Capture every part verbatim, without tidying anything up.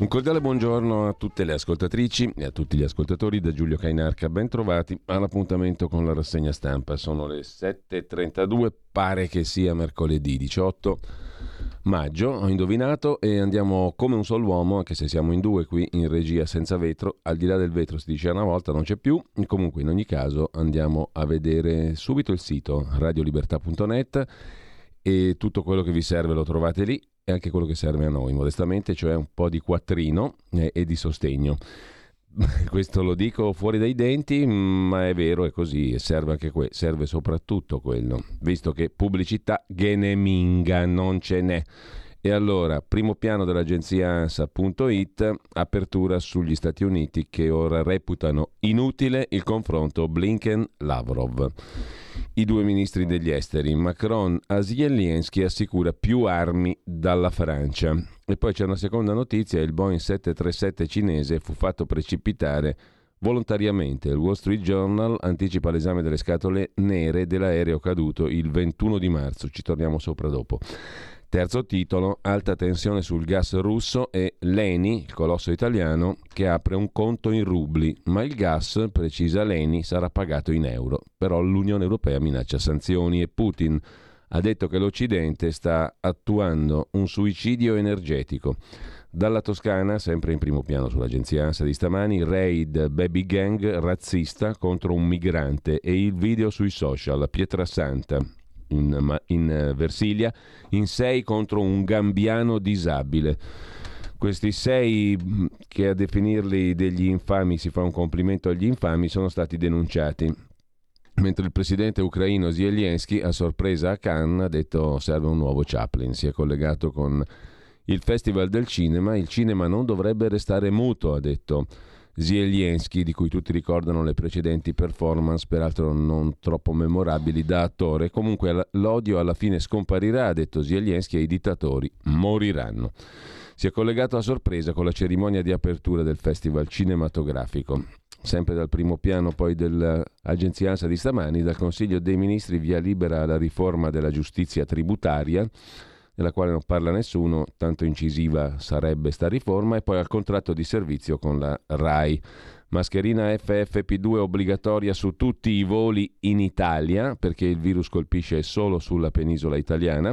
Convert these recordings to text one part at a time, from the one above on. Un cordiale buongiorno a tutte le ascoltatrici e a tutti gli ascoltatori da Giulio Cainarca, ben trovati all'appuntamento con la rassegna stampa. Sono le sette e trentadue, pare che sia mercoledì diciotto maggio, ho indovinato, e andiamo come un sol uomo, anche se siamo in due qui in regia senza vetro, al di là del vetro si dice una volta, non c'è più. Comunque in ogni caso andiamo a vedere subito il sito radio libertà punto net e tutto quello che vi serve lo trovate lì. E anche quello che serve a noi, modestamente, cioè un po' di quattrino eh, e di sostegno. Questo lo dico fuori dai denti, ma è vero, è così, e serve anche que- serve soprattutto quello, visto che pubblicità gheneminga non ce n'è. E allora, primo piano dell'agenzia A N S A punto I T, apertura sugli Stati Uniti che ora reputano inutile il confronto Blinken-Lavrov. I due ministri degli esteri, Macron a Zelensky, assicura più armi dalla Francia. E poi c'è una seconda notizia, il Boeing sette tre sette cinese fu fatto precipitare volontariamente. Il Wall Street Journal anticipa l'esame delle scatole nere dell'aereo caduto il ventuno di marzo, ci torniamo sopra dopo. Terzo titolo, alta tensione sul gas russo e l'E N I, il colosso italiano, che apre un conto in rubli, ma il gas, precisa l'E N I, sarà pagato in euro. Però l'Unione Europea minaccia sanzioni e Putin ha detto che l'Occidente sta attuando un suicidio energetico. Dalla Toscana, sempre in primo piano sull'agenzia ANSA di stamani, raid baby gang razzista contro un migrante e il video sui social, Pietrasanta. In, in Versilia, in sei contro un gambiano disabile. Questi sei, che a definirli degli infami si fa un complimento agli infami, sono stati denunciati. Mentre il presidente ucraino Zelensky, a sorpresa a Cannes, ha detto serve un nuovo Chaplin. Si è collegato con il Festival del Cinema. Il cinema non dovrebbe restare muto, ha detto Zelensky, di cui tutti ricordano le precedenti performance, peraltro non troppo memorabili da attore. Comunque l'odio alla fine scomparirà, ha detto Zelensky, e i dittatori moriranno. Si è collegato a sorpresa con la cerimonia di apertura del festival cinematografico. Sempre dal primo piano poi dell'agenzia ANSA di stamani, dal Consiglio dei Ministri via libera alla riforma della giustizia tributaria, della quale non parla nessuno, tanto incisiva sarebbe sta riforma, e poi al contratto di servizio con la RAI. Mascherina F F P due obbligatoria su tutti i voli in Italia, perché il virus colpisce solo sulla penisola italiana.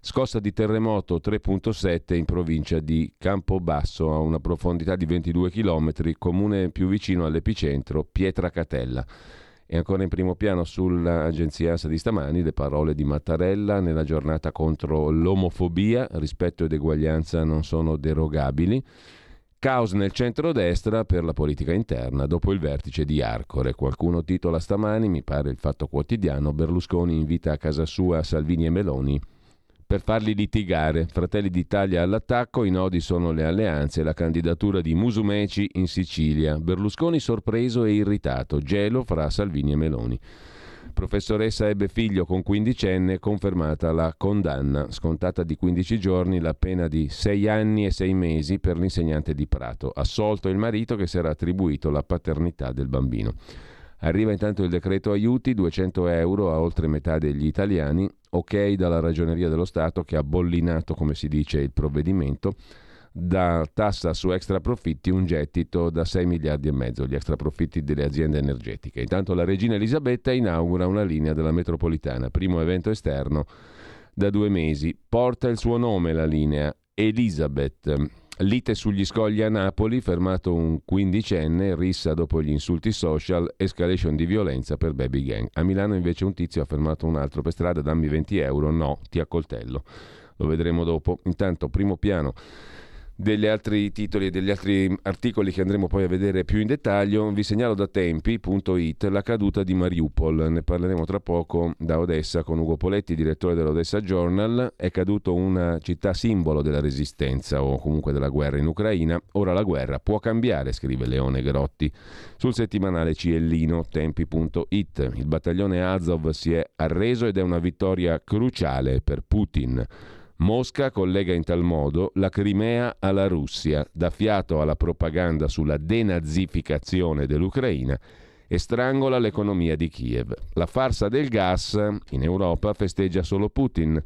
Scossa di terremoto tre virgola sette in provincia di Campobasso, a una profondità di ventidue chilometri, comune più vicino all'epicentro, Pietracatella. E ancora in primo piano sull'agenzia ANSA di stamani le parole di Mattarella nella giornata contro l'omofobia, rispetto ed eguaglianza non sono derogabili. Caos nel centrodestra per la politica interna dopo il vertice di Arcore. Qualcuno titola stamani, mi pare il Fatto Quotidiano, Berlusconi invita a casa sua Salvini e Meloni per farli litigare. Fratelli d'Italia all'attacco, i nodi sono le alleanze, la candidatura di Musumeci in Sicilia. Berlusconi sorpreso e irritato, gelo fra Salvini e Meloni. Professoressa ebbe figlio con quindicenne, confermata la condanna, scontata di quindici giorni la pena di sei anni e sei mesi per l'insegnante di Prato, assolto il marito che si era attribuito la paternità del bambino. Arriva intanto il decreto aiuti, duecento euro a oltre metà degli italiani, ok dalla Ragioneria dello Stato che ha bollinato, come si dice, il provvedimento. da tassa su extra profitti un gettito da sei miliardi e mezzo, gli extra profitti delle aziende energetiche. Intanto la regina Elisabetta inaugura una linea della metropolitana, primo evento esterno da due mesi. Porta il suo nome la linea, Elizabeth. Lite sugli scogli a Napoli, fermato un quindicenne, rissa dopo gli insulti social, escalation di violenza per baby gang. A Milano invece un tizio ha fermato un altro per strada, dammi venti euro, no, ti accoltello. Lo vedremo dopo. Intanto, primo piano degli altri titoli e degli altri articoli che andremo poi a vedere più in dettaglio. Vi segnalo da Tempi punto it la caduta di Mariupol, ne parleremo tra poco. Da Odessa con Ugo Poletti, direttore dell'Odessa Journal, è caduto una città simbolo della resistenza o comunque della guerra in Ucraina. Ora la guerra può cambiare, scrive Leone Grotti sul settimanale Ciellino Tempi punto it. Il battaglione Azov si è arreso ed è una vittoria cruciale per Putin. Mosca collega in tal modo la Crimea alla Russia, dà fiato alla propaganda sulla denazificazione dell'Ucraina e strangola l'economia di Kiev. La farsa del gas in Europa festeggia solo Putin.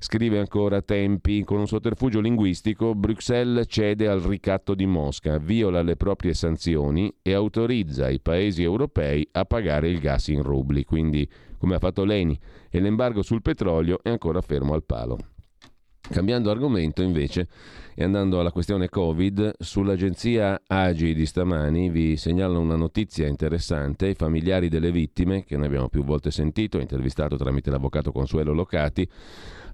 Scrive ancora Tempi, con un sotterfugio linguistico Bruxelles cede al ricatto di Mosca, viola le proprie sanzioni e autorizza i paesi europei a pagare il gas in rubli, quindi come ha fatto l'E N I, e l'embargo sul petrolio è ancora fermo al palo. Cambiando argomento invece e andando alla questione Covid, sull'agenzia Agi di stamani vi segnalo una notizia interessante. I familiari delle vittime, che noi abbiamo più volte sentito, intervistato tramite l'avvocato Consuelo Locati,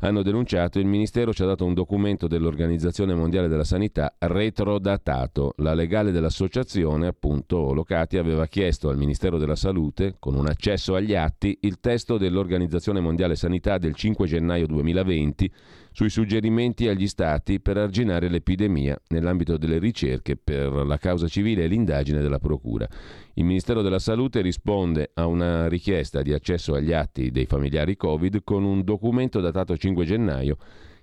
hanno denunciato: il Ministero ci ha dato un documento dell'Organizzazione Mondiale della Sanità retrodatato. La legale dell'associazione, appunto Locati, aveva chiesto al Ministero della Salute, con un accesso agli atti, il testo dell'Organizzazione Mondiale Sanità del cinque gennaio duemilaventi sui suggerimenti agli Stati per arginare l'epidemia nell'ambito delle ricerche per la causa civile e l'indagine della Procura. Il Ministero della Salute risponde a una richiesta di accesso agli atti dei familiari Covid con un documento datato cinque gennaio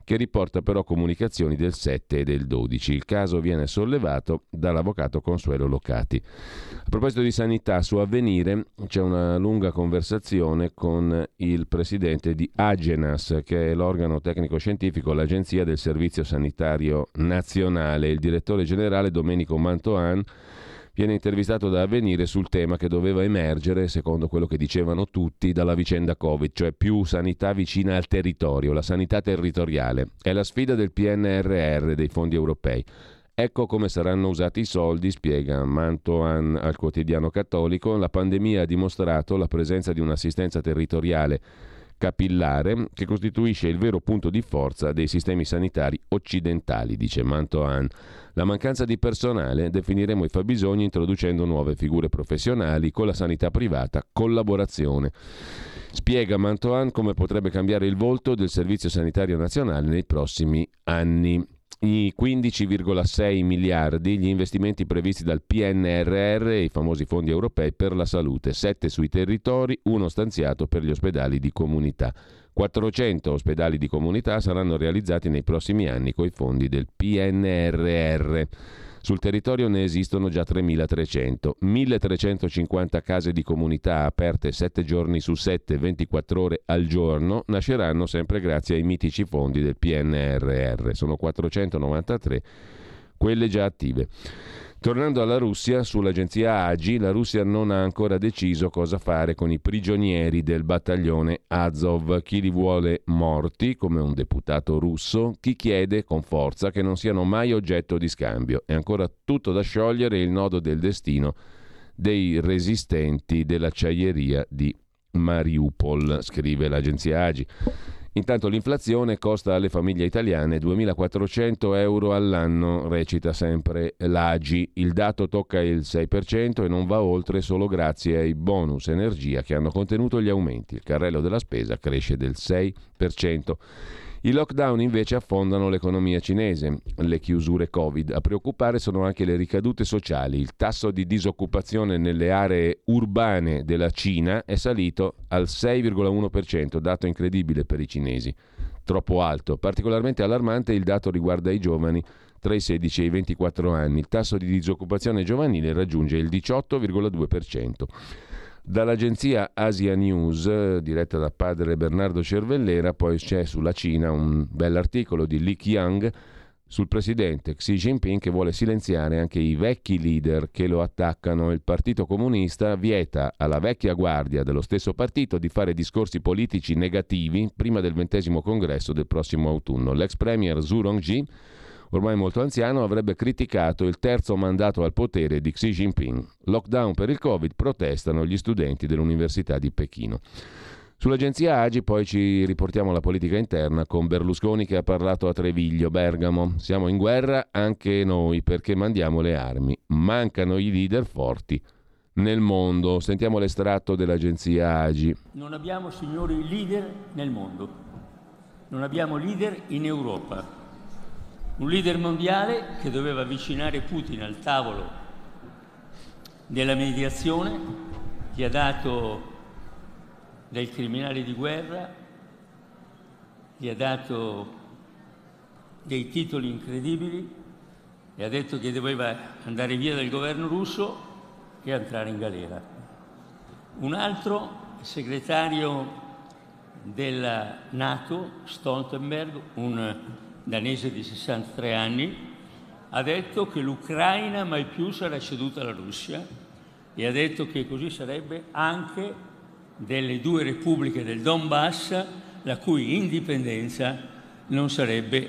che riporta però comunicazioni del sette e del dodici. Il caso viene sollevato dall'avvocato Consuelo Locati. A proposito di sanità, su Avvenire c'è una lunga conversazione con il presidente di Agenas, che è l'organo tecnico-scientifico, l'agenzia del Servizio Sanitario Nazionale. Il direttore generale Domenico Mantoan viene intervistato da Avvenire sul tema che doveva emergere, secondo quello che dicevano tutti, dalla vicenda Covid, cioè più sanità vicina al territorio, la sanità territoriale. È la sfida del P N R R, dei fondi europei. Ecco come saranno usati i soldi, spiega Mantoan al quotidiano cattolico. La pandemia ha dimostrato la presenza di un'assistenza territoriale capillare che costituisce il vero punto di forza dei sistemi sanitari occidentali, dice Mantoan. La mancanza di personale, definiremo i fabbisogni introducendo nuove figure professionali, con la sanità privata, collaborazione. Spiega Mantoan come potrebbe cambiare il volto del Servizio Sanitario Nazionale nei prossimi anni. I quindici virgola sei miliardi gli investimenti previsti dal P N R R e i famosi fondi europei per la salute, sette sui territori, uno stanziato per gli ospedali di comunità. quattrocento ospedali di comunità saranno realizzati nei prossimi anni coi fondi del P N R R. Sul territorio ne esistono già tremilatrecento, milletrecentocinquanta case di comunità aperte sette giorni su sette, ventiquattro ore al giorno, nasceranno sempre grazie ai mitici fondi del P N R R. Sono quattrocentonovantatré quelle già attive. Tornando alla Russia, sull'agenzia Agi, la Russia non ha ancora deciso cosa fare con i prigionieri del battaglione Azov, chi li vuole morti, come un deputato russo, chi chiede con forza che non siano mai oggetto di scambio. È ancora tutto da sciogliere il nodo del destino dei resistenti dell'acciaieria di Mariupol, scrive l'agenzia Agi. Intanto l'inflazione costa alle famiglie italiane duemilaquattrocento euro all'anno, recita sempre l'A G I. Il dato tocca il sei per cento e non va oltre solo grazie ai bonus energia che hanno contenuto gli aumenti. Il carrello della spesa cresce del sei per cento. I lockdown invece affondano l'economia cinese, le chiusure Covid. A preoccupare sono anche le ricadute sociali. Il tasso di disoccupazione nelle aree urbane della Cina è salito al sei virgola uno per cento, dato incredibile per i cinesi, troppo alto. Particolarmente allarmante il dato riguarda i giovani tra i sedici e i ventiquattro anni. Il tasso di disoccupazione giovanile raggiunge il diciotto virgola due per cento. Dall'agenzia Asia News, diretta da padre Bernardo Cervellera, poi c'è sulla Cina un bell'articolo di Li Qiang, sul presidente Xi Jinping, che vuole silenziare anche i vecchi leader che lo attaccano. Il Partito Comunista vieta alla vecchia guardia dello stesso partito di fare discorsi politici negativi prima del ventesimo congresso del prossimo autunno. L'ex premier Zhu Rongji, ormai molto anziano, avrebbe criticato il terzo mandato al potere di Xi Jinping. Lockdown per il Covid, protestano gli studenti dell'Università di Pechino. Sull'agenzia Agi poi ci riportiamo alla politica interna con Berlusconi che ha parlato a Treviglio, Bergamo. Siamo in guerra anche noi perché mandiamo le armi. Mancano i leader forti nel mondo. Sentiamo l'estratto dell'agenzia Agi. Non abbiamo, signori, leader nel mondo. Non abbiamo leader in Europa. Un leader mondiale che doveva avvicinare Putin al tavolo della mediazione gli ha dato del criminale di guerra, gli ha dato dei titoli incredibili, gli ha detto che doveva andare via dal governo russo e entrare in galera. Un altro segretario della NATO, Stoltenberg, un danese di sessantatré anni, ha detto che l'Ucraina mai più sarà ceduta alla Russia e ha detto che così sarebbe anche delle due repubbliche del Donbass, la cui indipendenza non sarebbe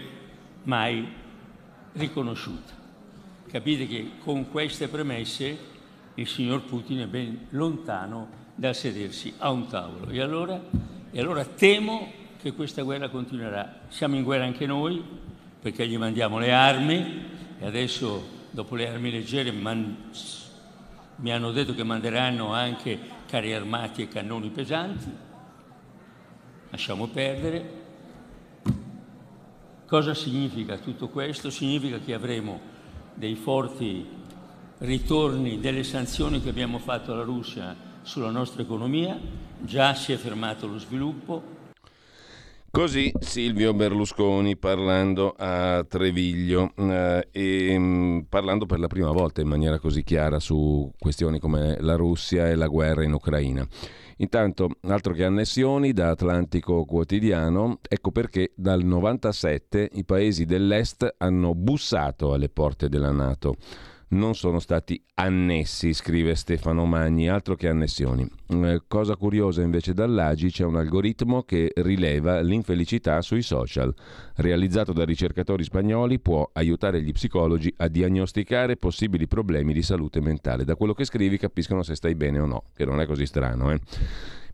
mai riconosciuta. Capite che con queste premesse il signor Putin è ben lontano da sedersi a un tavolo. E allora, e allora temo che questa guerra continuerà. Siamo in guerra anche noi, perché gli mandiamo le armi e adesso, dopo le armi leggere, man- mi hanno detto che manderanno anche carri armati e cannoni pesanti. Lasciamo perdere. Cosa significa tutto questo? Significa che avremo dei forti ritorni delle sanzioni che abbiamo fatto alla Russia sulla nostra economia. Già si è fermato lo sviluppo. Così Silvio Berlusconi parlando a Treviglio eh, e mh, parlando per la prima volta in maniera così chiara su questioni come la Russia e la guerra in Ucraina. Intanto, altro che annessioni, da Atlantico Quotidiano, ecco perché dal novantasette i paesi dell'est hanno bussato alle porte della NATO. Non sono stati annessi, scrive Stefano Magni, altro che annessioni. Eh, cosa curiosa invece dall'A G I c'è un algoritmo che rileva l'infelicità sui social. Realizzato da ricercatori spagnoli, può aiutare gli psicologi a diagnosticare possibili problemi di salute mentale. Da quello che scrivi capiscono se stai bene o no, che non è così strano, eh.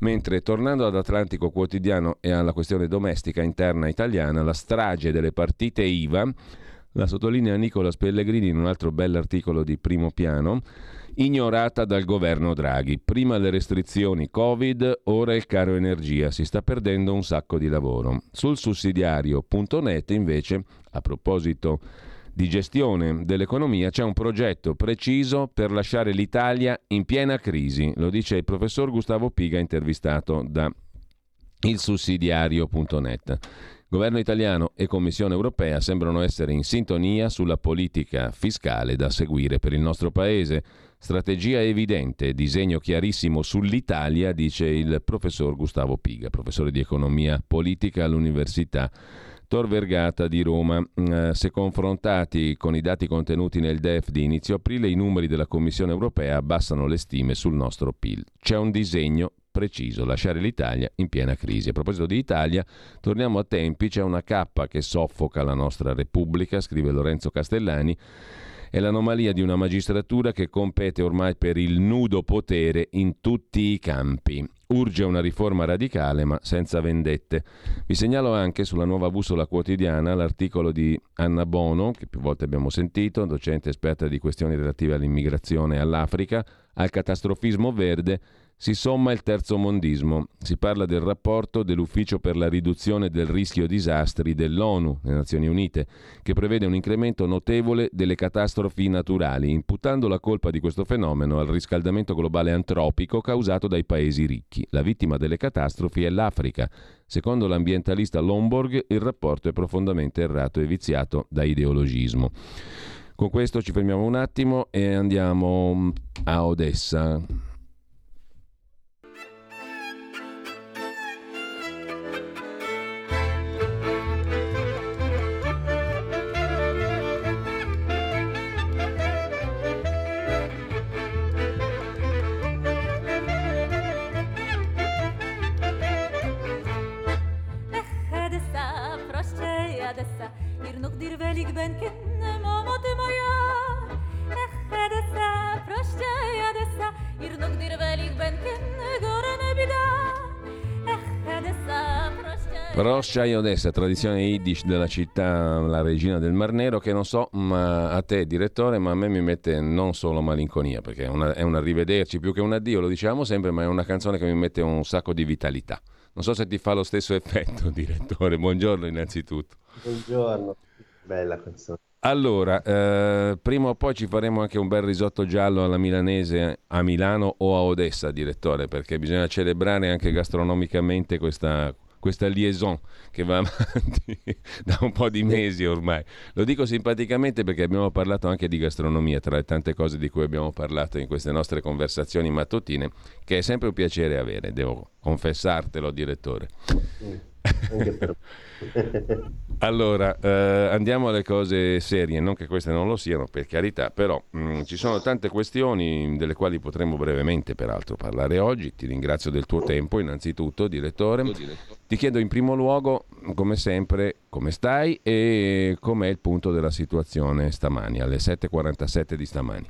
Mentre, tornando ad Atlantico Quotidiano e alla questione domestica interna italiana, la strage delle partite I V A, la sottolinea Nicola Pellegrini in un altro bell'articolo di Primo Piano, ignorata dal governo Draghi. Prima le restrizioni Covid, ora il caro energia. Si sta perdendo un sacco di lavoro. Sul sussidiario punto net, invece, a proposito di gestione dell'economia, c'è un progetto preciso per lasciare l'Italia in piena crisi. Lo dice il professor Gustavo Piga, intervistato da il sussidiario punto net. Governo italiano e Commissione europea sembrano essere in sintonia sulla politica fiscale da seguire per il nostro paese. Strategia evidente, disegno chiarissimo sull'Italia, dice il professor Gustavo Piga, professore di economia politica all'Università Tor Vergata di Roma. Se confrontati con i dati contenuti nel D E F di inizio aprile, i numeri della Commissione europea abbassano le stime sul nostro P I L. C'è un disegno preciso, lasciare l'Italia in piena crisi. A proposito di Italia, torniamo a Tempi, c'è una cappa che soffoca la nostra Repubblica, scrive Lorenzo Castellani, è l'anomalia di una magistratura che compete ormai per il nudo potere in tutti i campi. Urge una riforma radicale ma senza vendette. Vi segnalo anche sulla Nuova Bussola Quotidiana l'articolo di Anna Bono, che più volte abbiamo sentito, docente esperta di questioni relative all'immigrazione e all'Africa, al catastrofismo verde. Si somma il terzomondismo. Si parla del rapporto dell'Ufficio per la riduzione del rischio disastri dell'ONU, le Nazioni Unite, che prevede un incremento notevole delle catastrofi naturali, imputando la colpa di questo fenomeno al riscaldamento globale antropico causato dai paesi ricchi. La vittima delle catastrofi è l'Africa. Secondo l'ambientalista Lomborg, il rapporto è profondamente errato e viziato da ideologismo. Con questo ci fermiamo un attimo e andiamo a Odessa. Roscia e Odessa, tradizione yiddish della città, la regina del Mar Nero, che non so ma a te direttore, ma a me mi mette non solo malinconia, perché è, una, è un arrivederci più che un addio, lo diciamo sempre, ma è una canzone che mi mette un sacco di vitalità. Non so se ti fa lo stesso effetto, direttore. Buongiorno innanzitutto. Buongiorno, bella canzone. Allora, eh, prima o poi ci faremo anche un bel risotto giallo alla milanese a Milano o a Odessa, direttore, perché bisogna celebrare anche gastronomicamente questa... questa liaison che va avanti da un po' di mesi ormai. Lo dico simpaticamente perché abbiamo parlato anche di gastronomia, tra le tante cose di cui abbiamo parlato in queste nostre conversazioni mattutine, che è sempre un piacere avere, devo confessartelo, direttore. Allora, eh, andiamo alle cose serie, non che queste non lo siano, per carità, però mh, ci sono tante questioni delle quali potremmo brevemente peraltro parlare oggi. Ti ringrazio del tuo tempo innanzitutto, direttore. Ti chiedo in primo luogo, come sempre, come stai e com'è il punto della situazione stamani, alle sette e quarantasette di stamani.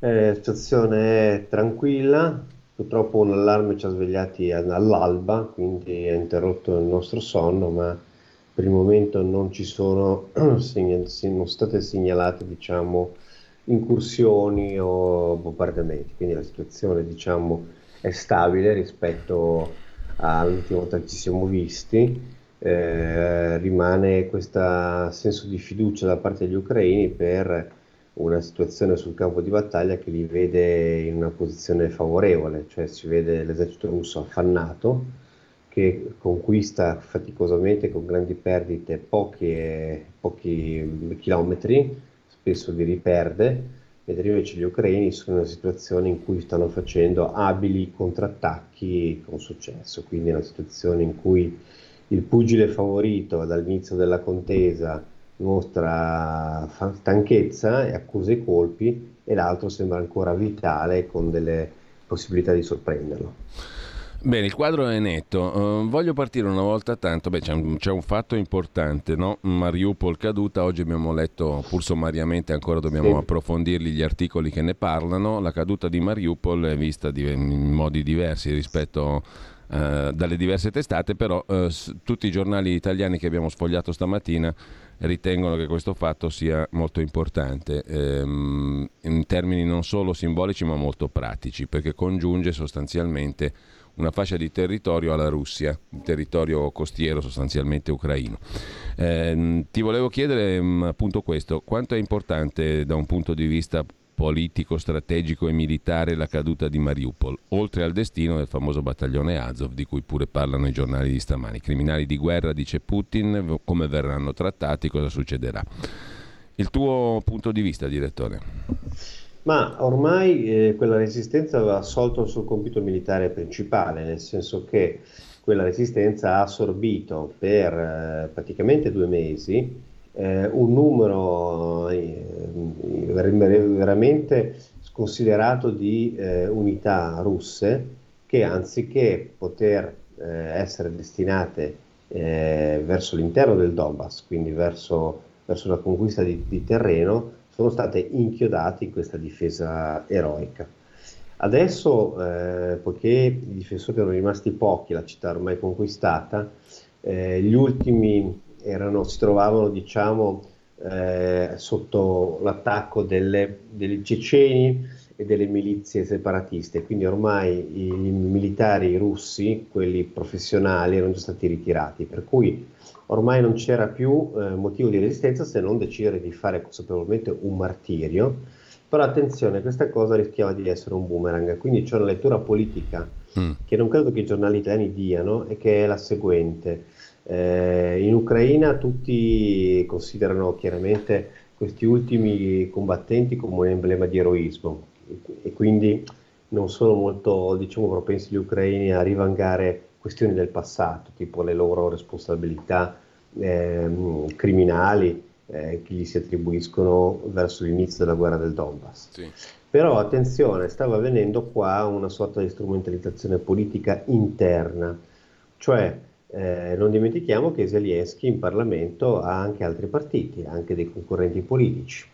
Eh, situazione è tranquilla. Purtroppo un allarme ci ha svegliati all'alba, quindi ha interrotto il nostro sonno, ma per il momento non ci sono, segnal- sono state segnalate diciamo, incursioni o bombardamenti, quindi la situazione diciamo, è stabile rispetto all'ultima volta che ci siamo visti. Eh, rimane questo senso di fiducia da parte degli ucraini per una situazione sul campo di battaglia che li vede in una posizione favorevole, cioè si vede l'esercito russo affannato che conquista faticosamente con grandi perdite pochi, pochi chilometri, spesso li riperde, mentre invece gli ucraini sono in una situazione in cui stanno facendo abili contrattacchi con successo, quindi è una situazione in cui il pugile favorito dall'inizio della contesa mostra stanchezza e accusa i colpi e l'altro sembra ancora vitale con delle possibilità di sorprenderlo. Bene, il quadro è netto. Uh, voglio partire una volta tanto, beh, c'è un, c'è un fatto importante, no? Mariupol caduta, oggi abbiamo letto pur sommariamente, ancora dobbiamo sì. approfondirli gli articoli che ne parlano. La caduta di Mariupol è vista di, in modi diversi rispetto uh, dalle diverse testate, però uh, tutti i giornali italiani che abbiamo sfogliato stamattina ritengono che questo fatto sia molto importante ehm, in termini non solo simbolici ma molto pratici, perché congiunge sostanzialmente una fascia di territorio alla Russia, un territorio costiero sostanzialmente ucraino. Ehm, ti volevo chiedere mh, appunto questo, quanto è importante da un punto di vista politico, strategico e militare la caduta di Mariupol, oltre al destino del famoso battaglione Azov, di cui pure parlano i giornali di stamani. Criminali di guerra, dice Putin, come verranno trattati, cosa succederà. Il tuo punto di vista, direttore? Ma ormai eh, quella resistenza aveva assolto il suo compito militare principale, nel senso che quella resistenza ha assorbito per eh, praticamente due mesi Eh, un numero eh, veramente sconsiderato di eh, unità russe che anziché poter eh, essere destinate eh, verso l'interno del Donbass, quindi verso, verso la conquista di, di terreno, sono state inchiodate in questa difesa eroica. Adesso, eh, poiché i difensori erano rimasti pochi, la città ormai conquistata, eh, gli ultimi Erano, si trovavano diciamo, eh, sotto l'attacco delle, degli ceceni e delle milizie separatiste, quindi ormai i militari russi, quelli professionali, erano già stati ritirati, per cui ormai non c'era più eh, motivo di resistenza se non decidere di fare consapevolmente un martirio, però attenzione, questa cosa rischiava di essere un boomerang, quindi c'è una lettura politica mm. che non credo che i giornali italiani diano e che è la seguente. Eh, in Ucraina tutti considerano chiaramente questi ultimi combattenti come un emblema di eroismo e quindi non sono molto diciamo, propensi gli ucraini a rivangare questioni del passato, tipo le loro responsabilità eh, criminali eh, che gli si attribuiscono verso l'inizio della guerra del Donbass. Sì. Però attenzione, stava avvenendo qua una sorta di strumentalizzazione politica interna, cioè Eh, non dimentichiamo che Zelensky in Parlamento ha anche altri partiti, anche dei concorrenti politici.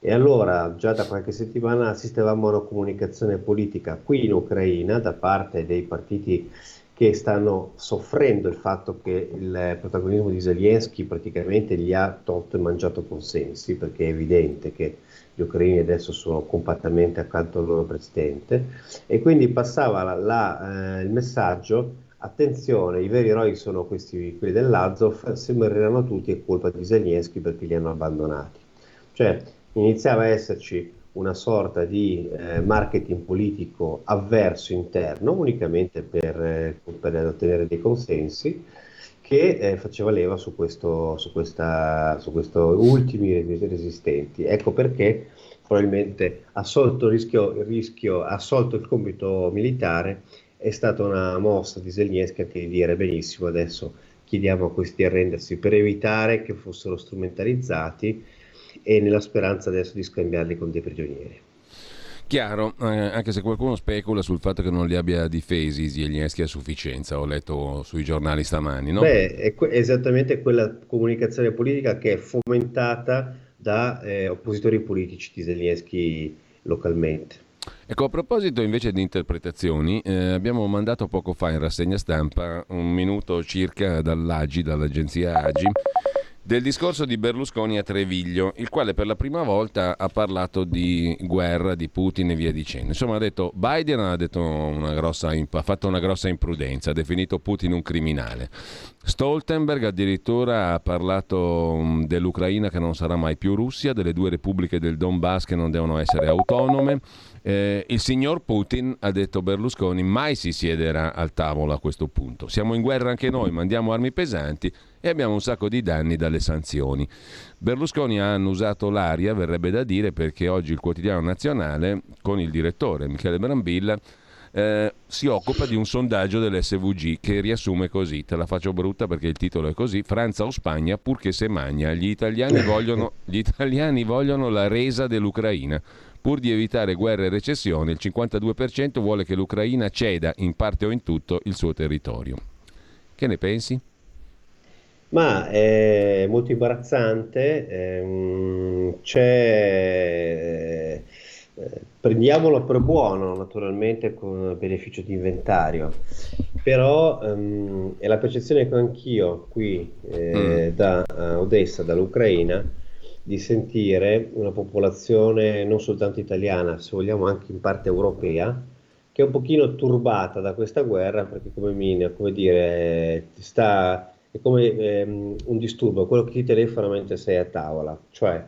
E allora già da qualche settimana assistevamo a una comunicazione politica qui in Ucraina da parte dei partiti che stanno soffrendo il fatto che il protagonismo di Zelensky praticamente gli ha tolto e mangiato consensi, perché è evidente che gli ucraini adesso sono compattamente accanto al loro presidente, e quindi passava la, la, eh, il messaggio: attenzione, i veri eroi sono questi, quelli dell'Azov, se moriranno tutti è colpa di Zelensky perché li hanno abbandonati. Cioè iniziava a esserci una sorta di eh, marketing politico avverso interno, unicamente per, eh, per ottenere dei consensi, che eh, faceva leva su questo, su questa, su questo ultimi resistenti. Ecco perché probabilmente assolto il rischio, il rischio, assolto il compito militare, è stata una mossa di Zelensky che dire benissimo, adesso chiediamo a questi di arrendersi per evitare che fossero strumentalizzati, e nella speranza adesso di scambiarli con dei prigionieri. Chiaro, eh, anche se qualcuno specula sul fatto che non li abbia difesi Zelensky a sufficienza, ho letto sui giornali stamani, no? Beh, è que- esattamente quella comunicazione politica che è fomentata da eh, oppositori politici di Zelensky localmente. Ecco, a proposito invece di interpretazioni, eh, abbiamo mandato poco fa in rassegna stampa un minuto circa dall'Agi, dall'agenzia Agi, del discorso di Berlusconi a Treviglio, il quale per la prima volta ha parlato di guerra, di Putin e via dicendo. Insomma, ha detto Biden ha, detto una grossa, ha fatto una grossa imprudenza, ha definito Putin un criminale. Stoltenberg addirittura ha parlato dell'Ucraina che non sarà mai più Russia, delle due repubbliche del Donbass che non devono essere autonome. Eh, il signor Putin, ha detto Berlusconi, mai si siederà al tavolo a questo punto. Siamo in guerra anche noi, mandiamo armi pesanti e abbiamo un sacco di danni dalle sanzioni. Berlusconi ha annusato l'aria, verrebbe da dire, perché oggi il Quotidiano Nazionale, con il direttore Michele Brambilla, Eh, si occupa di un sondaggio dell'esse vu gi che riassume così, te la faccio brutta perché il titolo è così: Francia o Spagna purché se magna, gli italiani vogliono, gli italiani vogliono la resa dell'Ucraina pur di evitare guerre e recessione, il cinquantadue per cento vuole che l'Ucraina ceda in parte o in tutto il suo territorio. Che ne pensi? Ma è molto imbarazzante, ehm, c'è... prendiamolo per buono naturalmente con beneficio di inventario, però um, è la percezione che ho anch'io qui eh, mm. da uh, Odessa, dall'Ucraina, di sentire una popolazione non soltanto italiana, se vogliamo anche in parte europea, che è un pochino turbata da questa guerra, perché come mina, come dire, sta, è come ehm, un disturbo, quello che ti telefona mentre sei a tavola, cioè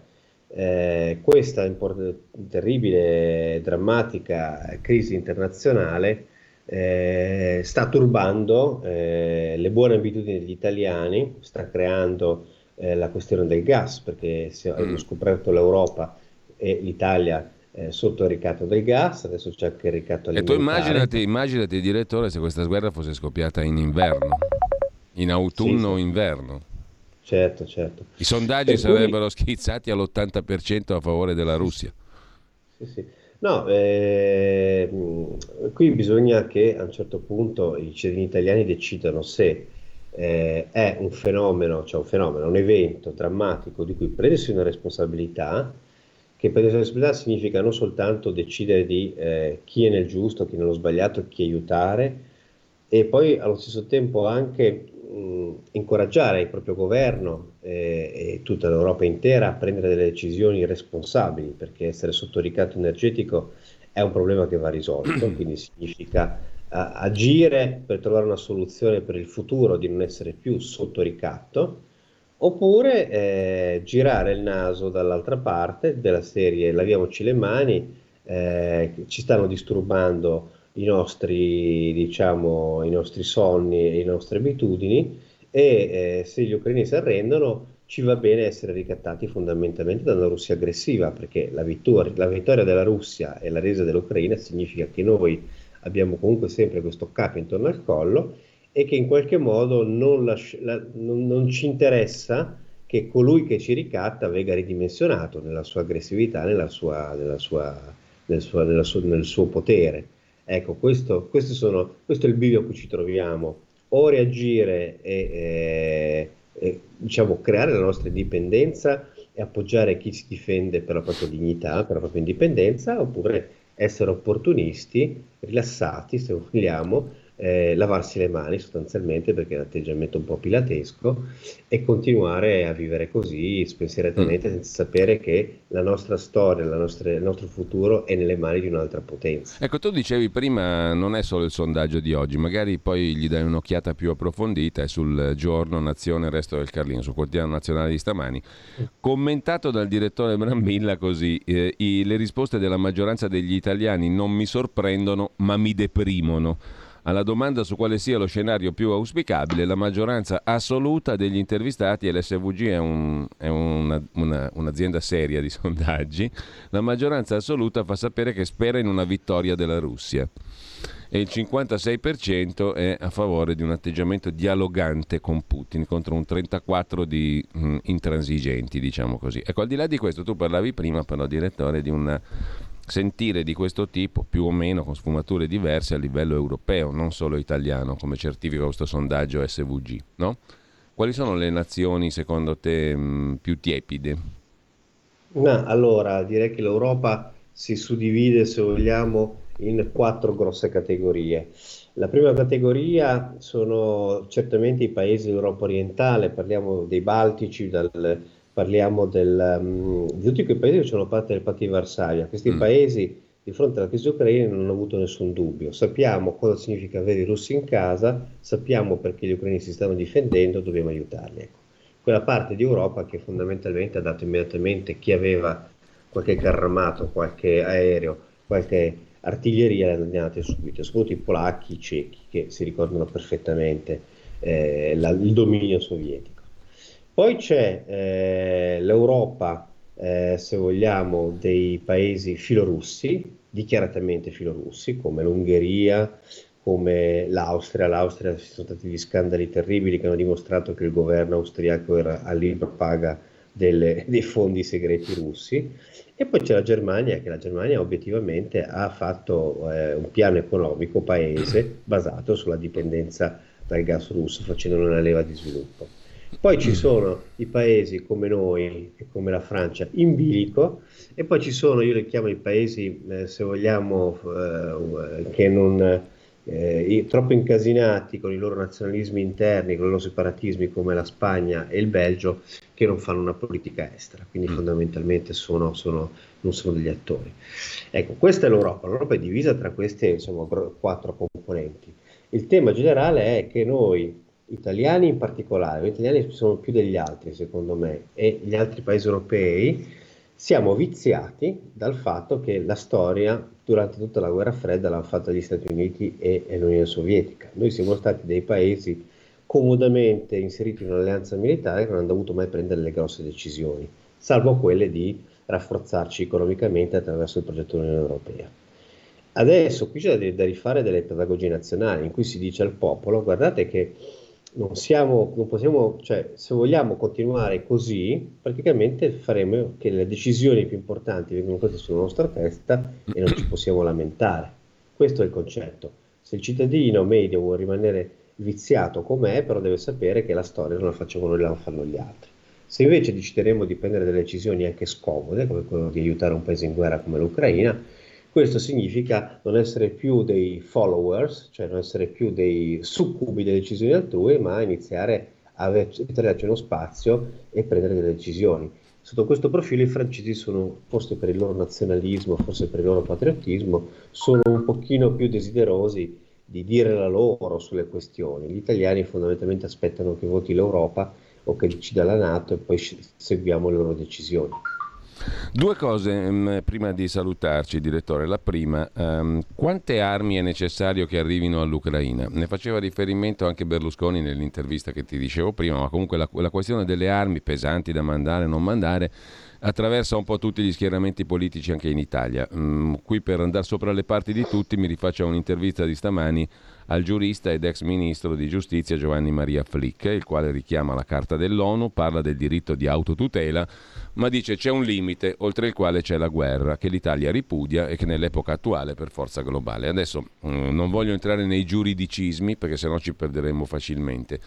Eh, questa import- terribile, drammatica crisi internazionale eh, sta turbando eh, le buone abitudini degli italiani, sta creando eh, la questione del gas, perché si hanno scoperto l'Europa e l'Italia eh, sotto il ricatto del gas, adesso c'è anche il ricatto alimentare. E tu immaginati, immaginati direttore, se questa guerra fosse scoppiata in inverno, in autunno o sì, sì. inverno. Certo, certo. I sondaggi per sarebbero cui... schizzati all'ottanta per cento a favore della Russia. Sì, sì. No, eh, qui bisogna che a un certo punto i cittadini italiani decidano se eh, è un fenomeno, cioè un fenomeno, un evento drammatico di cui prendersi una responsabilità, che prendersi una responsabilità significa non soltanto decidere di eh, chi è nel giusto, chi è nello sbagliato, chi aiutare, e poi allo stesso tempo anche incoraggiare il proprio governo eh, e tutta l'Europa intera a prendere delle decisioni responsabili, perché essere sotto ricatto energetico è un problema che va risolto, quindi significa uh, agire per trovare una soluzione per il futuro di non essere più sotto ricatto, oppure eh, girare il naso dall'altra parte, della serie laviamoci le mani, eh, ci stanno disturbando i nostri, diciamo, i nostri sonni e le nostre abitudini, e eh, se gli ucraini si arrendono ci va bene essere ricattati fondamentalmente da una Russia aggressiva, perché la vittoria, la vittoria della Russia e la resa dell'Ucraina significa che noi abbiamo comunque sempre questo capo intorno al collo, e che in qualche modo non, lasci, la, non, non ci interessa che colui che ci ricatta venga ridimensionato nella sua aggressività, nella sua, nella sua, nel, suo, nella sua, nel suo potere. Ecco, questo, questo, sono, questo è il bivio a cui ci troviamo o reagire e, e, e diciamo, creare la nostra indipendenza e appoggiare chi si difende per la propria dignità, per la propria indipendenza, oppure essere opportunisti, rilassati se vogliamo, eh, lavarsi le mani sostanzialmente perché è un atteggiamento un po' pilatesco e continuare a vivere così spensieratamente mm. senza sapere che la nostra storia, la nostra, il nostro futuro è nelle mani di un'altra potenza. Ecco, tu dicevi prima non è solo il sondaggio di oggi, magari poi gli dai un'occhiata più approfondita, è sul Giorno, Nazione, Il Resto del Carlino, sul Quotidiano Nazionale di stamani, commentato dal direttore Brambilla così: eh, i, le risposte della maggioranza degli italiani non mi sorprendono ma mi deprimono. Alla domanda su quale sia lo scenario più auspicabile, la maggioranza assoluta degli intervistati, e l'S V G è, un, è una, una, un'azienda seria di sondaggi, la maggioranza assoluta fa sapere che spera in una vittoria della Russia e il cinquantasei per cento è a favore di un atteggiamento dialogante con Putin contro un trentaquattro per cento di mh, intransigenti, diciamo così. Ecco, al di là di questo, tu parlavi prima, però, direttore, di una... sentire di questo tipo, più o meno con sfumature diverse a livello europeo, non solo italiano, come certifica questo sondaggio S V G, no? Quali sono le nazioni secondo te mh, più tiepide? No, allora direi che l'Europa si suddivide, se vogliamo, in quattro grosse categorie. La prima categoria sono certamente i paesi dell'Europa orientale, parliamo dei Baltici, dal Parliamo del, um, di tutti quei paesi che sono parte del patto di Varsavia. Questi mm. paesi, di fronte alla crisi ucraina, non hanno avuto nessun dubbio. Sappiamo cosa significa avere i russi in casa, sappiamo perché gli ucraini si stanno difendendo, dobbiamo aiutarli. Ecco. Quella parte di Europa che fondamentalmente ha dato immediatamente chi aveva qualche carro armato, qualche aereo, qualche artiglieria, le hanno andate subito, soprattutto i polacchi, i cechi, che si ricordano perfettamente eh, la, il dominio sovietico. Poi c'è eh, l'Europa, eh, se vogliamo, dei paesi filorussi, dichiaratamente filorussi, come l'Ungheria, come l'Austria. L'Austria ci sono stati gli scandali terribili che hanno dimostrato che il governo austriaco era a libera paga delle, dei fondi segreti russi. E poi c'è la Germania, che la Germania obiettivamente ha fatto eh, un piano economico paese basato sulla dipendenza dal gas russo, facendo una leva di sviluppo. Poi ci sono i paesi come noi e come la Francia in bilico, e poi ci sono, io li chiamo i paesi, eh, se vogliamo, eh, che non eh, troppo incasinati con i loro nazionalismi interni, con i loro separatismi, come la Spagna e il Belgio, che non fanno una politica estera, quindi fondamentalmente sono, sono, non sono degli attori. Ecco, questa è l'Europa. L'Europa è divisa tra queste, insomma, quattro componenti. Il tema generale è che noi italiani in particolare, gli italiani sono più degli altri secondo me, e gli altri paesi europei, siamo viziati dal fatto che la storia durante tutta la guerra fredda l'hanno fatta gli Stati Uniti e, e l'Unione Sovietica. Noi siamo stati dei paesi comodamente inseriti in un'alleanza militare che non hanno dovuto mai prendere le grosse decisioni, salvo quelle di rafforzarci economicamente attraverso il progetto dell'Unione Europea. Adesso qui c'è da, da rifare delle pedagogie nazionali in cui si dice al popolo: guardate che Non siamo, non possiamo, cioè, se vogliamo continuare così, praticamente faremo che le decisioni più importanti vengono fatte sulla nostra testa e non ci possiamo lamentare. Questo è il concetto. Se il cittadino medio vuole rimanere viziato com'è, però deve sapere che la storia non la facciamo noi, la fanno gli altri. Se invece decideremo di prendere delle decisioni anche scomode, come quello di aiutare un paese in guerra come l'Ucraina, questo significa non essere più dei followers, cioè non essere più dei succubi delle decisioni altrui, ma iniziare a crearci uno spazio e prendere delle decisioni. Sotto questo profilo i francesi sono, forse per il loro nazionalismo, forse per il loro patriottismo, sono un pochino più desiderosi di dire la loro sulle questioni. Gli italiani fondamentalmente aspettano che voti l'Europa o che decida la NATO e poi seguiamo le loro decisioni. Due cose mh, prima di salutarci, direttore. La prima, um, quante armi è necessario che arrivino all'Ucraina? Ne faceva riferimento anche Berlusconi nell'intervista che ti dicevo prima, ma comunque la, la questione delle armi pesanti da mandare o non mandare attraversa un po' tutti gli schieramenti politici anche in Italia. Mm, qui per andare sopra le parti di tutti mi rifaccio a un'intervista di stamani al giurista ed ex ministro di giustizia Giovanni Maria Flick, il quale richiama la Carta dell'ONU, parla del diritto di autotutela, ma dice c'è un limite oltre il quale c'è la guerra, che l'Italia ripudia e che nell'epoca attuale è per forza globale. Adesso non voglio entrare nei giuridicismi perché sennò ci perderemmo facilmente.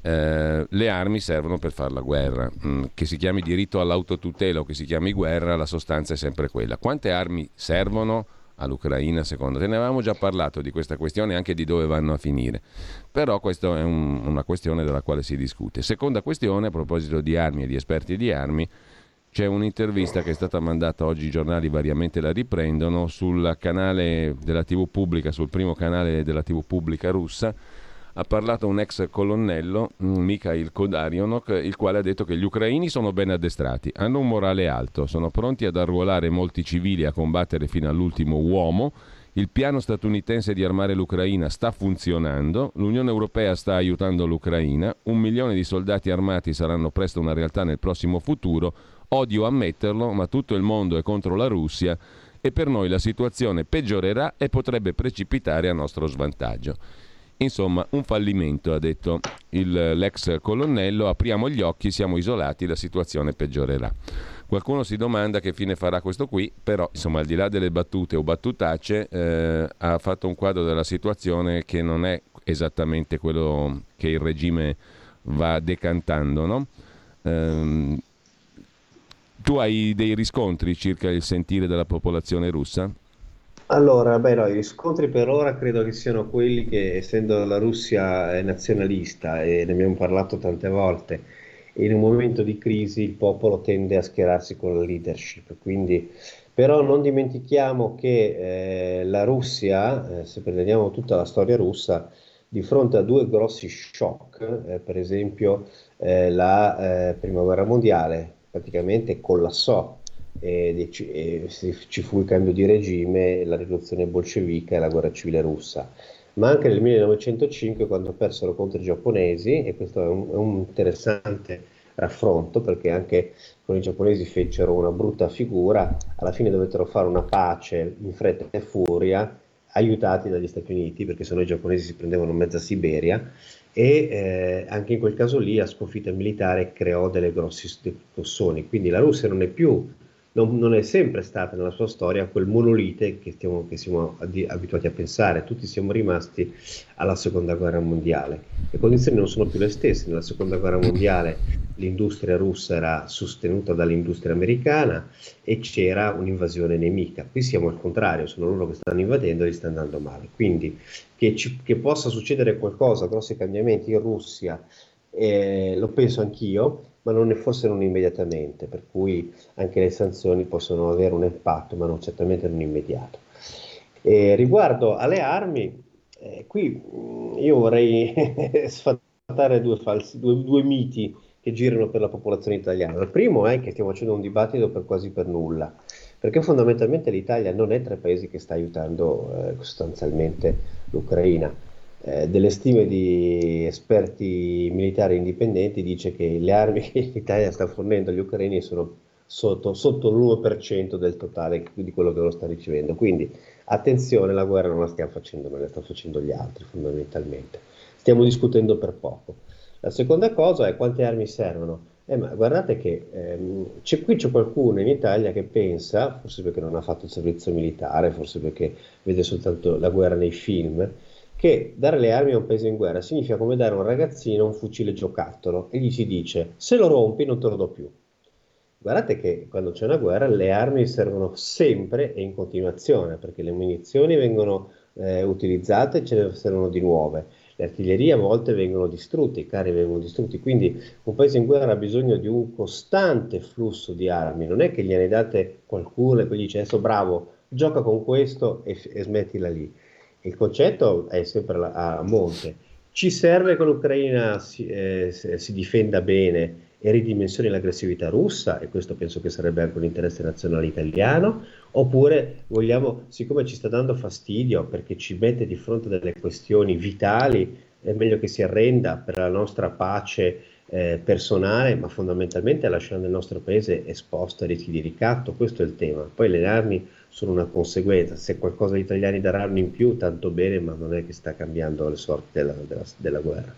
Eh, le armi servono per fare la guerra, mm, che si chiami diritto all'autotutela o che si chiami guerra, la sostanza è sempre quella. Quante armi servono all'Ucraina secondo te? Ne avevamo già parlato di questa questione, anche di dove vanno a finire, però questa è un, una questione della quale si discute. Seconda questione, a proposito di armi e di esperti di armi, c'è un'intervista che è stata mandata oggi, i giornali variamente la riprendono, sul canale della tivù pubblica, sul primo canale della tivù pubblica russa. Ha parlato un ex colonnello, Mikhail Kodarionok, il quale ha detto che gli ucraini sono ben addestrati, hanno un morale alto, sono pronti ad arruolare molti civili a combattere fino all'ultimo uomo, il piano statunitense di armare l'Ucraina sta funzionando, l'Unione Europea sta aiutando l'Ucraina, un milione di soldati armati saranno presto una realtà nel prossimo futuro, odio ammetterlo, ma tutto il mondo è contro la Russia e per noi la situazione peggiorerà e potrebbe precipitare a nostro svantaggio. Insomma, un fallimento, ha detto il, l'ex colonnello, apriamo gli occhi, siamo isolati, la situazione peggiorerà. Qualcuno si domanda che fine farà questo qui, però insomma, al di là delle battute o battutacce, eh, ha fatto un quadro della situazione che non è esattamente quello che il regime va decantando, no? Ehm, tu hai dei riscontri circa il sentire della popolazione russa? Allora, beh, no, i riscontri per ora credo che siano quelli che, essendo la Russia nazionalista, e ne abbiamo parlato tante volte, in un momento di crisi il popolo tende a schierarsi con la leadership, quindi però non dimentichiamo che eh, la Russia, eh, se prendiamo tutta la storia russa, di fronte a due grossi shock, eh, per esempio eh, la eh, Prima Guerra Mondiale praticamente collassò, E ci fu il cambio di regime, la rivoluzione bolscevica e la guerra civile russa, ma anche nel millenovecentocinque, quando persero contro i giapponesi, e questo è un, è un interessante raffronto perché anche con i giapponesi fecero una brutta figura, alla fine dovettero fare una pace in fretta e furia, aiutati dagli Stati Uniti, perché sennò i giapponesi si prendevano mezza Siberia, e eh, anche in quel caso lì la sconfitta militare creò delle grosse scossoni, quindi la Russia non è più non è sempre stata nella sua storia quel monolite che, stiamo, che siamo abituati a pensare. Tutti siamo rimasti alla seconda guerra mondiale, le condizioni non sono più le stesse. Nella seconda guerra mondiale l'industria russa era sostenuta dall'industria americana e c'era un'invasione nemica, qui siamo al contrario, sono loro che stanno invadendo e gli sta andando male, quindi che, ci, che possa succedere qualcosa, grossi cambiamenti in Russia, eh, lo penso anch'io, ma non ne forse non immediatamente, per cui anche le sanzioni possono avere un impatto, ma non, certamente non immediato. E riguardo alle armi, eh, qui io vorrei sfatare due, falsi, due, due miti che girano per la popolazione italiana. Il primo è che stiamo facendo un dibattito per quasi per nulla, perché fondamentalmente l'Italia non è tra i paesi che sta aiutando eh, sostanzialmente l'Ucraina. Eh, delle stime di esperti militari indipendenti dice che le armi che l'Italia sta fornendo agli ucraini sono sotto, sotto l'uno per cento del totale di quello che loro sta ricevendo, quindi attenzione, la guerra non la stiamo facendo noi, la stanno facendo gli altri, fondamentalmente stiamo discutendo per poco. La seconda cosa è quante armi servono, eh, ma guardate che ehm, c'è, qui c'è qualcuno in Italia che pensa, forse perché non ha fatto il servizio militare, forse perché vede soltanto la guerra nei film, che dare le armi a un paese in guerra significa come dare a un ragazzino un fucile giocattolo e gli si dice se lo rompi non te lo do più. Guardate che quando c'è una guerra le armi servono sempre e in continuazione, perché le munizioni vengono eh, utilizzate e ce ne servono di nuove, le artiglierie a volte vengono distrutte, i carri vengono distrutti, quindi un paese in guerra ha bisogno di un costante flusso di armi, non è che gliene date qualcuno e poi gli dice adesso bravo, gioca con questo e, e smettila lì. Il concetto è sempre a monte, ci serve che l'Ucraina si, eh, si difenda bene e ridimensioni l'aggressività russa, e questo penso che sarebbe anche un interesse nazionale italiano, oppure vogliamo, siccome ci sta dando fastidio perché ci mette di fronte delle questioni vitali, è meglio che si arrenda per la nostra pace eh, personale, ma fondamentalmente lasciando il nostro paese esposto a rischi di ricatto. Questo è il tema. Poi le armi sono una conseguenza, se qualcosa agli italiani daranno in più tanto bene, ma non è che sta cambiando le sorti della, della, della guerra.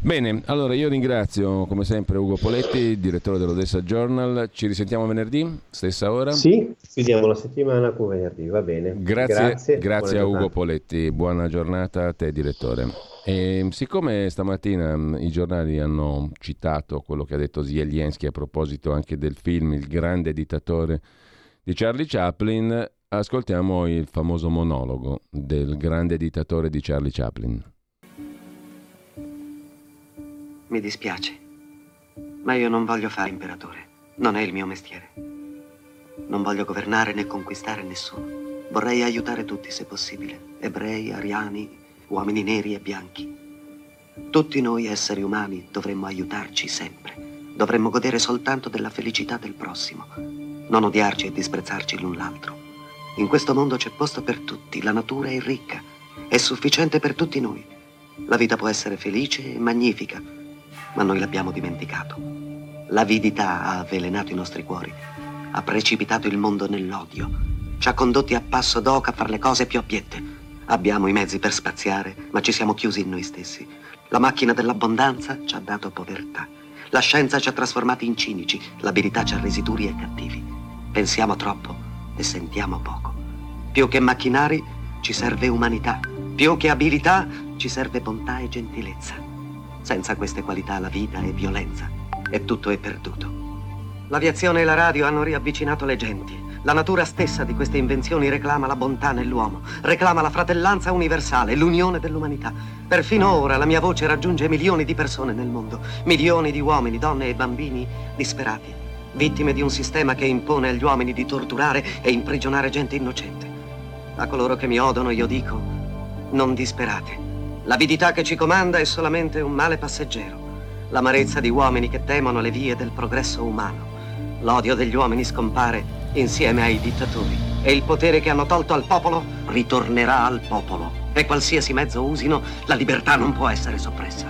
Bene, allora io ringrazio come sempre Ugo Poletti, direttore dell'Odessa Journal. Ci risentiamo venerdì, stessa ora? Sì, chiudiamo la settimana con venerdì, va bene. Grazie, grazie, grazie a Ugo Poletti, buona giornata a te direttore. E, siccome stamattina i giornali hanno citato quello che ha detto Zelensky a proposito anche del film Il grande dittatore di Charlie Chaplin, ascoltiamo il famoso monologo del grande dittatore di Charlie Chaplin. Mi dispiace, ma io non voglio fare imperatore. Non è il mio mestiere. Non voglio governare né conquistare nessuno. Vorrei aiutare tutti se possibile. Ebrei, ariani, uomini neri e bianchi. Tutti noi esseri umani dovremmo aiutarci sempre. Dovremmo godere soltanto della felicità del prossimo. Non odiarci e disprezzarci l'un l'altro. In questo mondo c'è posto per tutti, la natura è ricca, è sufficiente per tutti noi. La vita può essere felice e magnifica, ma noi l'abbiamo dimenticato. L'avidità ha avvelenato i nostri cuori, ha precipitato il mondo nell'odio, ci ha condotti a passo d'oca a fare le cose più abiette. Abbiamo i mezzi per spaziare, ma ci siamo chiusi in noi stessi. La macchina dell'abbondanza ci ha dato povertà. La scienza ci ha trasformati in cinici, l'abilità ci ha resi duri e cattivi. Pensiamo troppo e sentiamo poco. Più che macchinari ci serve umanità. Più che abilità ci serve bontà e gentilezza. Senza queste qualità la vita è violenza e tutto è perduto. L'aviazione e la radio hanno riavvicinato le genti. La natura stessa di queste invenzioni reclama la bontà nell'uomo, reclama la fratellanza universale, l'unione dell'umanità. Perfino ora la mia voce raggiunge milioni di persone nel mondo, milioni di uomini, donne e bambini disperati, vittime di un sistema che impone agli uomini di torturare e imprigionare gente innocente. A coloro che mi odono io dico, non disperate. L'avidità che ci comanda è solamente un male passeggero, l'amarezza di uomini che temono le vie del progresso umano. L'odio degli uomini scompare insieme ai dittatori e il potere che hanno tolto al popolo ritornerà al popolo e qualsiasi mezzo usino la libertà non può essere soppressa.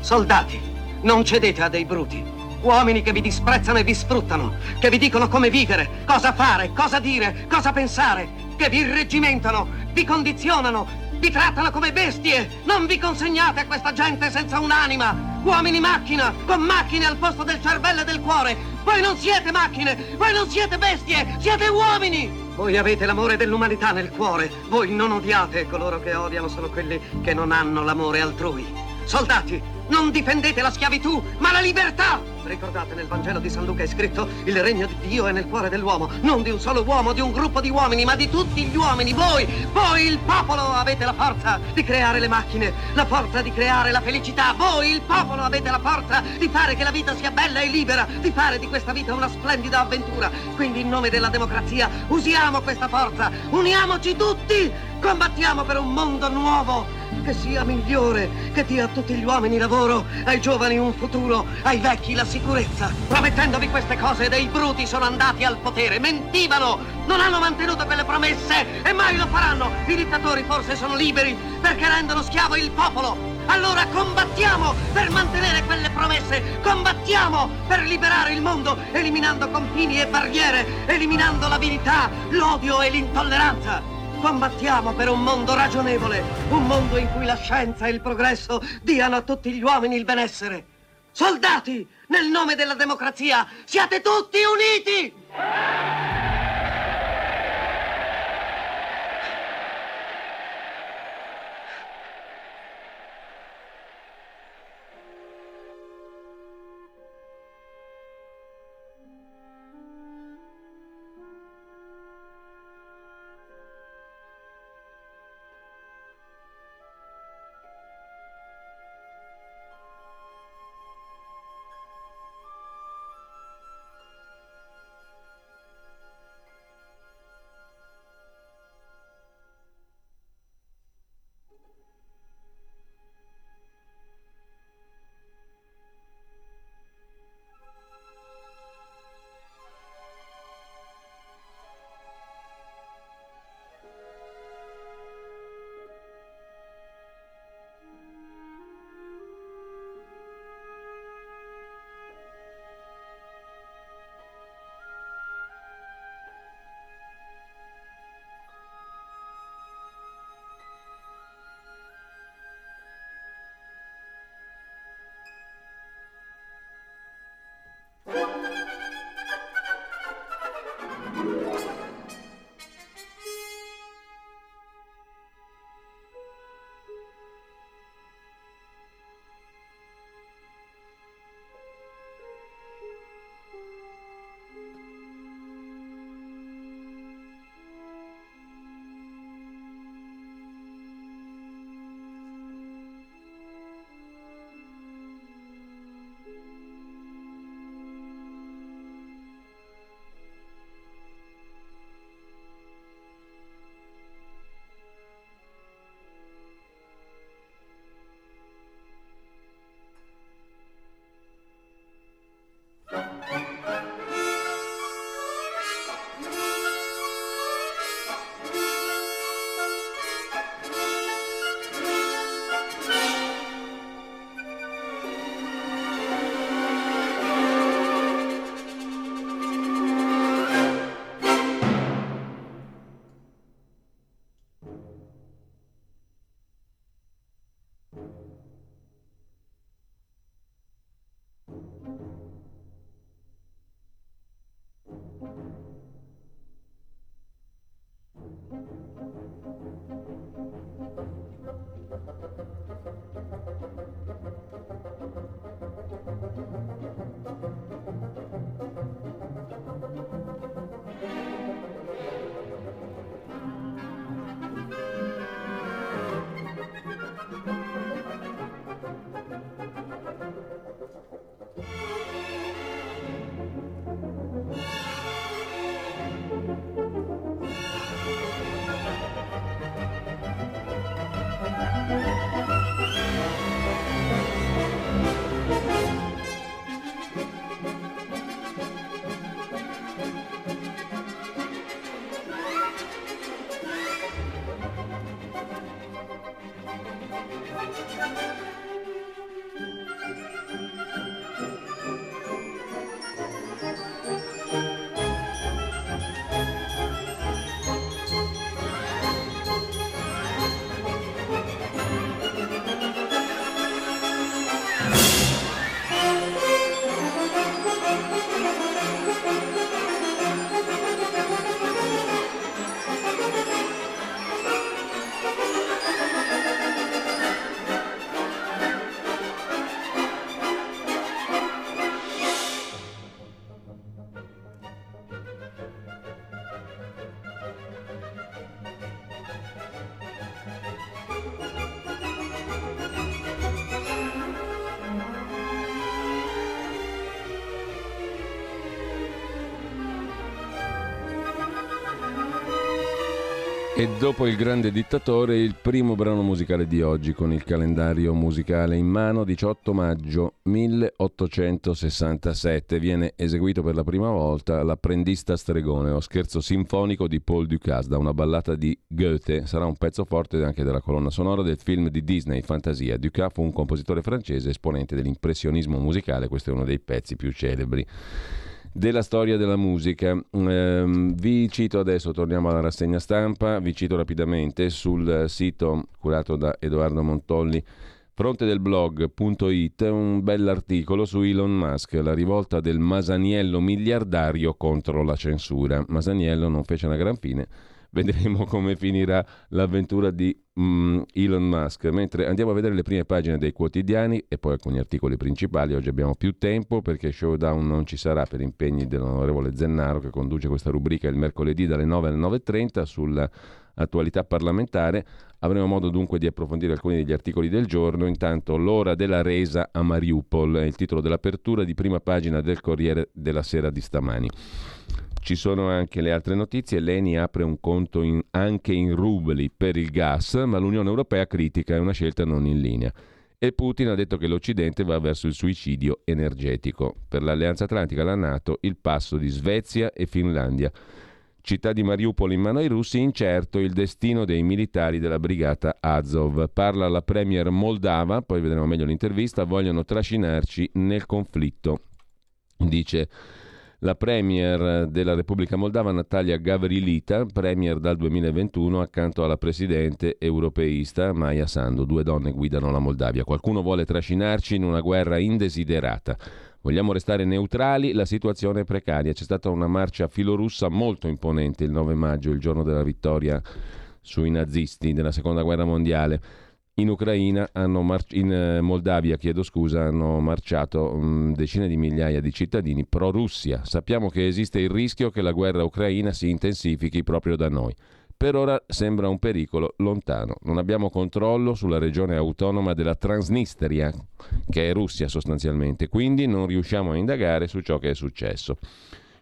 Soldati, non cedete a dei bruti. Uomini che vi disprezzano e vi sfruttano, che vi dicono come vivere, cosa fare, cosa dire, cosa pensare, che vi irreggimentano, vi condizionano, vi trattano come bestie. Non vi consegnate a questa gente senza un'anima. Uomini macchina, con macchine al posto del cervello e del cuore. Voi non siete macchine, voi non siete bestie, siete uomini. Voi avete l'amore dell'umanità nel cuore. Voi non odiate e coloro che odiano sono quelli che non hanno l'amore altrui. Soldati, non difendete la schiavitù, ma la libertà. Ricordate, nel Vangelo di San Luca è scritto: il regno di Dio è nel cuore dell'uomo, non di un solo uomo, di un gruppo di uomini, ma di tutti gli uomini. Voi, voi il popolo avete la forza di creare le macchine, la forza di creare la felicità. Voi il popolo avete la forza di fare che la vita sia bella e libera, di fare di questa vita una splendida avventura. Quindi in nome della democrazia usiamo questa forza, uniamoci tutti, combattiamo per un mondo nuovo che sia migliore, che dia a tutti gli uomini lavoro, ai giovani un futuro, ai vecchi la sicurezza. Promettendovi queste cose dei bruti sono andati al potere, mentivano, non hanno mantenuto quelle promesse e mai lo faranno. I dittatori forse sono liberi perché rendono schiavo il popolo. Allora combattiamo per mantenere quelle promesse, combattiamo per liberare il mondo, eliminando confini e barriere, eliminando l'avidità, l'odio e l'intolleranza. Combattiamo per un mondo ragionevole, un mondo in cui la scienza e il progresso diano a tutti gli uomini il benessere. Soldati, nel nome della democrazia, siate tutti uniti! E dopo il grande dittatore, il primo brano musicale di oggi con il calendario musicale in mano, diciotto maggio milleottocentosessantasette, viene eseguito per la prima volta L'apprendista stregone, o scherzo sinfonico di Paul Dukas, da una ballata di Goethe. Sarà un pezzo forte anche della colonna sonora del film di Disney, Fantasia. Dukas fu un compositore francese, esponente dell'impressionismo musicale. Questo è uno dei pezzi più celebri della storia della musica. Eh, vi cito adesso, torniamo alla rassegna stampa, vi cito rapidamente sul sito curato da Edoardo Montolli, fronte del blog punto it, un bell'articolo su Elon Musk, la rivolta del Masaniello miliardario contro la censura. Masaniello non fece una gran fine, vedremo come finirà l'avventura di mm, Elon Musk. Mentre andiamo a vedere le prime pagine dei quotidiani e poi alcuni articoli principali. Oggi abbiamo più tempo perché showdown non ci sarà per impegni dell'onorevole Zennaro, che conduce questa rubrica il mercoledì dalle nove alle nove e trenta sull'attualità parlamentare. Avremo modo dunque di approfondire alcuni degli articoli del giorno. Intanto l'ora della resa a Mariupol è il titolo dell'apertura di prima pagina del Corriere della Sera di stamani. Ci sono anche le altre notizie. L'E N I apre un conto in, anche in rubli per il gas, ma l'Unione Europea critica, è una scelta non in linea. E Putin ha detto che l'Occidente va verso il suicidio energetico. Per l'Alleanza Atlantica, la NATO, il passo di Svezia e Finlandia. Città di Mariupol in mano ai russi, incerto il destino dei militari della brigata Azov. Parla la premier moldava, poi vedremo meglio l'intervista. Vogliono trascinarci nel conflitto, dice la premier della Repubblica Moldava Natalia Gavrilita, premier dal duemilaventuno accanto alla presidente europeista Maia Sandu. Due donne guidano la Moldavia. Qualcuno vuole trascinarci in una guerra indesiderata. Vogliamo restare neutrali, la situazione è precaria. C'è stata una marcia filorussa molto imponente il nove maggio, il giorno della vittoria sui nazisti della Seconda Guerra Mondiale. In Ucraina hanno mar- in Moldavia, chiedo scusa, hanno marciato mh, decine di migliaia di cittadini pro-Russia. Sappiamo che esiste il rischio che la guerra ucraina si intensifichi proprio da noi. Per ora sembra un pericolo lontano. Non abbiamo controllo sulla regione autonoma della Transnistria, che è Russia sostanzialmente, quindi non riusciamo a indagare su ciò che è successo.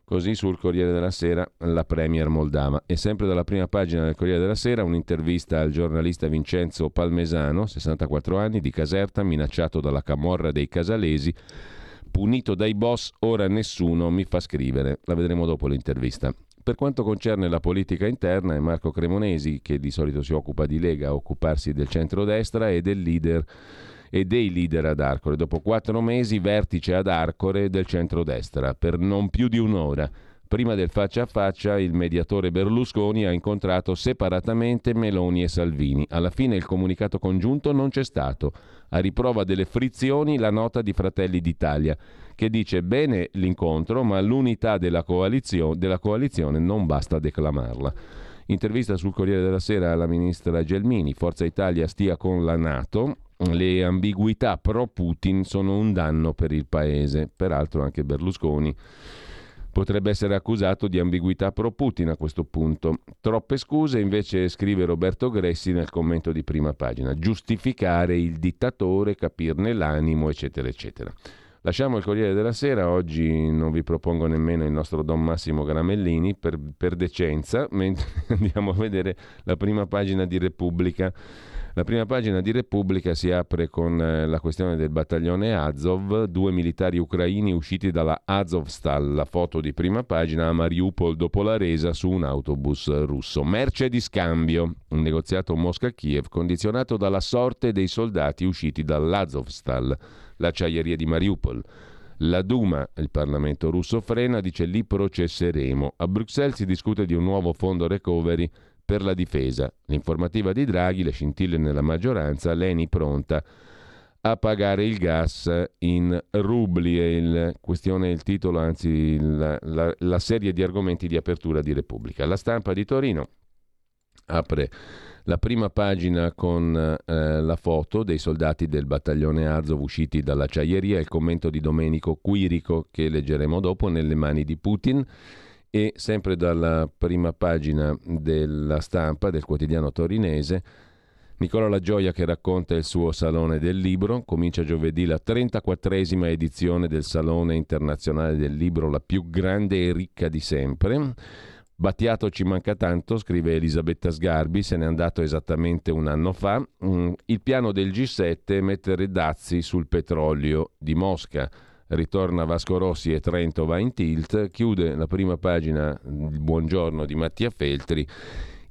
Così sul Corriere della Sera la premier moldava. E sempre dalla prima pagina del Corriere della Sera un'intervista al giornalista Vincenzo Palmesano, sessantaquattro anni, di Caserta, minacciato dalla camorra dei casalesi punito dai boss, ora nessuno mi fa scrivere. La vedremo dopo l'intervista. Per quanto concerne la politica interna, è Marco Cremonesi, che di solito si occupa di Lega, a occuparsi del centrodestra e del leader e dei leader ad Arcore. Dopo quattro mesi, vertice ad Arcore del centrodestra per non più di un'ora. Prima del faccia a faccia, il mediatore Berlusconi ha incontrato separatamente Meloni e Salvini. Alla fine il comunicato congiunto non c'è stato. A riprova delle frizioni, la nota di Fratelli d'Italia, che dice bene l'incontro, ma l'unità della coalizio- della coalizione non basta declamarla. Intervista sul Corriere della Sera alla ministra Gelmini. Forza Italia stia con la NATO. Le ambiguità pro-Putin sono un danno per il paese. Peraltro anche Berlusconi potrebbe essere accusato di ambiguità pro-Putin a questo punto. Troppe scuse, invece, scrive Roberto Gressi nel commento di prima pagina. Giustificare il dittatore, capirne l'animo, eccetera, eccetera. Lasciamo il Corriere della Sera. Oggi non vi propongo nemmeno il nostro Don Massimo Gramellini per, per decenza, mentre andiamo a vedere la prima pagina di Repubblica. La prima pagina di Repubblica si apre con la questione del battaglione Azov, due militari ucraini usciti dalla Azovstal, la foto di prima pagina a Mariupol dopo la resa su un autobus russo. Merce di scambio, un negoziato Mosca-Kiev condizionato dalla sorte dei soldati usciti dall'Azovstal, l'acciaieria di Mariupol. La Duma, il Parlamento russo, frena, dice li processeremo. A Bruxelles si discute di un nuovo fondo recovery per la difesa. L'informativa di Draghi, le scintille nella maggioranza, l'E N I pronta a pagare il gas in rubli. È il questione, il titolo, anzi la, la, la serie di argomenti di apertura di Repubblica. La Stampa di Torino apre la prima pagina con eh, la foto dei soldati del battaglione Azov usciti dall'acciaieria e il commento di Domenico Quirico, che leggeremo dopo, nelle mani di Putin. E sempre dalla prima pagina della Stampa, del quotidiano torinese, Nicola La Gioia che racconta il suo Salone del Libro. Comincia giovedì la trentaquattresima edizione del Salone Internazionale del Libro, la più grande e ricca di sempre. Battiato ci manca tanto, scrive Elisabetta Sgarbi, se n'è andato esattamente un anno fa. Il piano del G sette, mettere dazi sul petrolio di Mosca. Ritorna Vasco Rossi e Trento va in tilt. Chiude la prima pagina il buongiorno di Mattia Feltri.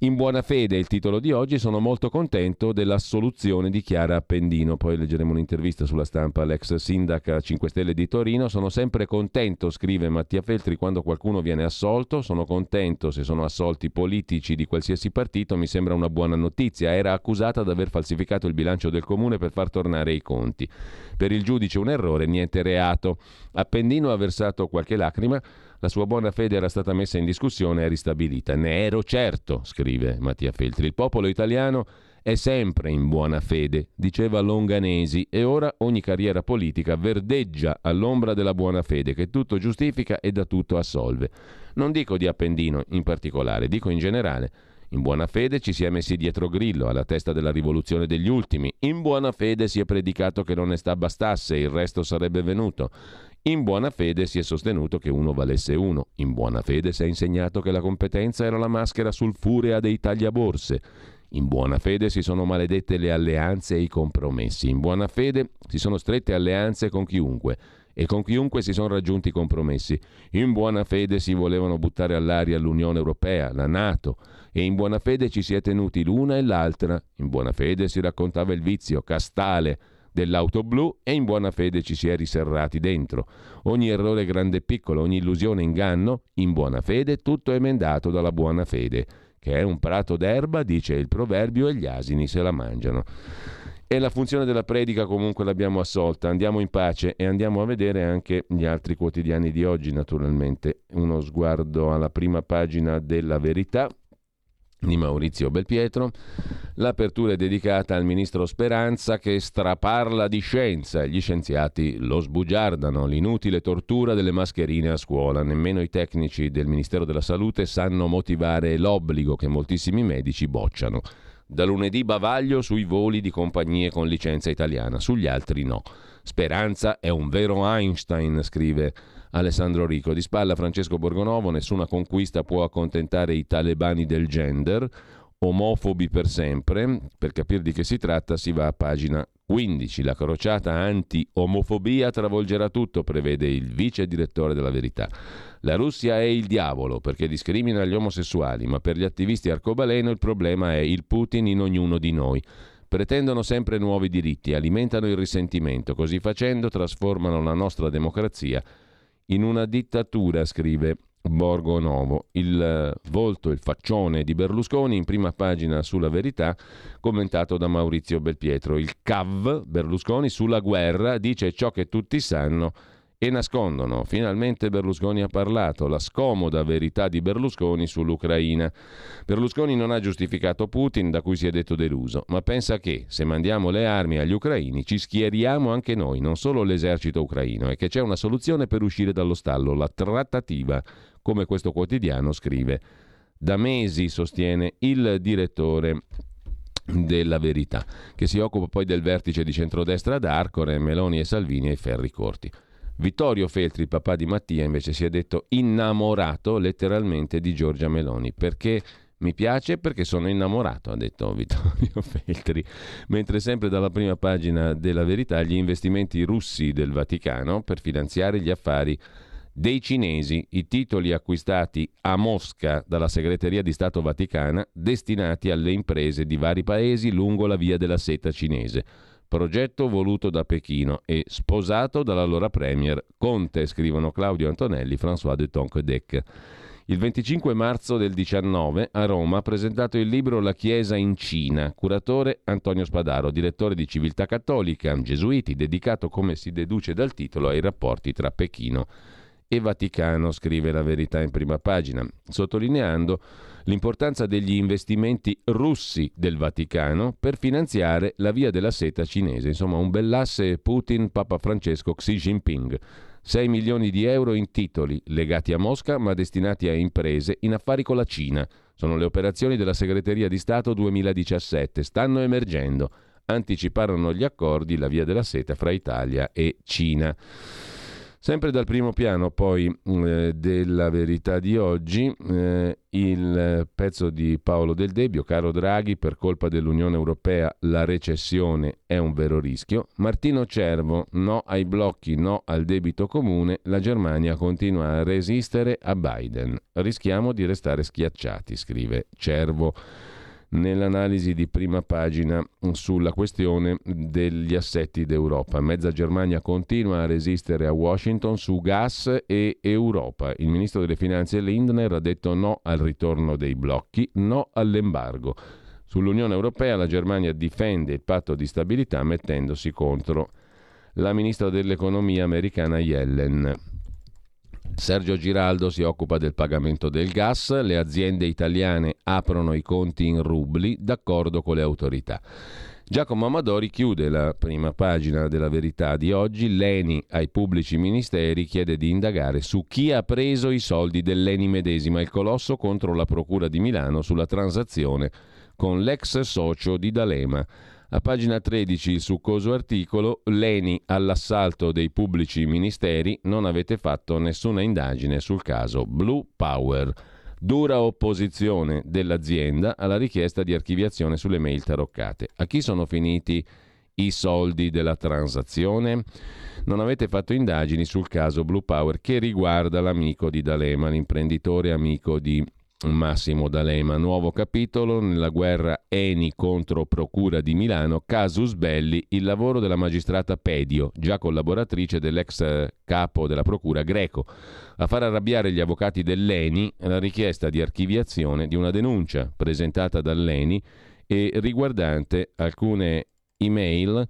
In buona fede il titolo di oggi, sono molto contento dell'assoluzione di Chiara Appendino. Poi leggeremo un'intervista sulla Stampa all'ex sindaca cinque Stelle di Torino. Sono sempre contento, scrive Mattia Feltri, quando qualcuno viene assolto. Sono contento se sono assolti politici di qualsiasi partito, mi sembra una buona notizia. Era accusata di aver falsificato il bilancio del comune per far tornare i conti. Per il giudice un errore, niente reato. Appendino ha versato qualche lacrima. La sua buona fede era stata messa in discussione e ristabilita. Ne ero certo, scrive Mattia Feltri. Il popolo italiano è sempre in buona fede, diceva Longanesi, e ora ogni carriera politica verdeggia all'ombra della buona fede, che tutto giustifica e da tutto assolve. Non dico di Appendino in particolare, dico in generale. In buona fede ci si è messi dietro Grillo, alla testa della rivoluzione degli ultimi. In buona fede si è predicato che l'onestà bastasse, il resto sarebbe venuto. In buona fede si è sostenuto che uno valesse uno. In buona fede si è insegnato che la competenza era la maschera sulfurea dei tagliaborse. In buona fede si sono maledette le alleanze e i compromessi. In buona fede si sono strette alleanze con chiunque e con chiunque si sono raggiunti compromessi. In buona fede si volevano buttare all'aria l'Unione Europea, la NATO, e in buona fede ci si è tenuti l'una e l'altra. In buona fede si raccontava il vizio Castale dell'auto blu e in buona fede ci si è riserrati dentro. Ogni errore grande e piccolo, ogni illusione, inganno, in buona fede tutto emendato dalla buona fede, che è un prato d'erba, dice il proverbio, e gli asini se la mangiano. E la funzione della predica comunque l'abbiamo assolta. Andiamo in pace e andiamo a vedere anche gli altri quotidiani di oggi, naturalmente. Uno sguardo alla prima pagina della Verità di Maurizio Belpietro. L'apertura è dedicata al ministro Speranza che straparla di scienza. Gli scienziati lo sbugiardano, l'inutile tortura delle mascherine a scuola. Nemmeno i tecnici del Ministero della Salute sanno motivare l'obbligo che moltissimi medici bocciano. Da lunedì bavaglio sui voli di compagnie con licenza italiana, sugli altri no. Speranza è un vero Einstein, scrive Alessandro Rico. Di spalla Francesco Borgonovo, nessuna conquista può accontentare i talebani del gender. Omofobi per sempre. Per capire di che si tratta si va a pagina quindici. La crociata anti-omofobia travolgerà tutto, prevede il vice direttore della Verità. La Russia è il diavolo perché discrimina gli omosessuali, ma per gli attivisti arcobaleno il problema è il Putin in ognuno di noi. Pretendono sempre nuovi diritti, alimentano il risentimento, così facendo trasformano la nostra democrazia in una dittatura, scrive Borgo Novo. Il volto, il faccione di Berlusconi in prima pagina sulla Verità, commentato da Maurizio Belpietro. Il C A V Berlusconi sulla guerra dice ciò che tutti sanno e nascondono. Finalmente Berlusconi ha parlato, la scomoda verità di Berlusconi sull'Ucraina. Berlusconi non ha giustificato Putin, da cui si è detto deluso, ma pensa che se mandiamo le armi agli ucraini ci schieriamo anche noi, non solo l'esercito ucraino, e che c'è una soluzione per uscire dallo stallo, la trattativa, come questo quotidiano scrive da mesi, sostiene il direttore della Verità, che si occupa poi del vertice di centrodestra ad Arcore, Meloni e Salvini ai ferri corti. Vittorio Feltri, papà di Mattia, invece si è detto innamorato letteralmente di Giorgia Meloni. Perché mi piace? Perché sono innamorato, ha detto Vittorio Feltri. Mentre sempre dalla prima pagina della Verità, gli investimenti russi del Vaticano per finanziare gli affari dei cinesi, i titoli acquistati a Mosca dalla Segreteria di Stato Vaticana destinati alle imprese di vari paesi lungo la via della seta cinese. Progetto voluto da Pechino e sposato dall'allora premier Conte, scrivono Claudio Antonelli, François de Tonquedec. Il venticinque marzo del diciannove a Roma ha presentato il libro La Chiesa in Cina, curatore Antonio Spadaro, direttore di Civiltà Cattolica Gesuiti, dedicato, come si deduce dal titolo, ai rapporti tra Pechino e Vaticano, scrive la Verità in prima pagina, sottolineando l'importanza degli investimenti russi del Vaticano per finanziare la via della seta cinese. Insomma, un bell'asse Putin-Papa Francesco Xi Jinping. sei milioni di euro in titoli legati a Mosca ma destinati a imprese in affari con la Cina. Sono le operazioni della Segreteria di Stato duemiladiciassette. Stanno emergendo. Anticiparono gli accordi la via della seta fra Italia e Cina. Sempre dal primo piano poi eh, della Verità di oggi, eh, il pezzo di Paolo Del Debbio, caro Draghi, per colpa dell'Unione Europea la recessione è un vero rischio. Martino Cervo, no ai blocchi, no al debito comune, la Germania continua a resistere a Biden. Rischiamo di restare schiacciati, scrive Cervo nell'analisi di prima pagina sulla questione degli assetti d'Europa. Mezza Germania continua a resistere a Washington su gas e Europa. Il ministro delle Finanze Lindner ha detto no al ritorno dei blocchi, no all'embargo. Sull'Unione Europea la Germania difende il patto di stabilità mettendosi contro la ministra dell'economia americana Yellen. Sergio Giraldo si occupa del pagamento del gas, le aziende italiane aprono i conti in rubli d'accordo con le autorità. Giacomo Amadori chiude la prima pagina della Verità di oggi. L'E N I ai pubblici ministeri chiede di indagare su chi ha preso i soldi dell'E N I medesima, il colosso contro la Procura di Milano sulla transazione con l'ex socio di D'Alema. A pagina tredici il succoso articolo, l'E N I all'assalto dei pubblici ministeri, non avete fatto nessuna indagine sul caso Blue Power. Dura opposizione dell'azienda alla richiesta di archiviazione sulle mail taroccate. A chi sono finiti i soldi della transazione? Non avete fatto indagini sul caso Blue Power che riguarda l'amico di D'Alema, l'imprenditore amico di Massimo D'Alema. Nuovo capitolo nella guerra E N I contro Procura di Milano, casus belli, il lavoro della magistrata Pedio, già collaboratrice dell'ex capo della Procura Greco, a far arrabbiare gli avvocati dell'E N I la richiesta di archiviazione di una denuncia presentata dall'E N I e riguardante alcune email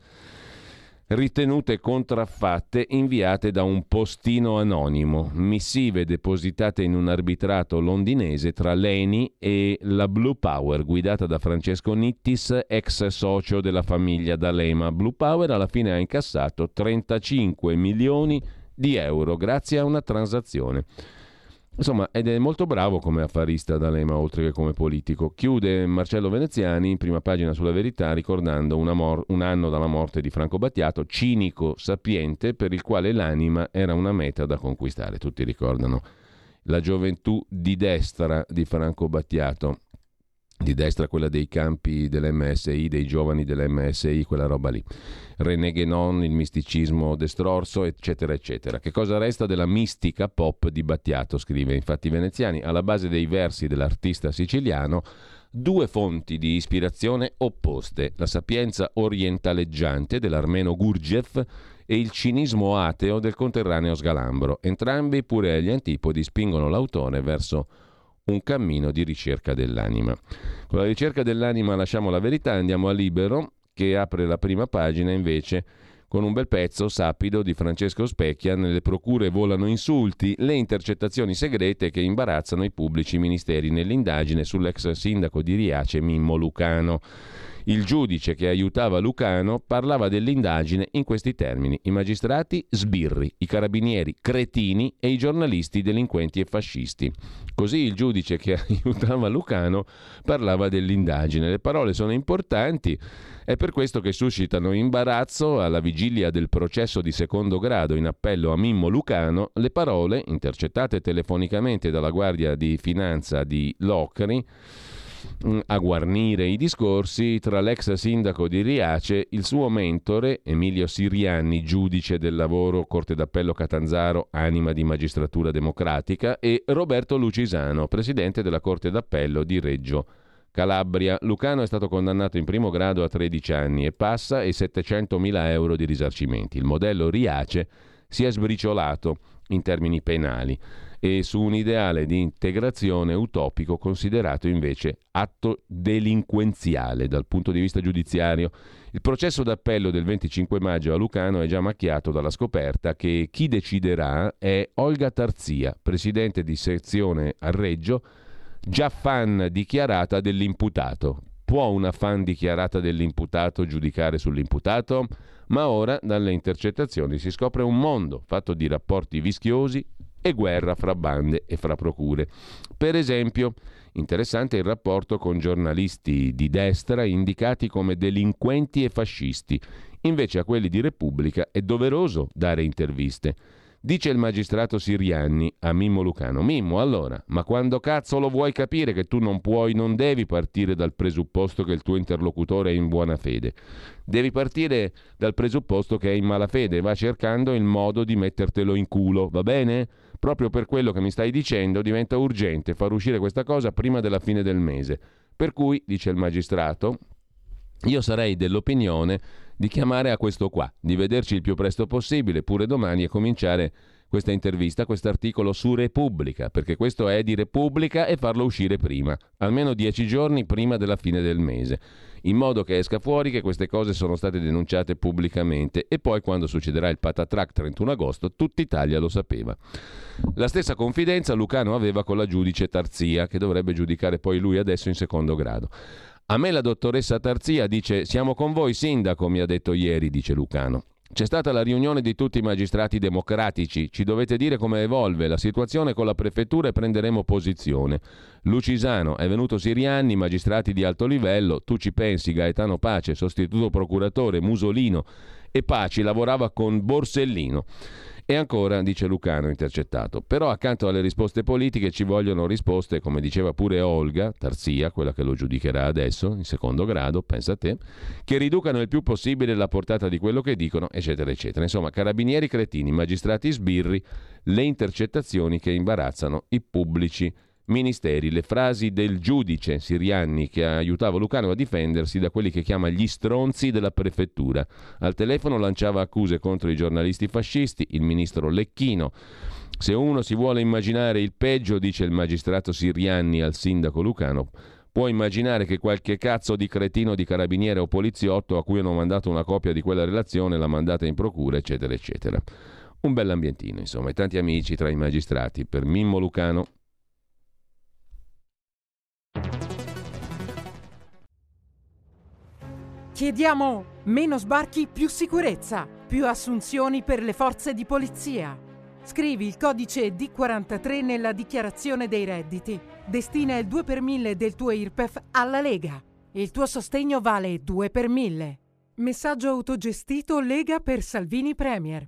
ritenute contraffatte inviate da un postino anonimo, missive depositate in un arbitrato londinese tra l'E N I e la Blue Power guidata da Francesco Nittis, ex socio della famiglia D'Alema. Blue Power alla fine ha incassato trentacinque milioni di euro grazie a una transazione. Insomma, ed è molto bravo come affarista D'Alema, oltre che come politico. Chiude Marcello Veneziani in prima pagina sulla Verità ricordando una mor- un anno dalla morte di Franco Battiato, cinico sapiente per il quale l'anima era una meta da conquistare. Tutti ricordano la gioventù di destra di Franco Battiato, di destra quella dei campi dell'M S I, dei giovani dell'M S I, quella roba lì. René Guénon, il misticismo destrorso, eccetera, eccetera. Che cosa resta della mistica pop di Battiato, scrive. Infatti Veneziani, alla base dei versi dell'artista siciliano, due fonti di ispirazione opposte, la sapienza orientaleggiante dell'armeno Gurdjieff e il cinismo ateo del conterraneo Sgalambro. Entrambi, pure agli antipodi, spingono l'autore verso un cammino di ricerca dell'anima. Con la ricerca dell'anima lasciamo la verità, andiamo a Libero, che apre la prima pagina invece con un bel pezzo sapido di Francesco Specchia. Nelle procure volano insulti, le intercettazioni segrete che imbarazzano i pubblici ministeri nell'indagine sull'ex sindaco di Riace Mimmo Lucano. Il giudice che aiutava Lucano parlava dell'indagine in questi termini: i magistrati sbirri, i carabinieri cretini e i giornalisti delinquenti e fascisti. Così il giudice che aiutava Lucano parlava dell'indagine. Le parole sono importanti, è per questo che suscitano imbarazzo alla vigilia del processo di secondo grado in appello a Mimmo Lucano. Le parole, intercettate telefonicamente dalla Guardia di Finanza di Locri, a guarnire i discorsi tra l'ex sindaco di Riace, il suo mentore Emilio Sirianni, giudice del lavoro Corte d'Appello Catanzaro, anima di magistratura democratica, e Roberto Lucisano, presidente della Corte d'Appello di Reggio Calabria. Lucano è stato condannato in primo grado a tredici anni e passa e settecentomila euro di risarcimenti. Il modello Riace si è sbriciolato in termini penali e su un ideale di integrazione utopico considerato invece atto delinquenziale dal punto di vista giudiziario. Il processo d'appello del venticinque maggio a Lucano è già macchiato dalla scoperta che chi deciderà è Olga Tarzia, presidente di sezione a Reggio, già fan dichiarata dell'imputato. Può una fan dichiarata dell'imputato giudicare sull'imputato? Ma ora dalle intercettazioni si scopre un mondo fatto di rapporti vischiosi e guerra fra bande e fra procure. Per esempio, interessante il rapporto con giornalisti di destra indicati come delinquenti e fascisti. Invece a quelli di Repubblica è doveroso dare interviste. Dice il magistrato Sirianni a Mimmo Lucano: Mimmo, allora, ma quando cazzo lo vuoi capire che tu non puoi, non devi partire dal presupposto che il tuo interlocutore è in buona fede. Devi partire dal presupposto che è in malafede e va cercando il modo di mettertelo in culo, va bene? Proprio per quello che mi stai dicendo diventa urgente far uscire questa cosa prima della fine del mese. Per cui, dice il magistrato, io sarei dell'opinione di chiamare a questo qua, di vederci il più presto possibile, pure domani, e cominciare questa intervista, quest'articolo su Repubblica, perché questo è di Repubblica, e farlo uscire prima, almeno dieci giorni prima della fine del mese, in modo che esca fuori che queste cose sono state denunciate pubblicamente, e poi quando succederà il patatrac trentuno agosto, tutta Italia lo sapeva. La stessa confidenza Lucano aveva con la giudice Tarzia, che dovrebbe giudicare poi lui adesso in secondo grado. A me la dottoressa Tarzia dice: siamo con voi sindaco, mi ha detto ieri, dice Lucano. C'è stata la riunione di tutti i magistrati democratici, ci dovete dire come evolve la situazione con la prefettura e prenderemo posizione. Lucisano, è venuto Sirianni, magistrati di alto livello, tu ci pensi, Gaetano Pace, sostituto procuratore, Musolino, e Paci lavorava con Borsellino. E ancora, dice Lucano, intercettato, però accanto alle risposte politiche ci vogliono risposte, come diceva pure Olga Tarzia, quella che lo giudicherà adesso, in secondo grado, pensa a te, che riducano il più possibile la portata di quello che dicono, eccetera, eccetera. Insomma, carabinieri cretini, magistrati sbirri, le intercettazioni che imbarazzano i pubblici ministeri, le frasi del giudice Sirianni che aiutava Lucano a difendersi da quelli che chiama gli stronzi della prefettura. Al telefono lanciava accuse contro i giornalisti fascisti, il ministro Lecchino. Se uno si vuole immaginare il peggio, dice il magistrato Sirianni al sindaco Lucano, può immaginare che qualche cazzo di cretino di carabiniere o poliziotto a cui hanno mandato una copia di quella relazione l'ha mandata in procura, eccetera, eccetera. Un bell'ambientino, insomma, e tanti amici tra i magistrati per Mimmo Lucano. Chiediamo meno sbarchi, più sicurezza, più assunzioni per le forze di polizia. Scrivi il codice D quarantatré nella dichiarazione dei redditi. Destina il due per mille del tuo I R P E F alla Lega. Il tuo sostegno vale due per mille. Messaggio autogestito Lega per Salvini Premier.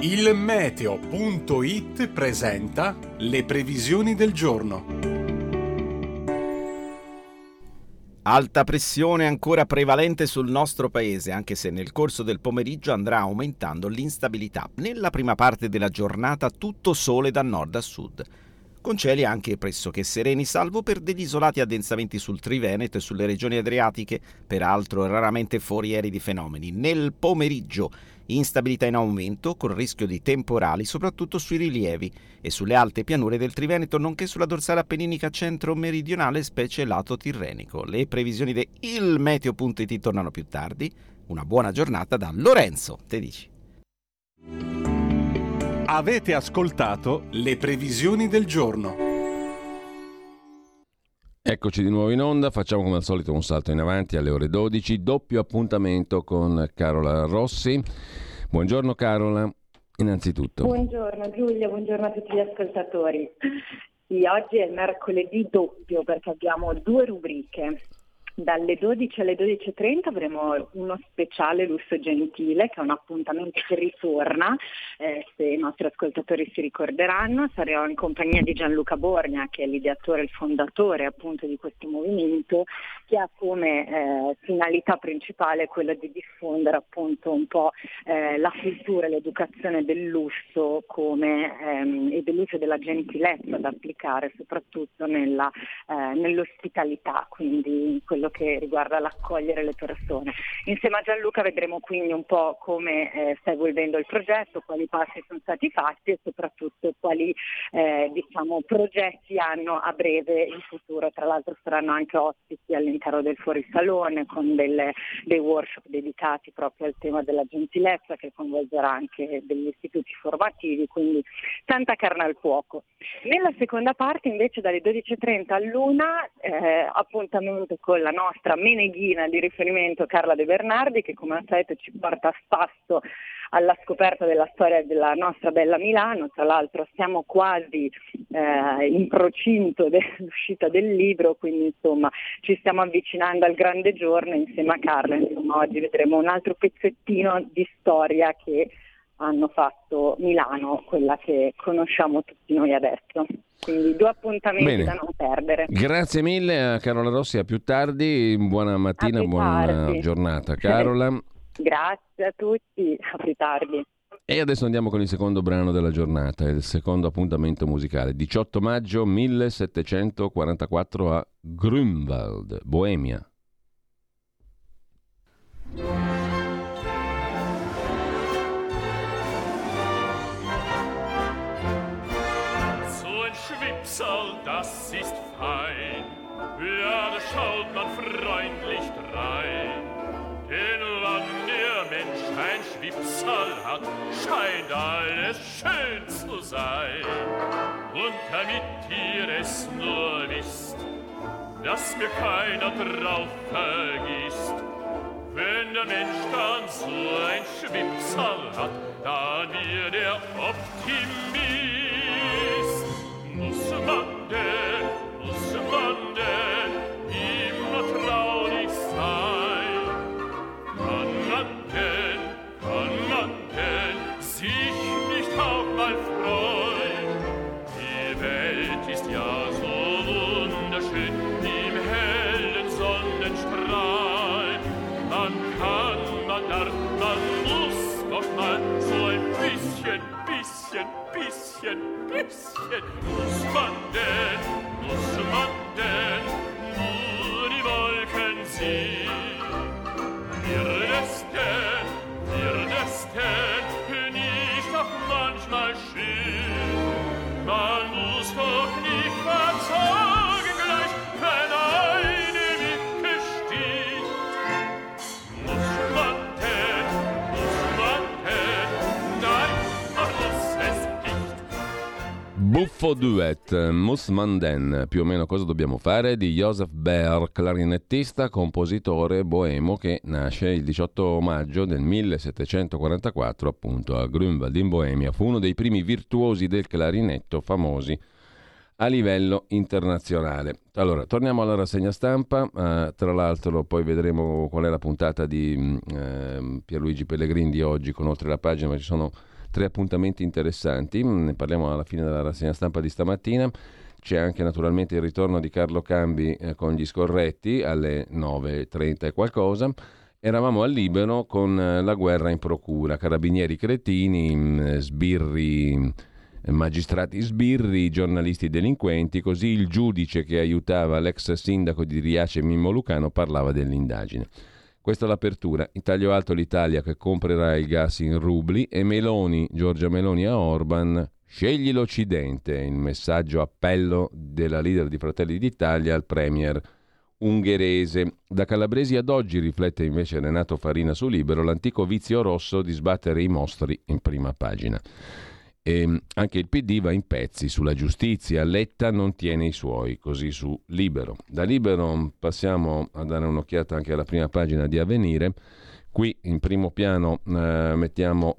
Il meteo punto it presenta le previsioni del giorno. Alta pressione ancora prevalente sul nostro paese, anche se nel corso del pomeriggio andrà aumentando l'instabilità. Nella prima parte della giornata tutto sole da nord a sud, con cieli anche pressoché sereni, salvo per degli isolati addensamenti sul Triveneto e sulle regioni adriatiche, peraltro raramente forieri di fenomeni. Nel pomeriggio instabilità in aumento, con rischio di temporali soprattutto sui rilievi e sulle alte pianure del Triveneto, nonché sulla dorsale appenninica centro-meridionale, specie lato tirrenico. Le previsioni di Il Meteo punto it tornano più tardi. Una buona giornata da Lorenzo Tedici. Avete ascoltato le previsioni del giorno. Eccoci di nuovo in onda, facciamo come al solito un salto in avanti alle ore dodici, doppio appuntamento con Carola Rossi. Buongiorno Carola, innanzitutto. Buongiorno Giulia, buongiorno a tutti gli ascoltatori. Sì, oggi è mercoledì doppio perché abbiamo due rubriche. Dalle dodici alle dodici e trenta avremo uno speciale Lusso Gentile, che è un appuntamento che ritorna, eh, se i nostri ascoltatori si ricorderanno. Saremo in compagnia di Gianluca Borgna, che è l'ideatore e il fondatore appunto di questo movimento, che ha come eh, finalità principale quella di diffondere appunto un po' eh, la cultura e l'educazione del lusso come, ehm, e dell'uso della gentilezza da applicare soprattutto nella, eh, nell'ospitalità, quindi in quello che riguarda l'accogliere le persone. Insieme a Gianluca vedremo quindi un po' come eh, sta evolvendo il progetto, quali passi sono stati fatti e soprattutto quali eh, diciamo progetti hanno a breve in futuro. Tra l'altro saranno anche ospiti all'interno del fuorisalone con delle, dei workshop dedicati proprio al tema della gentilezza, che coinvolgerà anche degli istituti formativi, quindi tanta carne al fuoco. Nella seconda parte invece dalle dodici e trenta all'una eh, appuntamento con la nostra meneghina di riferimento Carla De Bernardi, che come al solito ci porta a spasso alla scoperta della storia della nostra bella Milano. Tra l'altro siamo quasi eh, in procinto dell'uscita del libro, quindi insomma ci stiamo avvicinando al grande giorno insieme a Carla. Insomma oggi vedremo un altro pezzettino di storia che hanno fatto Milano, quella che conosciamo tutti noi adesso. Quindi due appuntamenti Bene. Da non perdere. Grazie mille a Carola Rossi, a più tardi, buona mattina, buona tardi. Giornata Carola. Grazie a tutti, a più tardi. E adesso andiamo con il secondo brano della giornata, il secondo appuntamento musicale. diciotto maggio millesettecentoquarantaquattro a Grünwald, Boemia. Das ist fein, ja, da schaut man freundlich drein. Denn wann der Mensch ein Schwipsal hat, scheint alles schön zu sein. Und damit ihr es nur wisst, dass mir keiner drauf vergisst, wenn der Mensch dann so ein Schwipsal hat, dann wird er Optimist. Muss man denn, muss man denn immer traurig sein? Kann man denn, kann man denn sich nicht auch mal freuen? Die Welt ist ja so wunderschön im Herzen. bisschen, bisschen muss man denn, muss man denn nur die Wolken sehen. Wir lästen, wir lästen nicht doch manchmal schön. Man muss doch nicht verzagen gleich, wenn eine Wicke steht. Muss man denn, muss man denn, nein, man muss es nicht. Buffo duet, Muss man denn, più o meno cosa dobbiamo fare, di Joseph Baer, clarinettista, compositore boemo che nasce il diciotto maggio del millesettecentoquarantaquattro appunto a Grünwald in Boemia. Fu uno dei primi virtuosi del clarinetto famosi a livello internazionale. Allora, torniamo alla rassegna stampa, eh, tra l'altro poi vedremo qual è la puntata di eh, Pierluigi Pellegrini di oggi con Oltre la Pagina, ma ci sono tre appuntamenti interessanti, ne parliamo alla fine della rassegna stampa di stamattina. C'è anche naturalmente il ritorno di Carlo Cambi eh, con gli scorretti alle nove e trenta e qualcosa. Eravamo al Libano con eh, la guerra in procura, carabinieri cretini, mh, sbirri, magistrati sbirri, giornalisti delinquenti, così il giudice che aiutava l'ex sindaco di Riace Mimmo Lucano parlava dell'indagine. Questa è l'apertura, in taglio alto l'Italia che comprerà il gas in rubli e Meloni, Giorgia Meloni a Orban, scegli l'Occidente, il messaggio appello della leader di Fratelli d'Italia al premier ungherese. Da Calabresi ad oggi riflette invece Renato Farina su Libero, l'antico vizio rosso di sbattere i mostri in prima pagina. E anche il P D va in pezzi sulla giustizia, Letta non tiene i suoi, così su Libero. Da Libero passiamo a dare un'occhiata anche alla prima pagina di Avvenire. Qui in primo piano eh, mettiamo,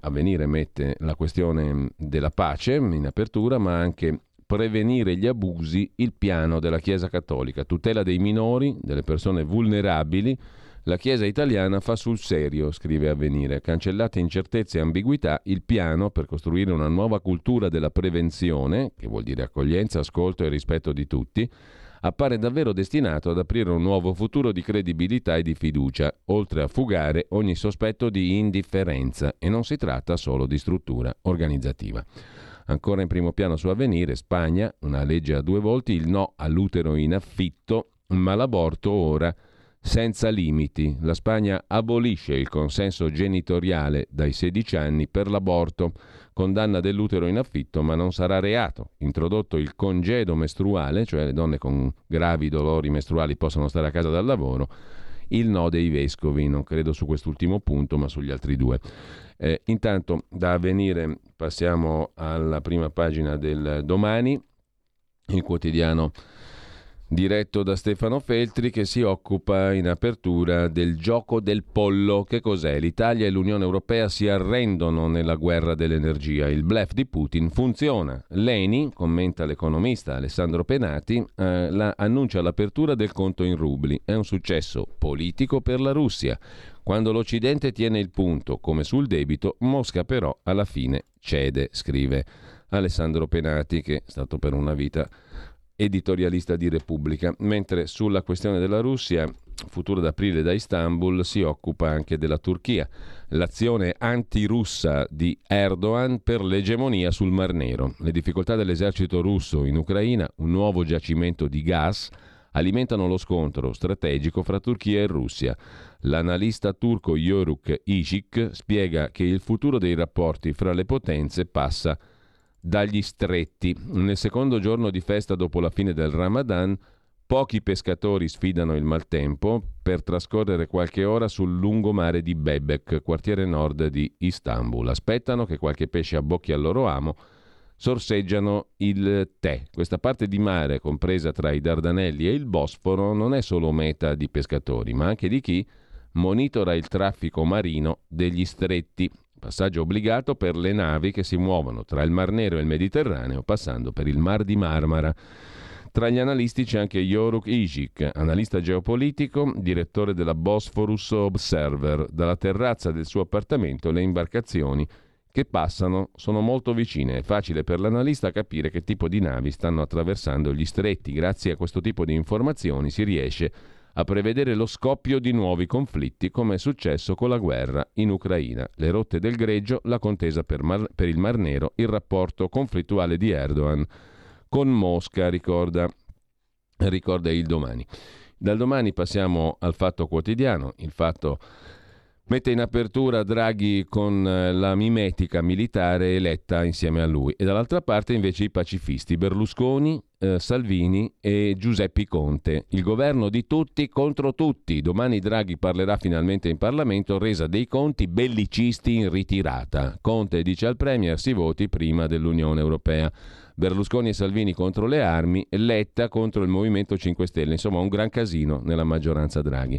Avvenire mette la questione della pace in apertura, ma anche prevenire gli abusi, il piano della Chiesa Cattolica, tutela dei minori, delle persone vulnerabili. La Chiesa italiana fa sul serio, scrive Avvenire, cancellate incertezze e ambiguità, il piano per costruire una nuova cultura della prevenzione, che vuol dire accoglienza, ascolto e rispetto di tutti, appare davvero destinato ad aprire un nuovo futuro di credibilità e di fiducia, oltre a fugare ogni sospetto di indifferenza, e non si tratta solo di struttura organizzativa. Ancora in primo piano su Avvenire, Spagna, una legge a due volti, il no all'utero in affitto, ma l'aborto ora senza limiti. La Spagna abolisce il consenso genitoriale dai sedici anni per l'aborto, condanna dell'utero in affitto, ma non sarà reato. Introdotto il congedo mestruale, cioè le donne con gravi dolori mestruali possono stare a casa dal lavoro. Il no dei vescovi, non credo su quest'ultimo punto, ma sugli altri due. Eh, intanto da Avvenire passiamo alla prima pagina del Domani, il quotidiano diretto da Stefano Feltri, che si occupa in apertura del gioco del pollo. Che cos'è? L'Italia e l'Unione Europea si arrendono nella guerra dell'energia. Il bluff di Putin funziona. L'E N I, commenta l'economista Alessandro Penati, eh, la, annuncia l'apertura del conto in rubli. È un successo politico per la Russia. Quando l'Occidente tiene il punto, come sul debito, Mosca però alla fine cede, scrive Alessandro Penati, che è stato per una vita editorialista di Repubblica, mentre sulla questione della Russia, futuro d'aprile da Istanbul, si occupa anche della Turchia, l'azione antirussa di Erdogan per l'egemonia sul Mar Nero, le difficoltà dell'esercito russo in Ucraina, un nuovo giacimento di gas, alimentano lo scontro strategico fra Turchia e Russia. L'analista turco Yoruk Ishik spiega che il futuro dei rapporti fra le potenze passa dagli stretti. Nel secondo giorno di festa dopo la fine del Ramadan, pochi pescatori sfidano il maltempo per trascorrere qualche ora sul lungomare di Bebek, quartiere nord di Istanbul. Aspettano che qualche pesce abbocchi al loro amo, sorseggiano il tè. Questa parte di mare, compresa tra i Dardanelli e il Bosforo, non è solo meta di pescatori, ma anche di chi monitora il traffico marino degli stretti. Passaggio obbligato per le navi che si muovono tra il Mar Nero e il Mediterraneo, passando per il Mar di Marmara. Tra gli analisti c'è anche Yoruk Ishik, analista geopolitico, direttore della Bosphorus Observer. Dalla terrazza del suo appartamento le imbarcazioni che passano sono molto vicine. È facile per l'analista capire che tipo di navi stanno attraversando gli stretti. Grazie a questo tipo di informazioni si riesce a prevedere lo scoppio di nuovi conflitti, come è successo con la guerra in Ucraina, le rotte del greggio, la contesa per, Mar- per il Mar Nero, il rapporto conflittuale di Erdogan con Mosca, ricorda, ricorda il Domani. Dal Domani passiamo al Fatto Quotidiano. Il Fatto mette in apertura Draghi con la mimetica militare eletta insieme a lui, e dall'altra parte invece i pacifisti Berlusconi, eh, Salvini e Giuseppe Conte. Il governo di tutti contro tutti. Domani Draghi parlerà finalmente in Parlamento, resa dei conti, bellicisti in ritirata. Conte dice al Premier si voti prima dell'Unione Europea. Berlusconi e Salvini contro le armi, Letta contro il Movimento cinque Stelle. Insomma, un gran casino nella maggioranza Draghi.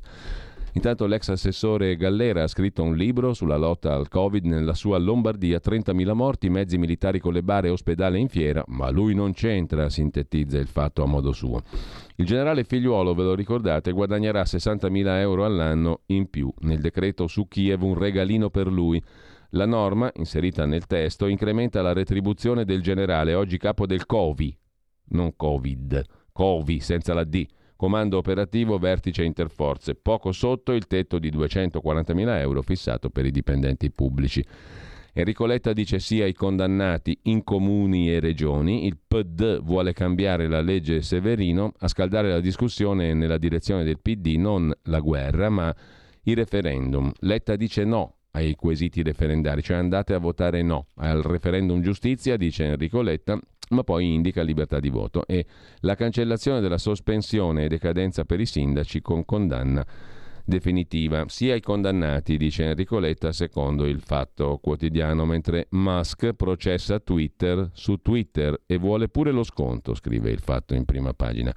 Intanto l'ex assessore Gallera ha scritto un libro sulla lotta al Covid nella sua Lombardia, trentamila morti, mezzi militari con le bare, ospedale in fiera, ma lui non c'entra, sintetizza il Fatto a modo suo. Il generale Figliuolo, ve lo ricordate, guadagnerà sessantamila euro all'anno in più. Nel decreto su Kiev un regalino per lui. La norma, inserita nel testo, incrementa la retribuzione del generale, oggi capo del Covi, non Covid, Covi senza la D, Comando Operativo Vertice Interforze, poco sotto il tetto di duecentoquarantamila euro fissato per i dipendenti pubblici. Enrico Letta dice sì ai condannati in comuni e regioni, il P D vuole cambiare la legge Severino, a scaldare la discussione nella direzione del P D non la guerra ma i referendum. Letta dice no ai quesiti referendari, cioè andate a votare no al referendum giustizia, dice Enrico Letta, ma poi indica libertà di voto e la cancellazione della sospensione e decadenza per i sindaci con condanna definitiva, sia ai condannati, dice Enrico Letta secondo il Fatto Quotidiano, mentre Musk processa Twitter su Twitter e vuole pure lo sconto, scrive il Fatto in prima pagina.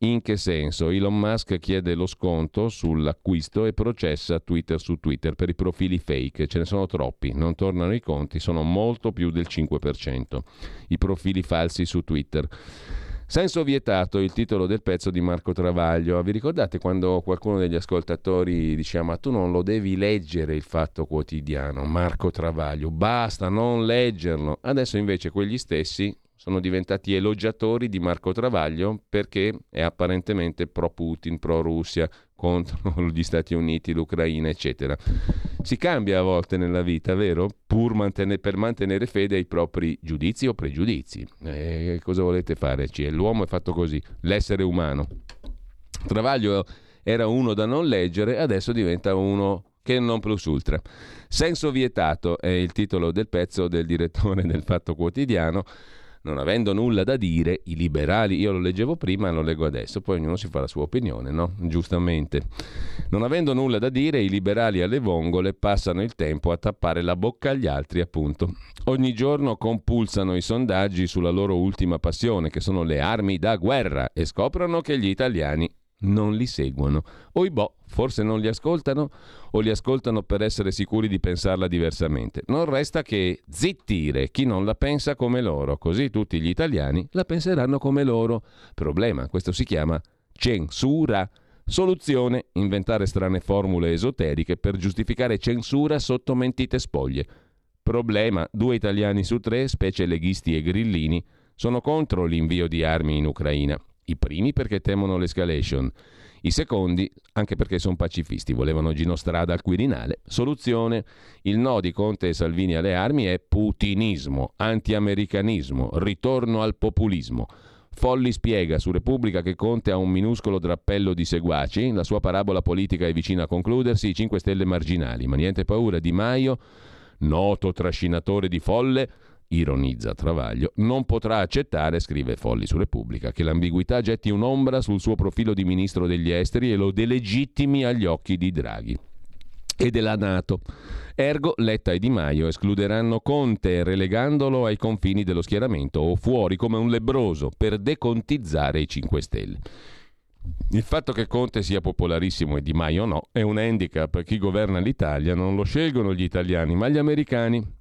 In che senso? Elon Musk chiede lo sconto sull'acquisto e processa Twitter su Twitter per i profili fake. Ce ne sono troppi, non tornano i conti, sono molto più del cinque per cento i profili falsi su Twitter. Senso vietato, il titolo del pezzo di Marco Travaglio. Vi ricordate quando qualcuno degli ascoltatori diceva ma tu non lo devi leggere il Fatto Quotidiano, Marco Travaglio, basta non leggerlo. Adesso invece quegli stessi sono diventati elogiatori di Marco Travaglio perché è apparentemente pro Putin, pro Russia, contro gli Stati Uniti, l'Ucraina, eccetera. Si cambia a volte nella vita, vero? Pur mantenere, per mantenere fede ai propri giudizi o pregiudizi. E cosa volete fare? Cioè, l'uomo è fatto così, l'essere umano. Travaglio era uno da non leggere, adesso diventa uno che non plus ultra. Senso vietato è il titolo del pezzo del direttore del Fatto Quotidiano. Non avendo nulla da dire, i liberali, io lo leggevo prima e lo leggo adesso, poi ognuno si fa la sua opinione, no? Giustamente. Non avendo nulla da dire, i liberali alle vongole passano il tempo a tappare la bocca agli altri, appunto. Ogni giorno compulsano i sondaggi sulla loro ultima passione, che sono le armi da guerra, e scoprono che gli italiani non li seguono. Oibò, forse non li ascoltano o li ascoltano per essere sicuri di pensarla diversamente. Non resta che zittire chi non la pensa come loro, così tutti gli italiani la penseranno come loro. Problema, questo si chiama censura. Soluzione, inventare strane formule esoteriche per giustificare censura sotto mentite spoglie. Problema, due italiani su tre, specie leghisti e grillini, sono contro l'invio di armi in Ucraina. I primi perché temono l'escalation, i secondi anche perché sono pacifisti, volevano Ginostrada al Quirinale. Soluzione, il no di Conte e Salvini alle armi è putinismo, antiamericanismo, ritorno al populismo. Folli spiega su Repubblica che Conte ha un minuscolo drappello di seguaci, la sua parabola politica è vicina a concludersi, i cinque Stelle marginali, ma niente paura, Di Maio, noto trascinatore di folle, ironizza Travaglio, non potrà accettare, scrive Folli su Repubblica, che l'ambiguità getti un'ombra sul suo profilo di ministro degli esteri e lo delegittimi agli occhi di Draghi e della NATO. Ergo Letta e Di Maio escluderanno Conte relegandolo ai confini dello schieramento o fuori come un lebbroso per decontizzare i cinque Stelle. Il fatto che Conte sia popolarissimo e Di Maio no è un handicap per chi governa l'Italia, non lo scelgono gli italiani ma gli americani.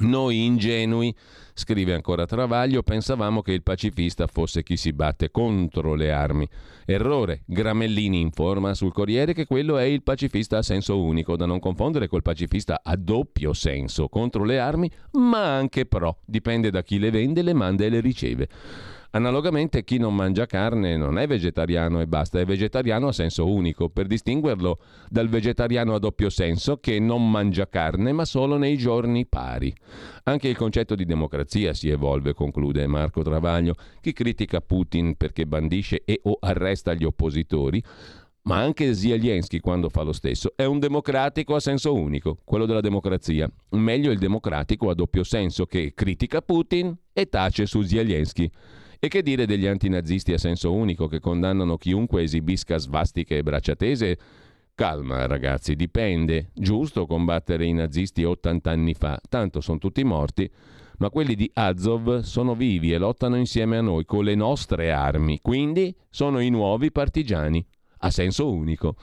Noi ingenui, scrive ancora Travaglio, pensavamo che il pacifista fosse chi si batte contro le armi. Errore, Gramellini informa sul Corriere che quello è il pacifista a senso unico, da non confondere col pacifista a doppio senso, contro le armi ma anche pro, dipende da chi le vende, le manda e le riceve. Analogamente chi non mangia carne non è vegetariano e basta, è vegetariano a senso unico, per distinguerlo dal vegetariano a doppio senso che non mangia carne ma solo nei giorni pari. Anche il concetto di democrazia si evolve, conclude Marco Travaglio. Chi critica Putin perché bandisce e o arresta gli oppositori, ma anche Zelensky quando fa lo stesso, è un democratico a senso unico, quello della democrazia. Meglio il democratico a doppio senso che critica Putin e tace su Zelensky. E che dire degli antinazisti a senso unico che condannano chiunque esibisca svastiche e braccia tese? Calma ragazzi, dipende. Giusto combattere i nazisti ottanta anni fa, tanto sono tutti morti, ma quelli di Azov sono vivi e lottano insieme a noi con le nostre armi, quindi sono i nuovi partigiani. A senso unico.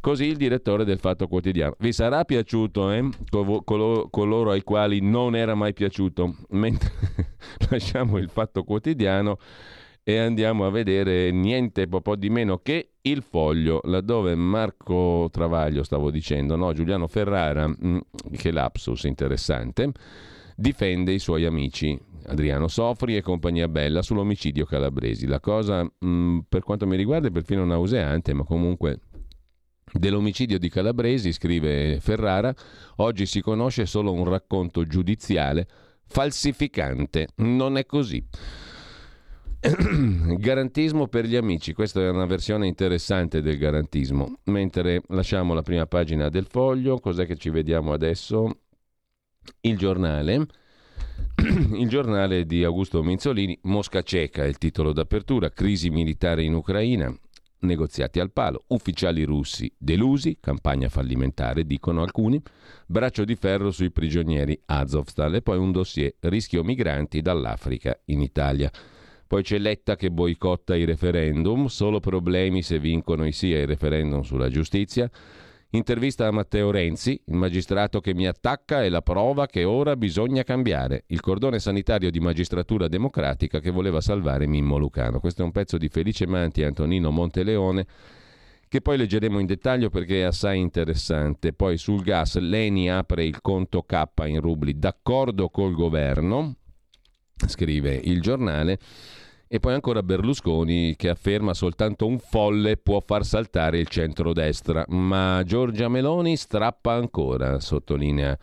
Così il direttore del Fatto Quotidiano. Vi sarà piaciuto, eh? Col- col- coloro ai quali non era mai piaciuto. Mentre lasciamo il Fatto Quotidiano e andiamo a vedere niente po' di meno che Il Foglio, laddove Marco Travaglio, stavo dicendo, no, Giuliano Ferrara, mh, che lapsus interessante, difende i suoi amici Adriano Sofri e compagnia bella sull'omicidio Calabresi. La cosa, mh, per quanto mi riguarda, è perfino nauseante, ma comunque dell'omicidio di Calabresi, scrive Ferrara, oggi si conosce solo un racconto giudiziale falsificante. Non è così. Garantismo per gli amici, questa è una versione interessante del garantismo. Mentre lasciamo la prima pagina del Foglio, cos'è che ci vediamo adesso? Il Giornale. Il Giornale di Augusto Minzolini, Mosca cieca è il titolo d'apertura, crisi militare in Ucraina, negoziati al palo, ufficiali russi delusi, campagna fallimentare dicono alcuni, braccio di ferro sui prigionieri Azovstal e poi un dossier rischio migranti dall'Africa in Italia. Poi c'è Letta che boicotta i referendum, solo problemi se vincono i sì ai referendum sulla giustizia. Intervista a Matteo Renzi, il magistrato che mi attacca è la prova che ora bisogna cambiare. Il cordone sanitario di magistratura democratica che voleva salvare Mimmo Lucano. Questo è un pezzo di Felice Manti e Antonino Monteleone che poi leggeremo in dettaglio perché è assai interessante. Poi sul gas l'E N I apre il conto K in rubli d'accordo col governo, scrive il Giornale. E poi ancora Berlusconi che afferma soltanto un folle può far saltare il centrodestra, ma Giorgia Meloni strappa ancora, sottolinea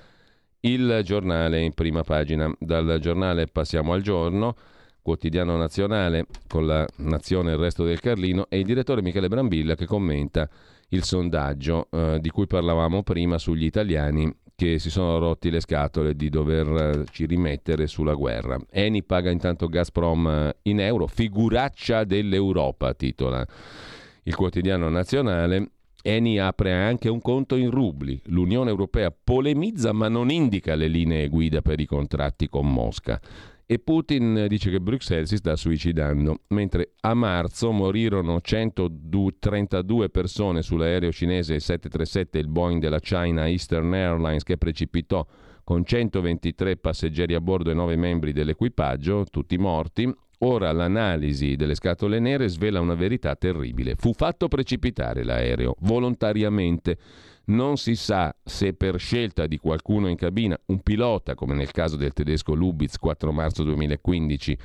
il Giornale in prima pagina. Dal Giornale passiamo al Giorno, quotidiano nazionale, con la Nazione e il resto del Carlino, e il direttore Michele Brambilla che commenta il sondaggio eh, di cui parlavamo prima sugli italiani che si sono rotti le scatole di doverci rimettere sulla guerra. E N I paga intanto Gazprom in euro, figuraccia dell'Europa, titola il quotidiano nazionale. E N I apre anche un conto in rubli. L'Unione Europea polemizza ma non indica le linee guida per i contratti con Mosca. E Putin dice che Bruxelles si sta suicidando, mentre a marzo morirono centotrentadue persone sull'aereo cinese sette tre sette, il Boeing della China Eastern Airlines che precipitò con centoventitré passeggeri a bordo e nove membri dell'equipaggio, tutti morti. Ora l'analisi delle scatole nere svela una verità terribile. Fu fatto precipitare l'aereo volontariamente. Non si sa se per scelta di qualcuno in cabina, un pilota come nel caso del tedesco Lubitz quattro marzo duemilaquindici,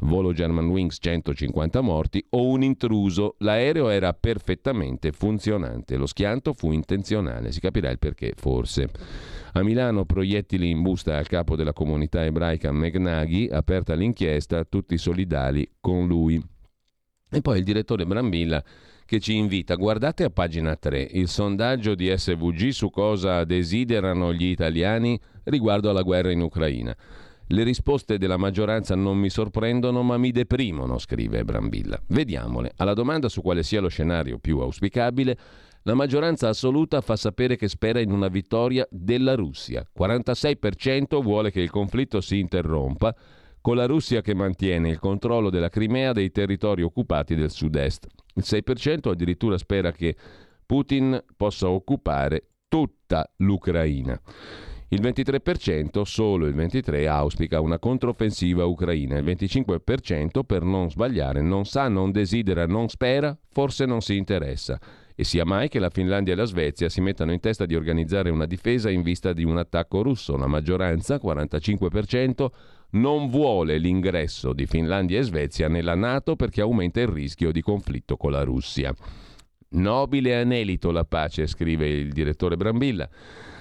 volo Germanwings centocinquanta morti, o un intruso. L'aereo era perfettamente funzionante, lo schianto fu intenzionale, si capirà il perché forse. A Milano proiettili in busta al capo della comunità ebraica Megnaghi, aperta l'inchiesta, tutti solidali con lui. E poi il direttore Brambilla che ci invita, guardate a pagina tre, il sondaggio di S V G su cosa desiderano gli italiani riguardo alla guerra in Ucraina. Le risposte della maggioranza non mi sorprendono ma mi deprimono, scrive Brambilla. Vediamole. Alla domanda su quale sia lo scenario più auspicabile, la maggioranza assoluta fa sapere che spera in una vittoria della Russia. quarantasei per cento vuole che il conflitto si interrompa, con la Russia che mantiene il controllo della Crimea e dei territori occupati del sud-est. Il sei per cento addirittura spera che Putin possa occupare tutta l'Ucraina. Il ventitré per cento, solo il ventitré per cento, auspica una controffensiva ucraina. Il venticinque per cento, per non sbagliare, non sa, non desidera, non spera, forse non si interessa. E sia mai che la Finlandia e la Svezia si mettano in testa di organizzare una difesa in vista di un attacco russo. La maggioranza, quarantacinque per cento, non vuole l'ingresso di Finlandia e Svezia nella NATO perché aumenta il rischio di conflitto con la Russia. Nobile anelito la pace, scrive il direttore Brambilla.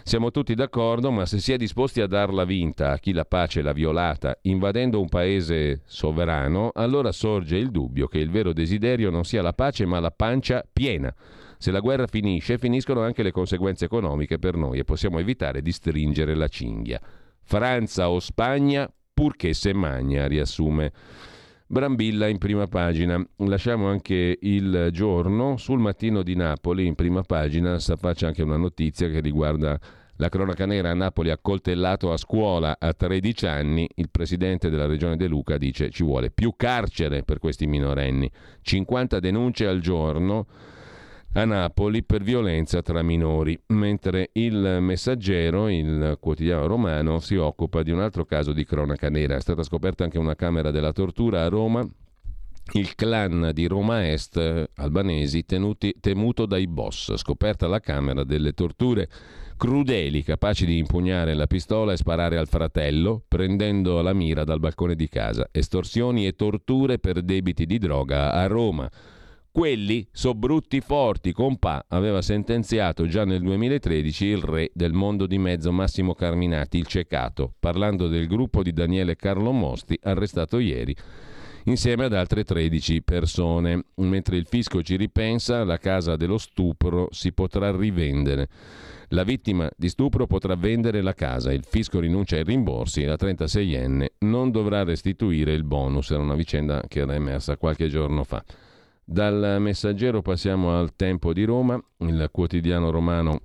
Siamo tutti d'accordo, ma se si è disposti a darla vinta a chi la pace l'ha violata invadendo un paese sovrano, allora sorge il dubbio che il vero desiderio non sia la pace ma la pancia piena. Se la guerra finisce, finiscono anche le conseguenze economiche per noi e possiamo evitare di stringere la cinghia. Francia o Spagna, purché se magna, riassume Brambilla in prima pagina. Lasciamo anche Il Giorno. Sul Mattino di Napoli, in prima pagina, si affaccia anche una notizia che riguarda la cronaca nera. A Napoli accoltellato a scuola a tredici anni, il presidente della regione De Luca dice ci vuole più carcere per questi minorenni. cinquanta denunce al giorno a Napoli per violenza tra minori, mentre Il Messaggero, il quotidiano romano, si occupa di un altro caso di cronaca nera. È stata scoperta anche una camera della tortura a Roma, il clan di Roma Est albanesi tenuti, temuto dai boss. Scoperta la camera delle torture, crudeli capaci di impugnare la pistola e sparare al fratello prendendo la mira dal balcone di casa. Estorsioni e torture per debiti di droga a Roma. Quelli so brutti forti, compà, aveva sentenziato già nel duemilatredici il re del mondo di mezzo Massimo Carminati, il Cecato, parlando del gruppo di Daniele Carlo Mosti, arrestato ieri, insieme ad altre tredici persone. Mentre il fisco ci ripensa, la casa dello stupro si potrà rivendere. La vittima di stupro potrà vendere la casa, il fisco rinuncia ai rimborsi e la trentaseienne non dovrà restituire il bonus. Era una vicenda che era emersa qualche giorno fa. Dal Messaggero passiamo al Tempo di Roma. Il quotidiano romano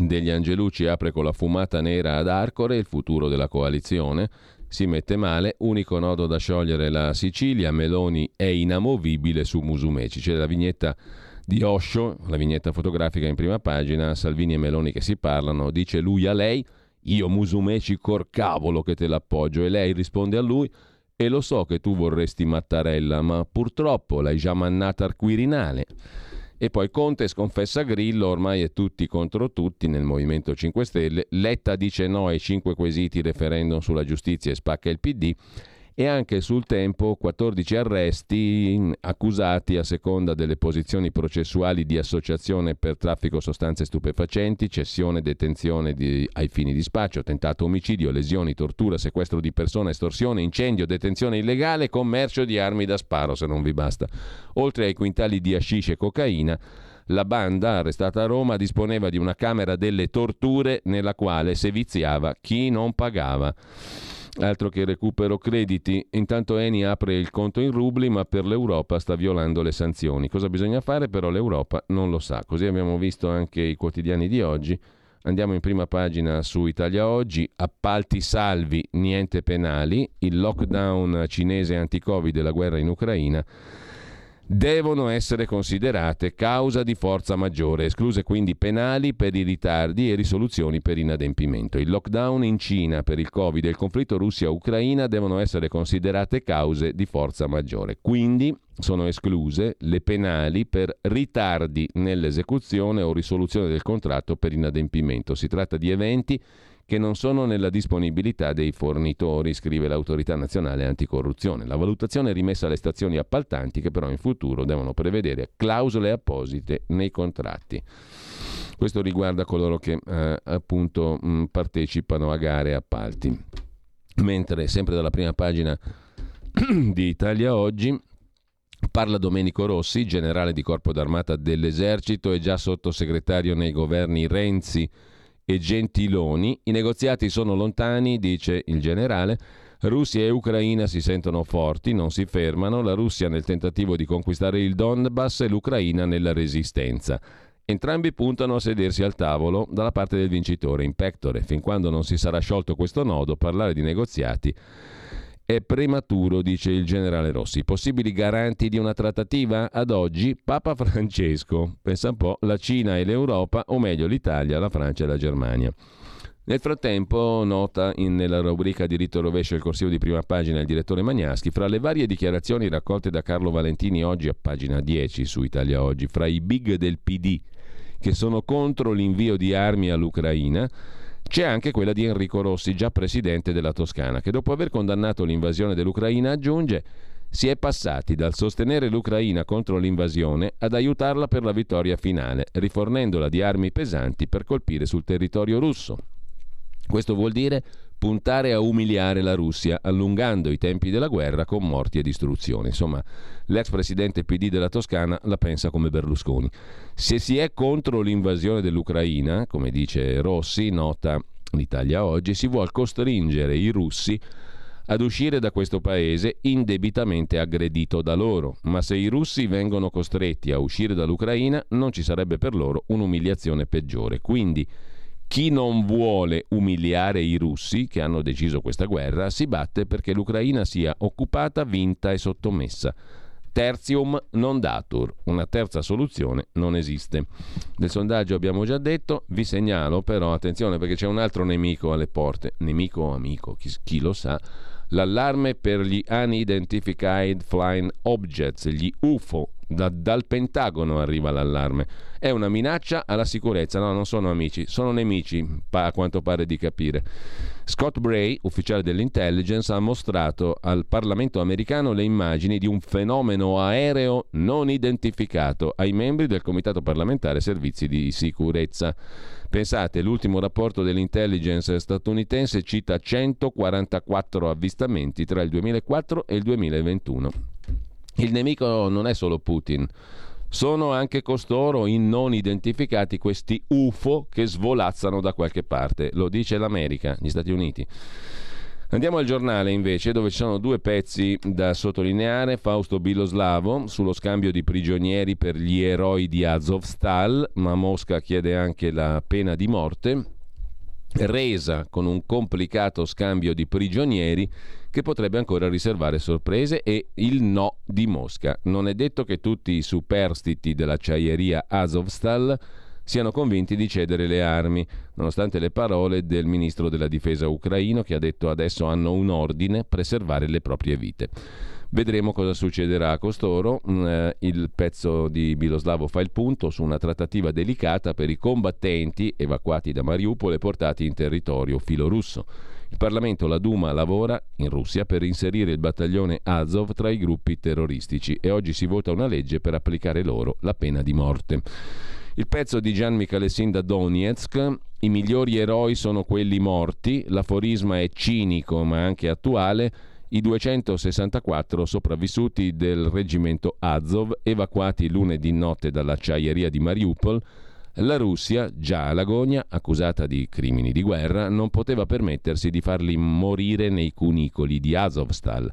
degli Angelucci apre con la fumata nera ad Arcore, il futuro della coalizione. Si mette male, unico nodo da sciogliere la Sicilia, Meloni è inamovibile su Musumeci. C'è la vignetta di Osho, la vignetta fotografica in prima pagina, Salvini e Meloni che si parlano, dice lui a lei, io Musumeci corcavolo che te l'appoggio, e lei risponde a lui, e lo so che tu vorresti Mattarella, ma purtroppo l'hai già mannata al Quirinale. E poi Conte sconfessa Grillo, ormai è tutti contro tutti nel Movimento cinque Stelle. Letta dice no ai cinque quesiti referendum sulla giustizia e spacca il P D. E anche sul Tempo quattordici arresti accusati a seconda delle posizioni processuali di associazione per traffico sostanze stupefacenti, cessione, detenzione di, ai fini di spaccio, tentato omicidio, lesioni, tortura, sequestro di persona, estorsione, incendio, detenzione illegale, commercio di armi da sparo, se non vi basta. Oltre ai quintali di hashish e cocaina, la banda, arrestata a Roma, disponeva di una camera delle torture nella quale seviziava chi non pagava. Altro che recupero crediti. Intanto E N I apre il conto in rubli, ma per l'Europa sta violando le sanzioni. Cosa bisogna fare? Però l'Europa non lo sa. Così abbiamo visto anche i quotidiani di oggi. Andiamo in prima pagina su Italia Oggi. Appalti salvi, niente penali. Il lockdown cinese anti-Covid e la guerra in Ucraina devono essere considerate causa di forza maggiore, escluse quindi penali per i ritardi e risoluzioni per inadempimento. Il lockdown in Cina per il Covid e il conflitto Russia-Ucraina devono essere considerate cause di forza maggiore. Quindi sono escluse le penali per ritardi nell'esecuzione o risoluzione del contratto per inadempimento. Si tratta di eventi che non sono nella disponibilità dei fornitori, scrive l'Autorità Nazionale Anticorruzione. La valutazione è rimessa alle stazioni appaltanti, che però in futuro devono prevedere clausole apposite nei contratti. Questo riguarda coloro che eh, appunto mh, partecipano a gare e appalti. Mentre sempre dalla prima pagina di Italia Oggi parla Domenico Rossi, generale di corpo d'armata dell'esercito e già sottosegretario nei governi Renzi e Gentiloni. I negoziati sono lontani, dice il generale. Russia e Ucraina si sentono forti, non si fermano, la Russia nel tentativo di conquistare il Donbass e l'Ucraina nella resistenza. Entrambi puntano a sedersi al tavolo dalla parte del vincitore in pectore. Fin quando non si sarà sciolto questo nodo, parlare di negoziati è prematuro, dice il generale Rossi. Possibili garanti di una trattativa? Ad oggi Papa Francesco. Pensa un po', la Cina e l'Europa, o meglio l'Italia, la Francia e la Germania. Nel frattempo, nota in, nella rubrica Diritto Rovescio il corsivo di prima pagina il direttore Magnaschi, fra le varie dichiarazioni raccolte da Carlo Valentini oggi a pagina dieci su Italia Oggi, fra i big del P D che sono contro l'invio di armi all'Ucraina, C'è anche quella di Enrico Rossi, già presidente della Toscana, che dopo aver condannato l'invasione dell'Ucraina aggiunge: si è passati dal sostenere l'Ucraina contro l'invasione ad aiutarla per la vittoria finale, rifornendola di armi pesanti per colpire sul territorio russo. Questo vuol dire puntare a umiliare la Russia, allungando i tempi della guerra con morti e distruzioni. Insomma, l'ex presidente P D della Toscana la pensa come Berlusconi. Se si è contro l'invasione dell'Ucraina, come dice Rossi, nota l'Italia Oggi, si vuol costringere i russi ad uscire da questo paese indebitamente aggredito da loro. Ma se i russi vengono costretti a uscire dall'Ucraina, non ci sarebbe per loro un'umiliazione peggiore. Quindi chi non vuole umiliare i russi, che hanno deciso questa guerra, si batte perché l'Ucraina sia occupata, vinta e sottomessa. Tertium non datur, una terza soluzione non esiste. Del sondaggio abbiamo già detto, vi segnalo però, attenzione, perché c'è un altro nemico alle porte, nemico o amico, chi, chi lo sa, l'allarme per gli Unidentified Flying Objects, gli U F O. Da, dal Pentagono arriva l'allarme. È una minaccia alla sicurezza. No, non sono amici, sono nemici, pa, a quanto pare di capire. Scott Bray, ufficiale dell'intelligence, ha mostrato al Parlamento americano le immagini di un fenomeno aereo non identificato ai membri del Comitato parlamentare Servizi di Sicurezza. Pensate, l'ultimo rapporto dell'intelligence statunitense cita centoquarantaquattro avvistamenti tra il duemilaquattro e il duemilaventuno. Il nemico non è solo Putin, sono anche costoro, in non identificati, questi U F O che svolazzano da qualche parte. Lo dice l'America, gli Stati Uniti. Andiamo al giornale invece, dove ci sono due pezzi da sottolineare. Fausto Biloslavo sullo scambio di prigionieri per gli eroi di Azovstal, ma Mosca chiede anche la pena di morte, resa con un complicato scambio di prigionieri che potrebbe ancora riservare sorprese, e il no di Mosca. Non è detto che tutti i superstiti dell'acciaieria Azovstal siano convinti di cedere le armi, nonostante le parole del ministro della difesa ucraino, che ha detto adesso hanno un ordine: preservare le proprie vite. Vedremo cosa succederà a costoro. Il pezzo di Biloslavo fa il punto su una trattativa delicata per i combattenti evacuati da Mariupol e portati in territorio filorusso. Il Parlamento, la Duma, lavora in Russia per inserire il battaglione Azov tra i gruppi terroristici, e oggi si vota una legge per applicare loro la pena di morte. Il pezzo di Gian Michalessin da Donetsk, i migliori eroi sono quelli morti, l'aforisma è cinico ma anche attuale, i duecentosessantaquattro sopravvissuti del reggimento Azov evacuati lunedì notte dall'acciaieria di Mariupol. La Russia, già all'agonia, accusata di crimini di guerra, non poteva permettersi di farli morire nei cunicoli di Azovstal.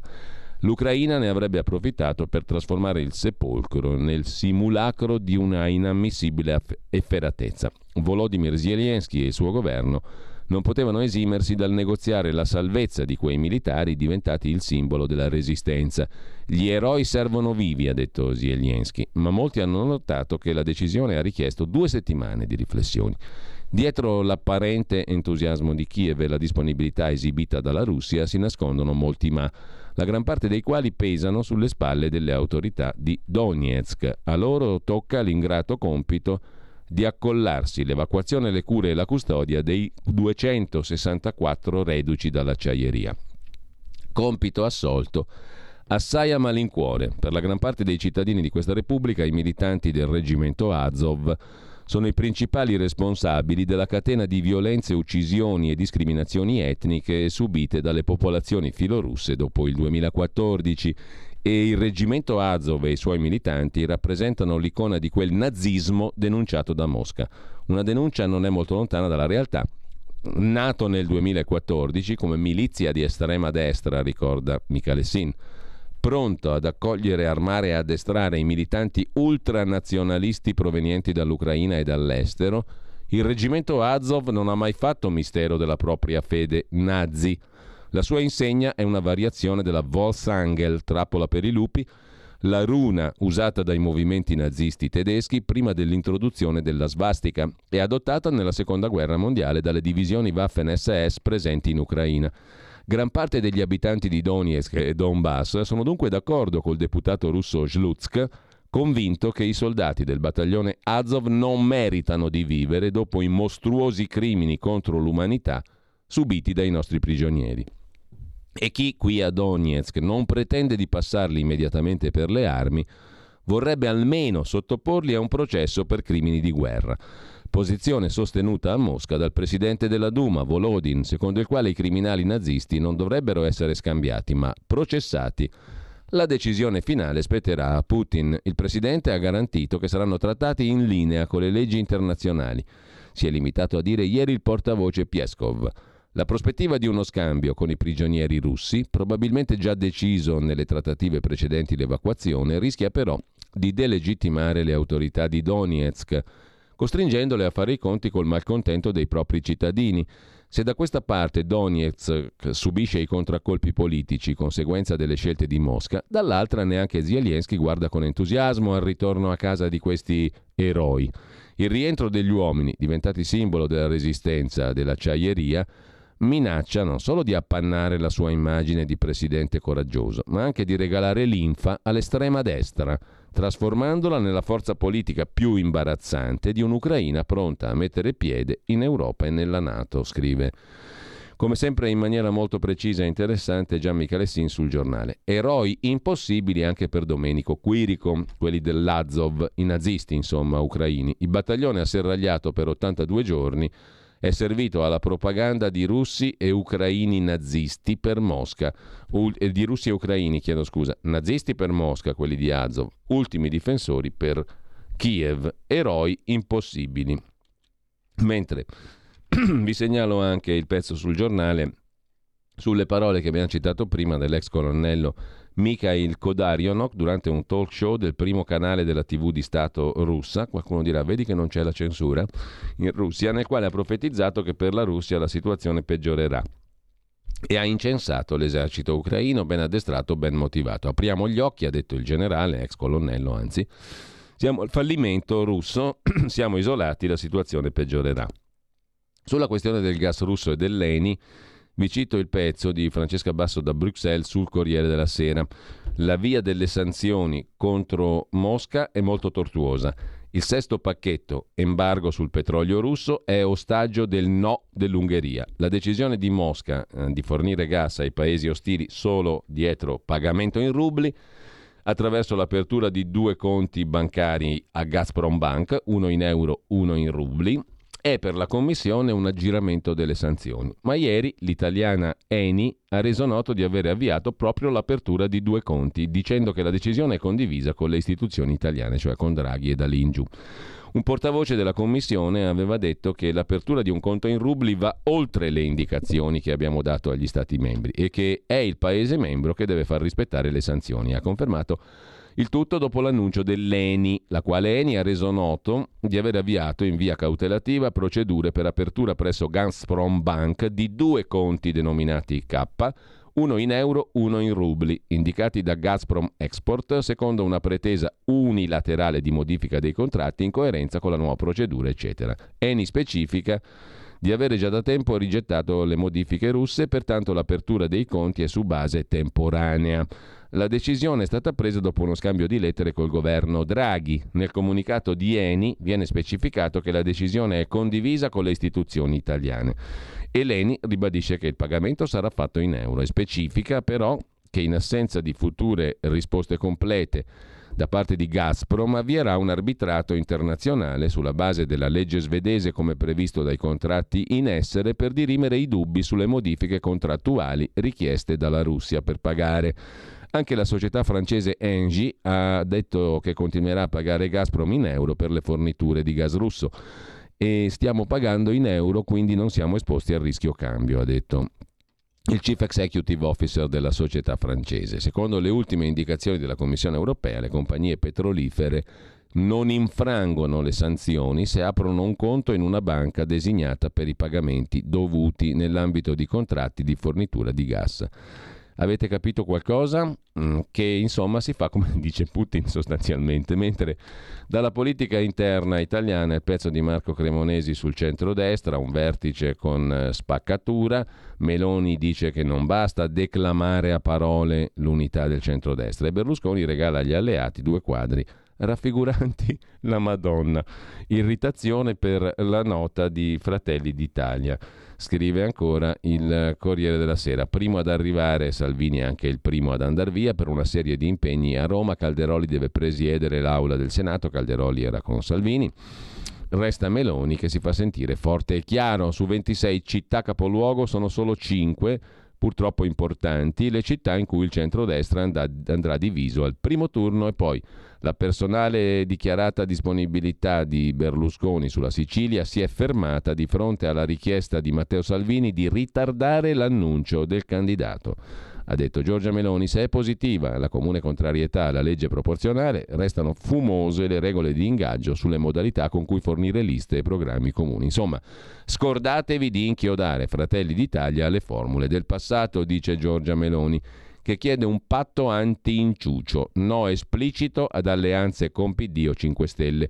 L'Ucraina ne avrebbe approfittato per trasformare il sepolcro nel simulacro di una inammissibile efferatezza. Volodymyr Zelensky e il suo governo non potevano esimersi dal negoziare la salvezza di quei militari diventati il simbolo della resistenza. Gli eroi servono vivi, ha detto Zelensky, ma molti hanno notato che la decisione ha richiesto due settimane di riflessioni. Dietro l'apparente entusiasmo di Kiev e la disponibilità esibita dalla Russia si nascondono molti ma, la gran parte dei quali pesano sulle spalle delle autorità di Donetsk. A loro tocca l'ingrato compito di accollarsi l'evacuazione, le cure e la custodia dei duecentosessantaquattro reduci dall'acciaieria. Compito assolto assai a malincuore per la gran parte dei cittadini di questa Repubblica. I militanti del reggimento Azov sono i principali responsabili della catena di violenze, uccisioni e discriminazioni etniche subite dalle popolazioni filorusse dopo il duemilaquattordici, e il reggimento Azov e i suoi militanti rappresentano l'icona di quel nazismo denunciato da Mosca. Una denuncia non è molto lontana dalla realtà. Nato nel duemilaquattordici come milizia di estrema destra, ricorda Michalessin, pronto ad accogliere, armare e addestrare i militanti ultranazionalisti provenienti dall'Ucraina e dall'estero, il reggimento Azov non ha mai fatto mistero della propria fede nazi. La sua insegna è una variazione della Volksangel, trappola per i lupi, la runa usata dai movimenti nazisti tedeschi prima dell'introduzione della svastica e adottata nella Seconda Guerra Mondiale dalle divisioni Waffen-S S presenti in Ucraina. Gran parte degli abitanti di Donetsk e Donbass sono dunque d'accordo col deputato russo Slutsk convinto che i soldati del battaglione Azov non meritano di vivere dopo i mostruosi crimini contro l'umanità subiti dai nostri prigionieri. E chi qui a Donetsk non pretende di passarli immediatamente per le armi vorrebbe almeno sottoporli a un processo per crimini di guerra. Posizione sostenuta a Mosca dal presidente della Duma, Volodin, secondo il quale i criminali nazisti non dovrebbero essere scambiati, ma processati. La decisione finale spetterà a Putin. Il presidente ha garantito che saranno trattati in linea con le leggi internazionali. Si è limitato a dire ieri il portavoce Peskov. La prospettiva di uno scambio con i prigionieri russi, probabilmente già deciso nelle trattative precedenti l'evacuazione, rischia però di delegittimare le autorità di Donetsk, costringendole a fare i conti col malcontento dei propri cittadini. Se da questa parte Donetsk subisce i contraccolpi politici, conseguenza delle scelte di Mosca, dall'altra neanche Zelensky guarda con entusiasmo al ritorno a casa di questi eroi. Il rientro degli uomini, diventati simbolo della resistenza dell'acciaieria, minaccia non solo di appannare la sua immagine di presidente coraggioso, ma anche di regalare linfa all'estrema destra, trasformandola nella forza politica più imbarazzante di un'Ucraina pronta a mettere piede in Europa e nella NATO, scrive. Come sempre in maniera molto precisa e interessante Gianmichele Sin sul giornale. Eroi impossibili anche per Domenico Quirico, quelli dell'Azov, i nazisti insomma, ucraini. Il battaglione asserragliato per ottantadue giorni è servito alla propaganda di russi e ucraini nazisti per Mosca, U- di russi e ucraini, chiedo scusa, nazisti per Mosca, quelli di Azov, ultimi difensori per Kiev, eroi impossibili. Mentre vi segnalo anche il pezzo sul giornale sulle parole che abbiamo citato prima dell'ex colonnello Mikhail Kodarionov durante un talk show del primo canale della tivù di Stato russa, qualcuno dirà vedi che non c'è la censura in Russia, nel quale ha profetizzato che per la Russia la situazione peggiorerà e ha incensato l'esercito ucraino ben addestrato, ben motivato. Apriamo gli occhi, ha detto il generale, ex colonnello anzi, siamo al fallimento russo, siamo isolati, la situazione peggiorerà. Sulla questione del gas russo e dell'E N I vi cito il pezzo di Francesca Basso da Bruxelles sul Corriere della Sera. La via delle sanzioni contro Mosca è molto tortuosa. Il sesto pacchetto, embargo sul petrolio russo, è ostaggio del no dell'Ungheria. La decisione di Mosca eh, di fornire gas ai paesi ostili solo dietro pagamento in rubli, attraverso l'apertura di due conti bancari a Gazprom Bank, uno in euro, uno in rubli, è per la Commissione un aggiramento delle sanzioni. Ma ieri l'italiana E N I ha reso noto di avere avviato proprio l'apertura di due conti, dicendo che la decisione è condivisa con le istituzioni italiane, cioè con Draghi e da lì in giù. Un portavoce della Commissione aveva detto che l'apertura di un conto in rubli va oltre le indicazioni che abbiamo dato agli Stati membri e che è il Paese membro che deve far rispettare le sanzioni, ha confermato. Il tutto dopo l'annuncio dell'E N I, la quale E N I ha reso noto di aver avviato in via cautelativa procedure per apertura presso Gazprom Bank di due conti denominati K, uno in euro, uno in rubli, indicati da Gazprom Export secondo una pretesa unilaterale di modifica dei contratti in coerenza con la nuova procedura, eccetera. E N I specifica di avere già da tempo rigettato le modifiche russe, pertanto l'apertura dei conti è su base temporanea. La decisione è stata presa dopo uno scambio di lettere col governo Draghi. Nel comunicato di E N I viene specificato che la decisione è condivisa con le istituzioni italiane e l'E N I ribadisce che il pagamento sarà fatto in euro e specifica però che in assenza di future risposte complete da parte di Gazprom avvierà un arbitrato internazionale sulla base della legge svedese come previsto dai contratti in essere per dirimere i dubbi sulle modifiche contrattuali richieste dalla Russia per pagare. Anche la società francese Engie ha detto che continuerà a pagare Gazprom in euro per le forniture di gas russo e stiamo pagando in euro quindi non siamo esposti al rischio cambio, ha detto il Chief Executive Officer della società francese. Secondo le ultime indicazioni della Commissione europea, le compagnie petrolifere non infrangono le sanzioni se aprono un conto in una banca designata per i pagamenti dovuti nell'ambito di contratti di fornitura di gas. Avete capito qualcosa? Che insomma si fa come dice Putin sostanzialmente. Mentre dalla politica interna italiana il pezzo di Marco Cremonesi sul centrodestra, un vertice con spaccatura, Meloni dice che non basta declamare a parole l'unità del centrodestra e Berlusconi regala agli alleati due quadri raffiguranti la Madonna. Irritazione per la nota di Fratelli d'Italia. Scrive ancora il Corriere della Sera. Primo ad arrivare, Salvini è anche il primo ad andar via per una serie di impegni a Roma. Calderoli deve presiedere l'aula del Senato. Calderoli era con Salvini. Resta Meloni che si fa sentire forte e chiaro. Su ventisei città capoluogo sono solo cinque, purtroppo importanti, le città in cui il centrodestra andrà, andrà diviso al primo turno. E poi la personale dichiarata disponibilità di Berlusconi sulla Sicilia si è fermata di fronte alla richiesta di Matteo Salvini di ritardare l'annuncio del candidato. Ha detto Giorgia Meloni, se è positiva la comune contrarietà alla legge proporzionale, restano fumose le regole di ingaggio sulle modalità con cui fornire liste e programmi comuni. Insomma, scordatevi di inchiodare Fratelli d'Italia alle formule del passato, dice Giorgia Meloni, che chiede un patto anti-inciucio, no esplicito ad alleanze con P D o cinque Stelle.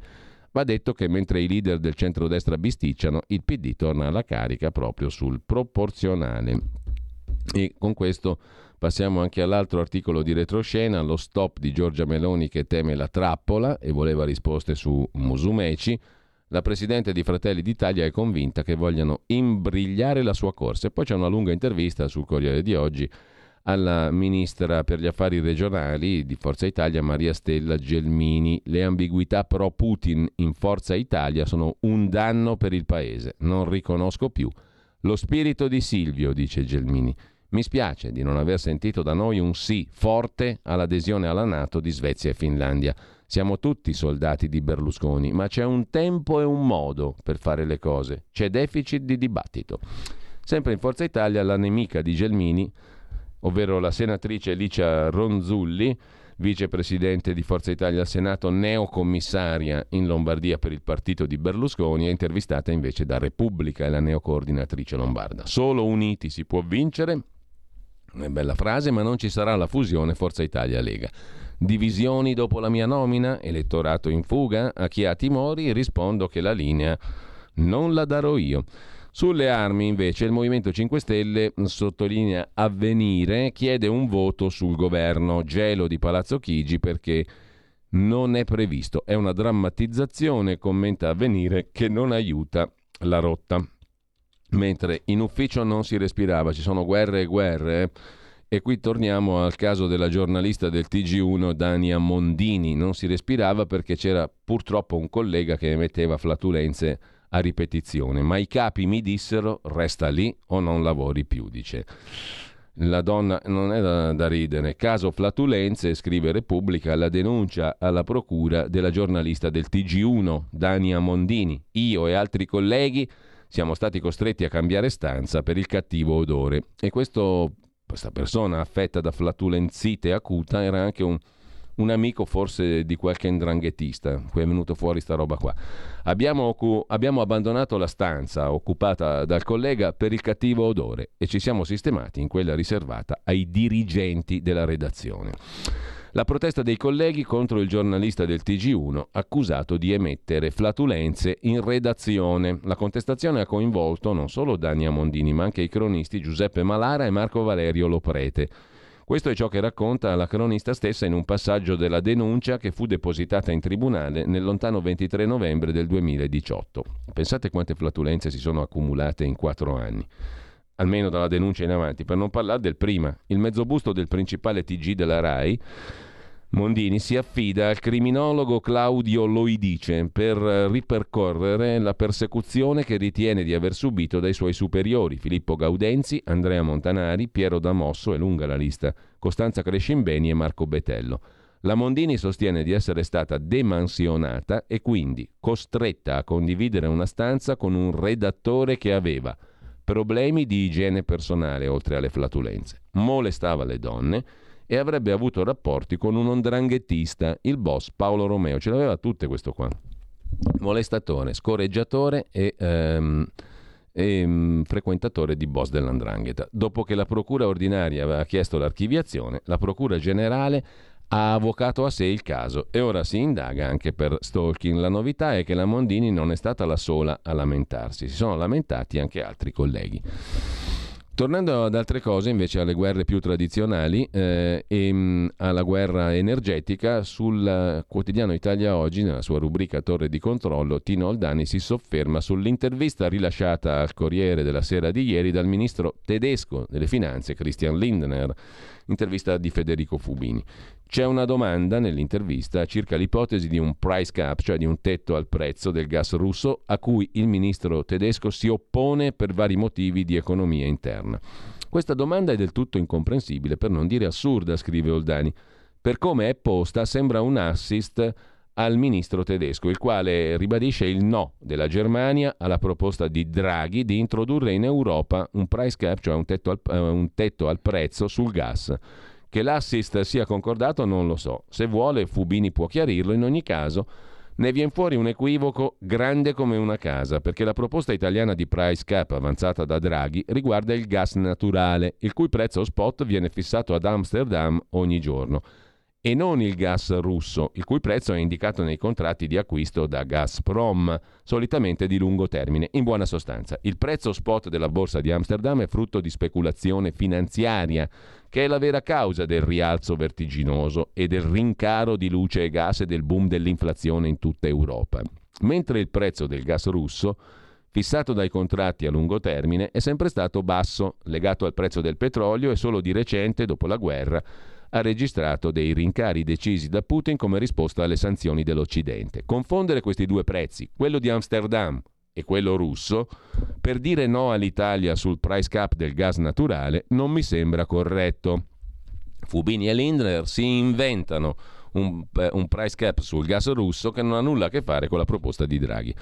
Va detto che mentre i leader del centrodestra bisticciano, il P D torna alla carica proprio sul proporzionale. E con questo passiamo anche all'altro articolo di retroscena, lo stop di Giorgia Meloni che teme la trappola e voleva risposte su Musumeci. La Presidente di Fratelli d'Italia è convinta che vogliano imbrigliare la sua corsa. E poi c'è una lunga intervista sul Corriere di oggi alla Ministra per gli Affari Regionali di Forza Italia, Maria Stella Gelmini. Le ambiguità pro Putin in Forza Italia sono un danno per il Paese, non riconosco più lo spirito di Silvio, dice Gelmini. Mi spiace di non aver sentito da noi un sì forte all'adesione alla NATO di Svezia e Finlandia. Siamo tutti soldati di Berlusconi, ma c'è un tempo e un modo per fare le cose. C'è deficit di dibattito. Sempre in Forza Italia la nemica di Gelmini, ovvero la senatrice Licia Ronzulli, vicepresidente di Forza Italia al Senato, neocommissaria in Lombardia per il partito di Berlusconi, è intervistata invece da Repubblica e la neocoordinatrice lombarda. Solo uniti si può vincere. Una bella frase, ma non ci sarà la fusione Forza Italia-Lega. Divisioni dopo la mia nomina, elettorato in fuga, a chi ha timori rispondo che la linea non la darò io. Sulle armi invece il Movimento cinque Stelle, sottolinea Avvenire, chiede un voto sul governo, gelo di Palazzo Chigi perché non è previsto. È una drammatizzazione, commenta Avvenire, che non aiuta la rotta. Mentre in ufficio non si respirava, ci sono guerre e guerre. E qui torniamo al caso della giornalista del T G uno Dania Mondini. Non si respirava perché c'era purtroppo un collega che emetteva flatulenze a ripetizione, ma i capi mi dissero resta lì o non lavori più, dice la donna. Non è da, da ridere, caso flatulenze, scrive Repubblica, la denuncia alla procura della giornalista del T G uno Dania Mondini. Io e altri colleghi siamo stati costretti a cambiare stanza per il cattivo odore. E questo, questa persona affetta da flatulenzite acuta era anche un, un amico forse di qualche ndranghetista. Qui è venuto fuori sta roba qua. Abbiamo, abbiamo abbandonato la stanza occupata dal collega per il cattivo odore e ci siamo sistemati in quella riservata ai dirigenti della redazione. La protesta dei colleghi contro il giornalista del T G uno accusato di emettere flatulenze in redazione. La contestazione ha coinvolto non solo Dania Mondini, ma anche i cronisti Giuseppe Malara e Marco Valerio Loprete. Questo è ciò che racconta la cronista stessa in un passaggio della denuncia che fu depositata in tribunale nel lontano ventitré novembre del duemiladiciotto. Pensate quante flatulenze si sono accumulate in quattro anni. Almeno dalla denuncia in avanti, per non parlare del prima. Il mezzobusto del principale T G della RAI, Mondini, si affida al criminologo Claudio Loidice per ripercorrere la persecuzione che ritiene di aver subito dai suoi superiori Filippo Gaudenzi, Andrea Montanari, Piero Damosso, e lunga la lista, Costanza Crescimbeni e Marco Betello. La Mondini sostiene di essere stata demansionata e quindi costretta a condividere una stanza con un redattore che aveva problemi di igiene personale, oltre alle flatulenze. Molestava le donne e avrebbe avuto rapporti con un 'ndranghettista, il boss Paolo Romeo. Ce l'aveva tutte questo qua. Molestatore, scorreggiatore e, ehm, e ehm, frequentatore di boss dell'ndrangheta. Dopo che la procura ordinaria aveva chiesto l'archiviazione, la procura generale ha avvocato a sé il caso e ora si indaga anche per stalking. La novità è che la Mondini non è stata la sola a lamentarsi, si sono lamentati anche altri colleghi. Tornando ad altre cose, invece, alle guerre più tradizionali eh, e mh, alla guerra energetica, sul quotidiano Italia Oggi, nella sua rubrica Torre di Controllo, Tino Oldani si sofferma sull'intervista rilasciata al Corriere della Sera di ieri dal ministro tedesco delle Finanze, Christian Lindner, intervista di Federico Fubini. C'è una domanda nell'intervista circa l'ipotesi di un price cap, cioè di un tetto al prezzo del gas russo, a cui il ministro tedesco si oppone per vari motivi di economia interna. Questa domanda è del tutto incomprensibile, per non dire assurda, scrive Oldani. Per come è posta sembra un assist al ministro tedesco, il quale ribadisce il no della Germania alla proposta di Draghi di introdurre in Europa un price cap, cioè un tetto al, un tetto al prezzo sul gas. Che l'assist sia concordato non lo so. Se vuole Fubini può chiarirlo, in ogni caso ne viene fuori un equivoco grande come una casa, perché la proposta italiana di price cap avanzata da Draghi riguarda il gas naturale, il cui prezzo spot viene fissato ad Amsterdam ogni giorno, e non il gas russo, il cui prezzo è indicato nei contratti di acquisto da Gazprom, solitamente di lungo termine. In buona sostanza, il prezzo spot della borsa di Amsterdam è frutto di speculazione finanziaria, che è la vera causa del rialzo vertiginoso e del rincaro di luce e gas e del boom dell'inflazione in tutta Europa. Mentre il prezzo del gas russo, fissato dai contratti a lungo termine, è sempre stato basso, legato al prezzo del petrolio, e solo di recente, dopo la guerra, ha registrato dei rincari decisi da Putin come risposta alle sanzioni dell'Occidente. Confondere questi due prezzi, quello di Amsterdam e quello russo, per dire no all'Italia sul price cap del gas naturale non mi sembra corretto. Fubini e Lindner si inventano un, un price cap sul gas russo che non ha nulla a che fare con la proposta di Draghi.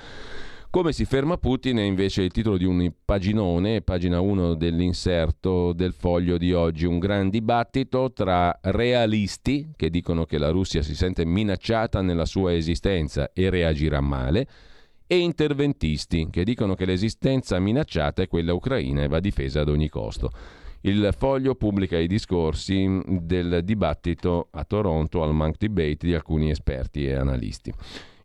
Come si ferma Putin è invece il titolo di un paginone, pagina uno dell'inserto del Foglio di oggi. Un gran dibattito tra realisti che dicono che la Russia si sente minacciata nella sua esistenza e reagirà male, e interventisti che dicono che l'esistenza minacciata è quella ucraina e va difesa ad ogni costo. Il Foglio pubblica i discorsi del dibattito a Toronto al Monk Debate di alcuni esperti e analisti.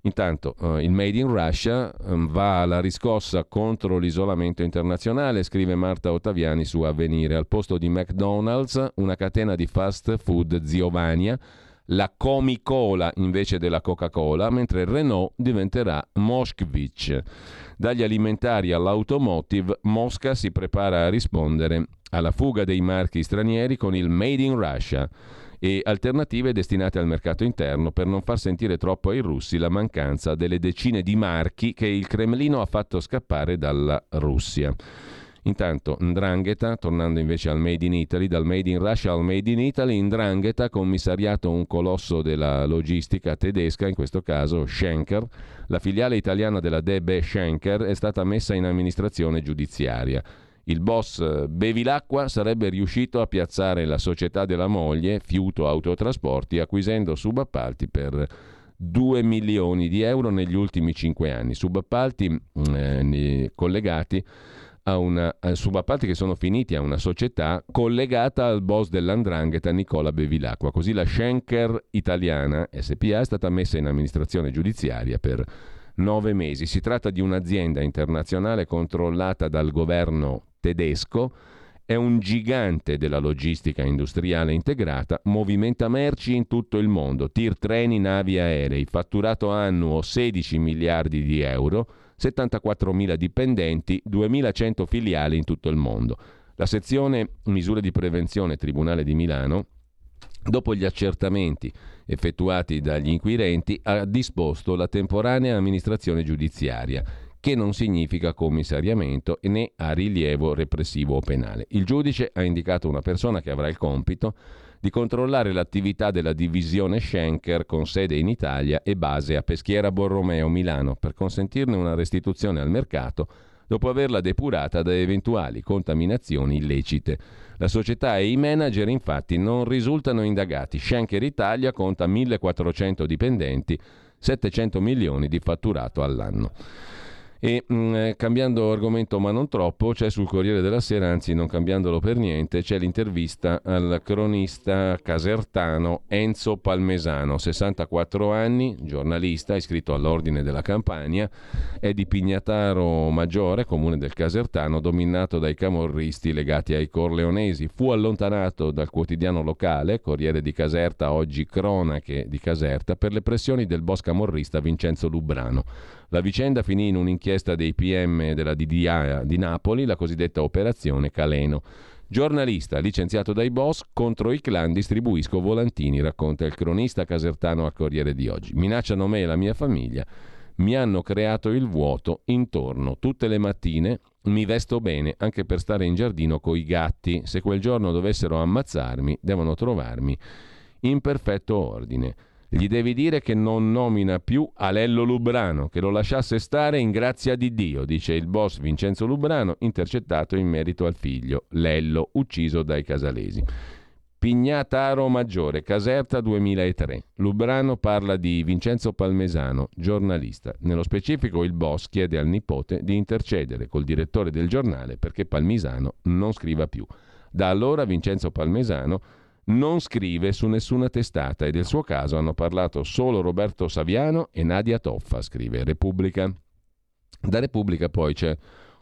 Intanto eh, il Made in Russia eh, va alla riscossa contro l'isolamento internazionale, scrive Marta Ottaviani su Avvenire. Al posto di McDonald's, una catena di fast food Ziovania, la Comicola invece della Coca-Cola, mentre Renault diventerà Moskvich. Dagli alimentari all'automotive, Mosca si prepara a rispondere alla fuga dei marchi stranieri con il Made in Russia e alternative destinate al mercato interno per non far sentire troppo ai russi la mancanza delle decine di marchi che il Cremlino ha fatto scappare dalla Russia. Intanto 'Ndrangheta, tornando invece al Made in Italy, dal Made in Russia al Made in Italy, 'Ndrangheta commissariato un colosso della logistica tedesca, in questo caso Schenker. La filiale italiana della D B Schenker è stata messa in amministrazione giudiziaria. Il boss Bevilacqua sarebbe riuscito a piazzare la società della moglie, Fiuto Autotrasporti, acquisendo subappalti per due milioni di euro negli ultimi cinque anni. Subappalti eh, collegati a una a subappalti che sono finiti a una società collegata al boss dell'Ndrangheta Nicola Bevilacqua. Così la Schenker italiana S P A è stata messa in amministrazione giudiziaria per nove mesi. Si tratta di un'azienda internazionale controllata dal governo tedesco, è un gigante della logistica industriale integrata, movimenta merci in tutto il mondo, tir treni, navi, aerei, fatturato annuo sedici miliardi di euro, settantaquattromila dipendenti, duemilacento filiali in tutto il mondo. La sezione misure di prevenzione Tribunale di Milano, dopo gli accertamenti effettuati dagli inquirenti, ha disposto la temporanea amministrazione giudiziaria, che non significa commissariamento né ha rilievo repressivo o penale. Il giudice ha indicato una persona che avrà il compito di controllare l'attività della divisione Schenker con sede in Italia e base a Peschiera Borromeo, Milano, per consentirne una restituzione al mercato dopo averla depurata da eventuali contaminazioni illecite. La società e i manager infatti non risultano indagati. Schenker Italia conta millequattrocento dipendenti, settecento milioni di fatturato all'anno. E mh, cambiando argomento, ma non troppo, c'è sul Corriere della Sera, anzi non cambiandolo per niente, c'è l'intervista al cronista casertano Enzo Palmesano, sessantaquattro anni, giornalista, iscritto all'Ordine della Campania, è di Pignataro Maggiore, comune del Casertano, dominato dai camorristi legati ai corleonesi. Fu allontanato dal quotidiano locale, Corriere di Caserta, oggi Cronache di Caserta, per le pressioni del boss camorrista Vincenzo Lubrano. La vicenda finì in un'inchiesta dei P M della D D A di Napoli, la cosiddetta operazione Caleno. Giornalista licenziato dai boss, contro i clan distribuisco volantini, racconta il cronista casertano al Corriere di oggi. Minacciano me e la mia famiglia, mi hanno creato il vuoto intorno, tutte le mattine mi vesto bene anche per stare in giardino coi gatti, se quel giorno dovessero ammazzarmi devono trovarmi in perfetto ordine. Gli devi dire che non nomina più Alello Lubrano, che lo lasciasse stare in grazia di Dio, dice il boss Vincenzo Lubrano, intercettato in merito al figlio, Lello, ucciso dai casalesi. Pignataro Maggiore, Caserta duemilatré. Lubrano parla di Vincenzo Palmesano, giornalista. Nello specifico il boss chiede al nipote di intercedere col direttore del giornale perché Palmisano non scriva più. Da allora Vincenzo Palmesano non scrive su nessuna testata e del suo caso hanno parlato solo Roberto Saviano e Nadia Toffa, scrive Repubblica. Da Repubblica poi c'è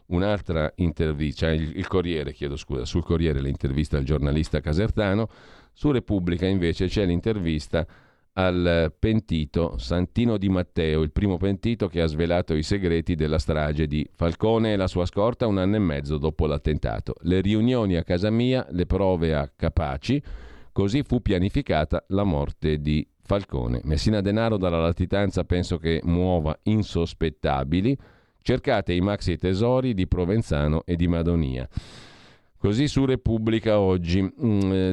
un'altra intervista, cioè il, il Corriere, chiedo scusa, sul Corriere l'intervista al giornalista casertano, su Repubblica invece c'è l'intervista al pentito Santino Di Matteo, il primo pentito che ha svelato i segreti della strage di Falcone e la sua scorta un anno e mezzo dopo l'attentato. Le riunioni a casa mia, le prove a Capaci. Così fu pianificata la morte di Falcone. Messina Denaro dalla latitanza penso che muova insospettabili. Cercate i maxi tesori di Provenzano e di Madonia. Così su Repubblica oggi.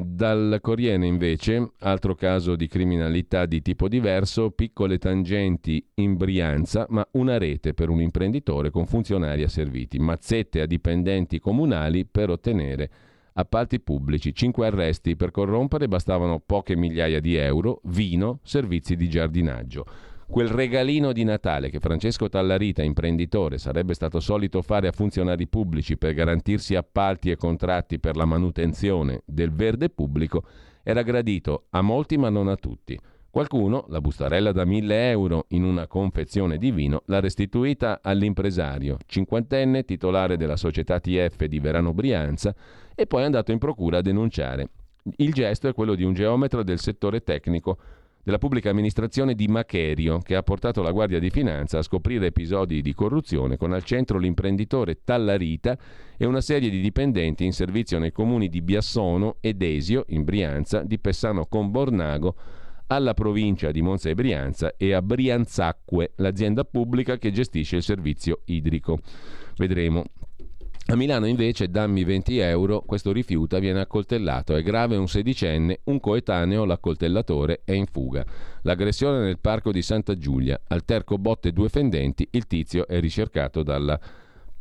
Dal Corriere invece, altro caso di criminalità di tipo diverso, piccole tangenti in Brianza, ma una rete per un imprenditore con funzionari asserviti. Mazzette a dipendenti comunali per ottenere appalti pubblici, cinque arresti per corrompere, bastavano poche migliaia di euro, vino, servizi di giardinaggio. Quel regalino di Natale che Francesco Tallarita, imprenditore, sarebbe stato solito fare a funzionari pubblici per garantirsi appalti e contratti per la manutenzione del verde pubblico, era gradito a molti ma non a tutti. Qualcuno, la bustarella da mille euro in una confezione di vino, l'ha restituita all'impresario, cinquantenne, titolare della società T F di Verano Brianza, e poi è andato in procura a denunciare. Il gesto è quello di un geometra del settore tecnico della pubblica amministrazione di Macherio, che ha portato la Guardia di Finanza a scoprire episodi di corruzione con al centro l'imprenditore Tallarita e una serie di dipendenti in servizio nei comuni di Biassono e Desio, in Brianza, di Pessano con Bornago, alla provincia di Monza e Brianza, e a Brianzacque, l'azienda pubblica che gestisce il servizio idrico. Vedremo. A Milano invece, dammi venti euro, questo rifiuta, viene accoltellato, è grave un sedicenne, un coetaneo, l'accoltellatore è in fuga. L'aggressione nel parco di Santa Giulia, al terco botte due fendenti, il tizio è ricercato dalla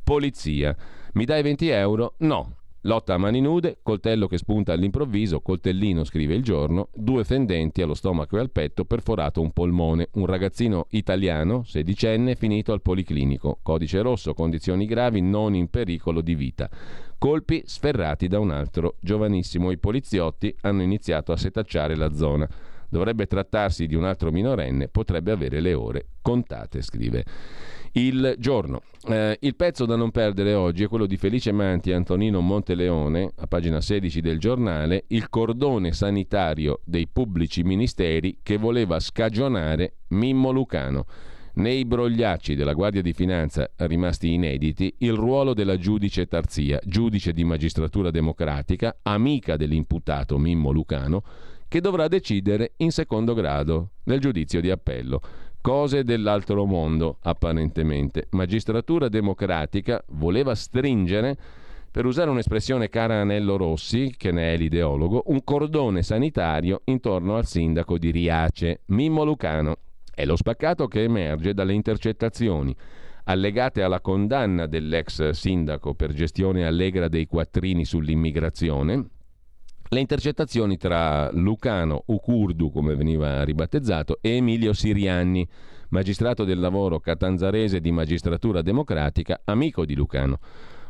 polizia. Mi dai venti euro? No. Lotta a mani nude, coltello che spunta all'improvviso, coltellino scrive il giorno, due fendenti allo stomaco e al petto, perforato un polmone, un ragazzino italiano, sedicenne, finito al policlinico, codice rosso, condizioni gravi, non in pericolo di vita. Colpi sferrati da un altro giovanissimo, i poliziotti hanno iniziato a setacciare la zona. Dovrebbe trattarsi di un altro minorenne, potrebbe avere le ore contate, scrive Il Giorno. Eh, il pezzo da non perdere oggi è quello di Felice Manti e Antonino Monteleone, a pagina sedici del giornale, il cordone sanitario dei pubblici ministeri che voleva scagionare Mimmo Lucano. Nei brogliacci della Guardia di Finanza rimasti inediti, il ruolo della giudice Tarzia, giudice di magistratura democratica, amica dell'imputato Mimmo Lucano, che dovrà decidere in secondo grado nel giudizio di appello. Cose dell'altro mondo, apparentemente. Magistratura democratica voleva stringere, per usare un'espressione cara a Anello Rossi, che ne è l'ideologo, un cordone sanitario intorno al sindaco di Riace, Mimmo Lucano. È lo spaccato che emerge dalle intercettazioni allegate alla condanna dell'ex sindaco per gestione allegra dei quattrini sull'immigrazione, Le intercettazioni tra Lucano Ucurdu, come veniva ribattezzato, e Emilio Sirianni, magistrato del lavoro catanzarese di Magistratura Democratica, amico di Lucano.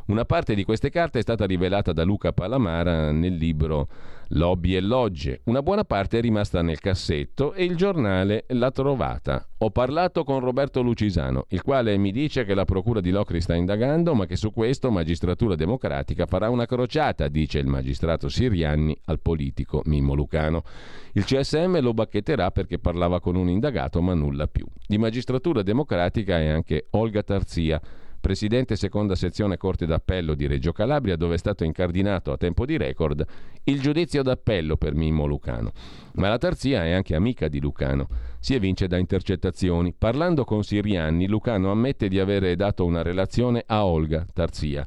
Una parte di queste carte è stata rivelata da Luca Palamara nel libro Lobby e logge, una buona parte è rimasta nel cassetto e il giornale l'ha trovata. Ho parlato con Roberto Lucisano, il quale mi dice che la procura di Locri sta indagando, ma che su questo Magistratura Democratica farà una crociata, dice il magistrato Sirianni al politico Mimmo Lucano. Il C S M lo bacchetterà perché parlava con un indagato, ma nulla più. Di Magistratura Democratica è anche Olga Tarzia, presidente seconda sezione Corte d'Appello di Reggio Calabria, dove è stato incardinato a tempo di record il giudizio d'appello per Mimmo Lucano. Ma la Tarzia è anche amica di Lucano, si evince da intercettazioni. Parlando con Sirianni, Lucano ammette di avere dato una relazione a Olga Tarzia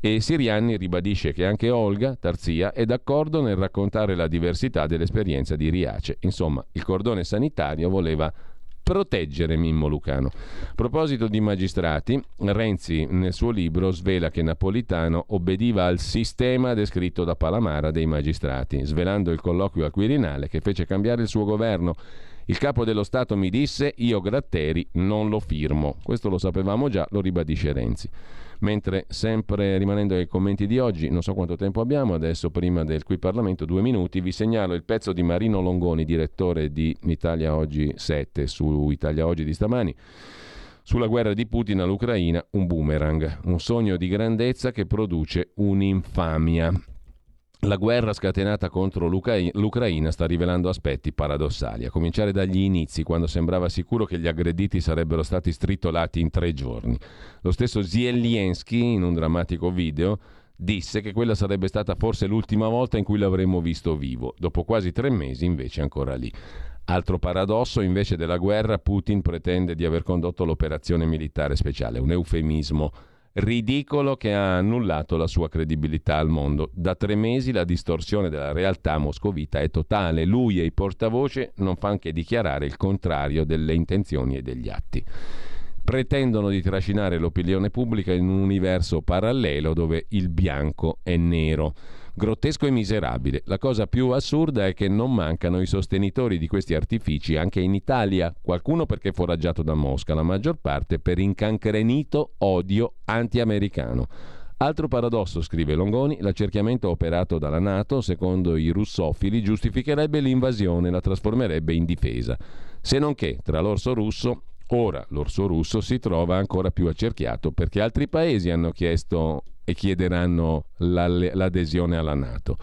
e Sirianni ribadisce che anche Olga Tarzia è d'accordo nel raccontare la diversità dell'esperienza di Riace. Insomma, il cordone sanitario voleva proteggere Mimmo Lucano. A proposito di magistrati, Renzi nel suo libro svela che Napolitano obbediva al sistema descritto da Palamara dei magistrati, svelando il colloquio al Quirinale che fece cambiare il suo governo. Il capo dello Stato mi disse: io Gratteri non lo firmo. Questo lo sapevamo già, lo ribadisce Renzi. Mentre, sempre rimanendo ai commenti di oggi, non so quanto tempo abbiamo adesso prima del Qui Parlamento, due minuti, vi segnalo il pezzo di Marino Longoni, direttore di Italia Oggi sette, su Italia Oggi di stamani, sulla guerra di Putin all'Ucraina, un boomerang, un sogno di grandezza che produce un'infamia. La guerra scatenata contro l'Ucraina sta rivelando aspetti paradossali, a cominciare dagli inizi, quando sembrava sicuro che gli aggrediti sarebbero stati stritolati in tre giorni. Lo stesso Zelensky, in un drammatico video, disse che quella sarebbe stata forse l'ultima volta in cui l'avremmo visto vivo. Dopo quasi tre mesi, invece, è ancora lì. Altro paradosso, invece della guerra, Putin pretende di aver condotto l'operazione militare speciale, un eufemismo ridicolo che ha annullato la sua credibilità al mondo. Da tre mesi la distorsione della realtà moscovita è totale. Lui e i portavoce non fanno che dichiarare il contrario delle intenzioni e degli atti. Pretendono di trascinare l'opinione pubblica in un universo parallelo dove il bianco è nero. Grottesco e miserabile. La cosa più assurda è che non mancano i sostenitori di questi artifici anche in Italia, qualcuno perché foraggiato da Mosca, la maggior parte per incancrenito odio anti-americano. Altro paradosso, scrive Longoni, l'accerchiamento operato dalla NATO, secondo i russofili, giustificherebbe l'invasione, la trasformerebbe in difesa. Se non che, tra l'orso russo, ora l'orso russo si trova ancora più accerchiato perché altri paesi hanno chiesto e chiederanno l'adesione alla NATO.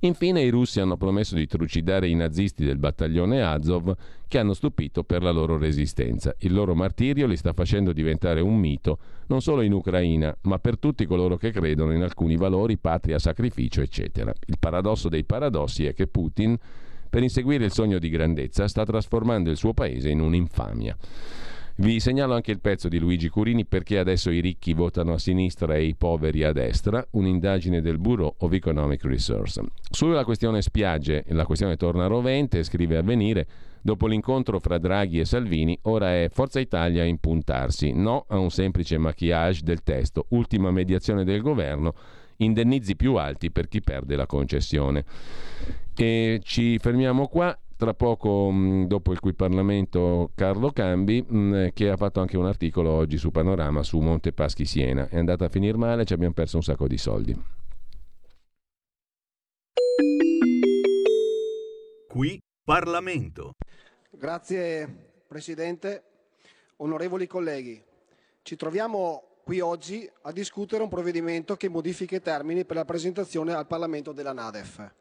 Infine i russi hanno promesso di trucidare i nazisti del battaglione Azov che hanno stupito per la loro resistenza. Il loro martirio li sta facendo diventare un mito, non solo in Ucraina, ma per tutti coloro che credono in alcuni valori, patria, sacrificio, eccetera. Il paradosso dei paradossi è che Putin, per inseguire il sogno di grandezza, sta trasformando il suo paese in un'infamia. Vi segnalo anche il pezzo di Luigi Curini, perché adesso i ricchi votano a sinistra e i poveri a destra, un'indagine del Bureau of Economic Research. Sulla questione spiagge, la questione torna rovente, scrive Avvenire, dopo l'incontro fra Draghi e Salvini, ora è Forza Italia a impuntarsi, no a un semplice maquillage del testo, ultima mediazione del governo, indennizi più alti per chi perde la concessione. E ci fermiamo qua. Tra poco, dopo il Qui Parlamento, Carlo Cambi, che ha fatto anche un articolo oggi su Panorama su Monte Paschi Siena. È andata a finir male, ci abbiamo perso un sacco di soldi. Qui Parlamento. Grazie Presidente, onorevoli colleghi. Ci troviamo qui oggi a discutere un provvedimento che modifica i termini per la presentazione al Parlamento della NADEF.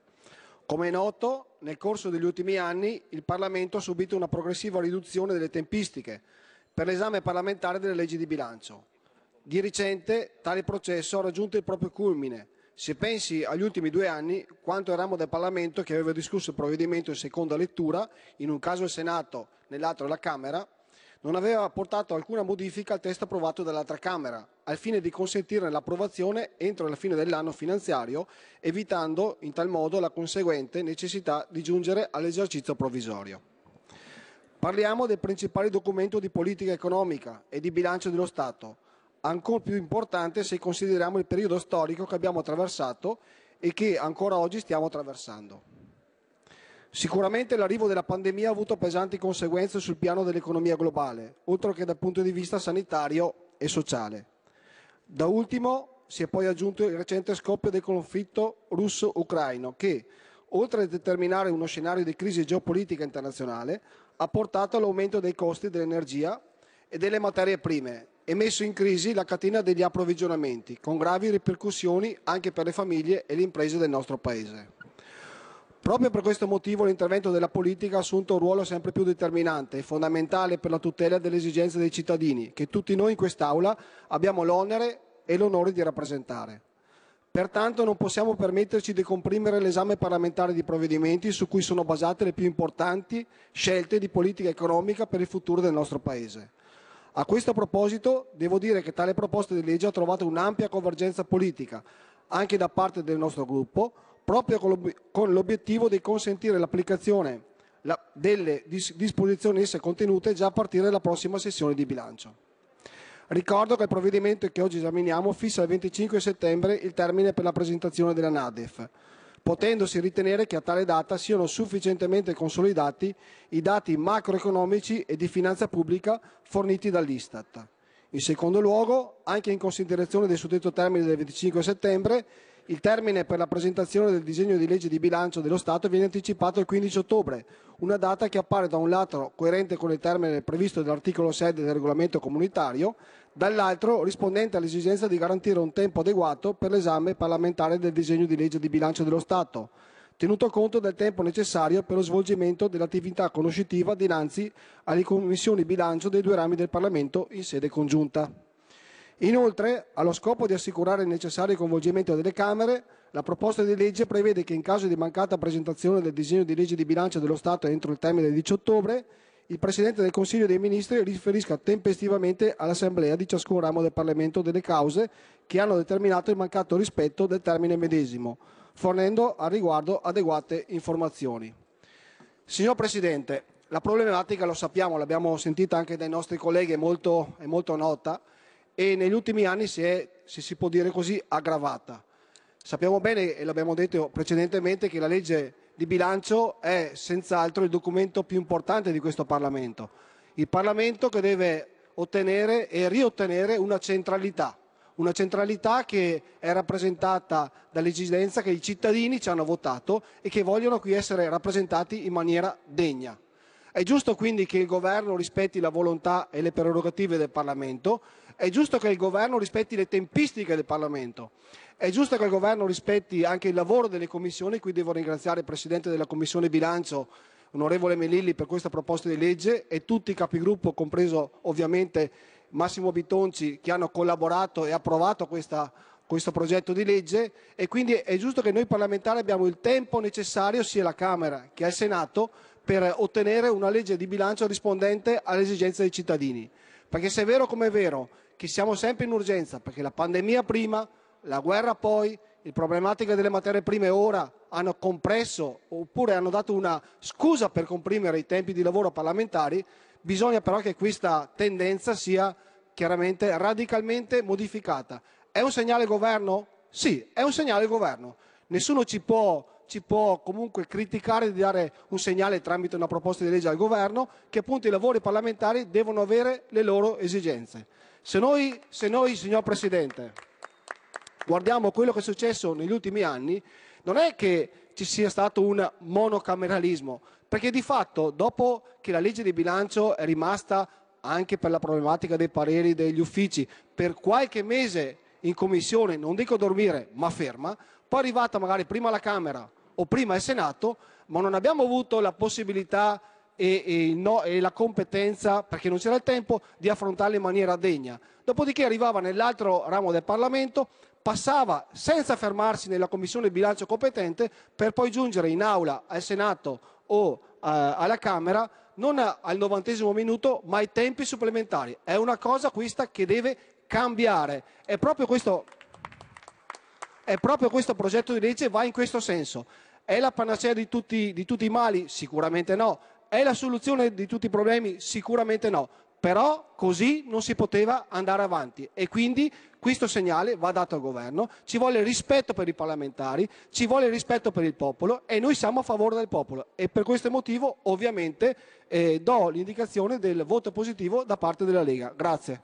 Come è noto, nel corso degli ultimi anni il Parlamento ha subito una progressiva riduzione delle tempistiche per l'esame parlamentare delle leggi di bilancio. Di recente tale processo ha raggiunto il proprio culmine. Se pensi agli ultimi due anni, quanto il ramo del Parlamento che aveva discusso il provvedimento in seconda lettura, in un caso il Senato, nell'altro la Camera, non aveva portato alcuna modifica al testo approvato dall'altra Camera, al fine di consentirne l'approvazione entro la fine dell'anno finanziario, evitando in tal modo la conseguente necessità di giungere all'esercizio provvisorio. Parliamo del principale documento di politica economica e di bilancio dello Stato, ancor più importante se consideriamo il periodo storico che abbiamo attraversato e che ancora oggi stiamo attraversando. Sicuramente l'arrivo della pandemia ha avuto pesanti conseguenze sul piano dell'economia globale, oltre che dal punto di vista sanitario e sociale. Da ultimo si è poi aggiunto il recente scoppio del conflitto russo-ucraino che, oltre a determinare uno scenario di crisi geopolitica internazionale, ha portato all'aumento dei costi dell'energia e delle materie prime e messo in crisi la catena degli approvvigionamenti, con gravi ripercussioni anche per le famiglie e le imprese del nostro Paese. Proprio per questo motivo l'intervento della politica ha assunto un ruolo sempre più determinante e fondamentale per la tutela delle esigenze dei cittadini, che tutti noi in quest'Aula abbiamo l'onere e l'onore di rappresentare. Pertanto non possiamo permetterci di comprimere l'esame parlamentare di provvedimenti su cui sono basate le più importanti scelte di politica economica per il futuro del nostro Paese. A questo proposito devo dire che tale proposta di legge ha trovato un'ampia convergenza politica, anche da parte del nostro gruppo, proprio con l'obiettivo di consentire l'applicazione delle disposizioni in esse contenute già a partire dalla prossima sessione di bilancio. Ricordo che il provvedimento che oggi esaminiamo fissa il venticinque settembre il termine per la presentazione della NADEF, potendosi ritenere che a tale data siano sufficientemente consolidati i dati macroeconomici e di finanza pubblica forniti dall'Istat. In secondo luogo, anche in considerazione del suddetto termine del venticinque settembre, il termine per la presentazione del disegno di legge di bilancio dello Stato viene anticipato al quindici ottobre, una data che appare da un lato coerente con il termine previsto dall'articolo sei del regolamento comunitario, dall'altro rispondente all'esigenza di garantire un tempo adeguato per l'esame parlamentare del disegno di legge di bilancio dello Stato, tenuto conto del tempo necessario per lo svolgimento dell'attività conoscitiva dinanzi alle commissioni bilancio dei due rami del Parlamento in sede congiunta. Inoltre, allo scopo di assicurare il necessario coinvolgimento delle Camere, la proposta di legge prevede che in caso di mancata presentazione del disegno di legge di bilancio dello Stato entro il termine del diciotto ottobre, il Presidente del Consiglio dei Ministri riferisca tempestivamente all'Assemblea di ciascun ramo del Parlamento delle cause che hanno determinato il mancato rispetto del termine medesimo, fornendo al riguardo adeguate informazioni. Signor Presidente, la problematica, lo sappiamo, l'abbiamo sentita anche dai nostri colleghi, è molto, è molto nota, e negli ultimi anni si è, se si può dire così, aggravata. Sappiamo bene, e l'abbiamo detto precedentemente, che la legge di bilancio è senz'altro il documento più importante di questo Parlamento. Il Parlamento che deve ottenere e riottenere una centralità, una centralità che è rappresentata dall'esigenza che i cittadini ci hanno votato e che vogliono qui essere rappresentati in maniera degna. È giusto quindi che il Governo rispetti la volontà e le prerogative del Parlamento. È giusto che il Governo rispetti le tempistiche del Parlamento, è giusto che il Governo rispetti anche il lavoro delle commissioni. Qui devo ringraziare il Presidente della Commissione Bilancio, onorevole Melilli, per questa proposta di legge e tutti i capigruppo, compreso ovviamente Massimo Bitonci, che hanno collaborato e approvato questa, questo progetto di legge. E quindi è giusto che noi parlamentari abbiamo il tempo necessario, sia alla Camera che al Senato, per ottenere una legge di bilancio rispondente alle esigenze dei cittadini. Perché se è vero come è vero che siamo sempre in urgenza, perché la pandemia prima, la guerra poi, le problematiche delle materie prime ora hanno compresso oppure hanno dato una scusa per comprimere i tempi di lavoro parlamentari, bisogna però che questa tendenza sia chiaramente radicalmente modificata. È un segnale governo? Sì, è un segnale governo. Nessuno ci può, ci può comunque criticare di dare un segnale tramite una proposta di legge al governo che appunto i lavori parlamentari devono avere le loro esigenze. Se noi, se noi, signor Presidente, guardiamo quello che è successo negli ultimi anni, non è che ci sia stato un monocameralismo, perché di fatto dopo che la legge di bilancio è rimasta anche per la problematica dei pareri degli uffici per qualche mese in commissione, non dico dormire, ma ferma, poi è arrivata magari prima alla Camera o prima al Senato, ma non abbiamo avuto la possibilità E, e, no, e la competenza, perché non c'era il tempo, di affrontarla in maniera degna. Dopodiché arrivava nell'altro ramo del Parlamento, passava senza fermarsi nella Commissione bilancio competente per poi giungere in aula al Senato o eh, alla Camera non al novantesimo minuto ma ai tempi supplementari. È una cosa questa che deve cambiare. È proprio questo, è proprio questo progetto di legge va in questo senso. È la panacea di tutti, di tutti i mali? Sicuramente no. È la soluzione di tutti i problemi? Sicuramente no, però così non si poteva andare avanti e quindi Questo segnale va dato al governo, ci vuole rispetto per i parlamentari, ci vuole rispetto per il popolo e noi siamo a favore del popolo e per questo motivo ovviamente eh, do l'indicazione del voto positivo da parte della Lega. Grazie.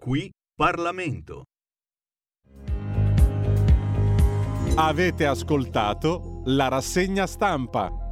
Qui Parlamento. Avete ascoltato la rassegna stampa.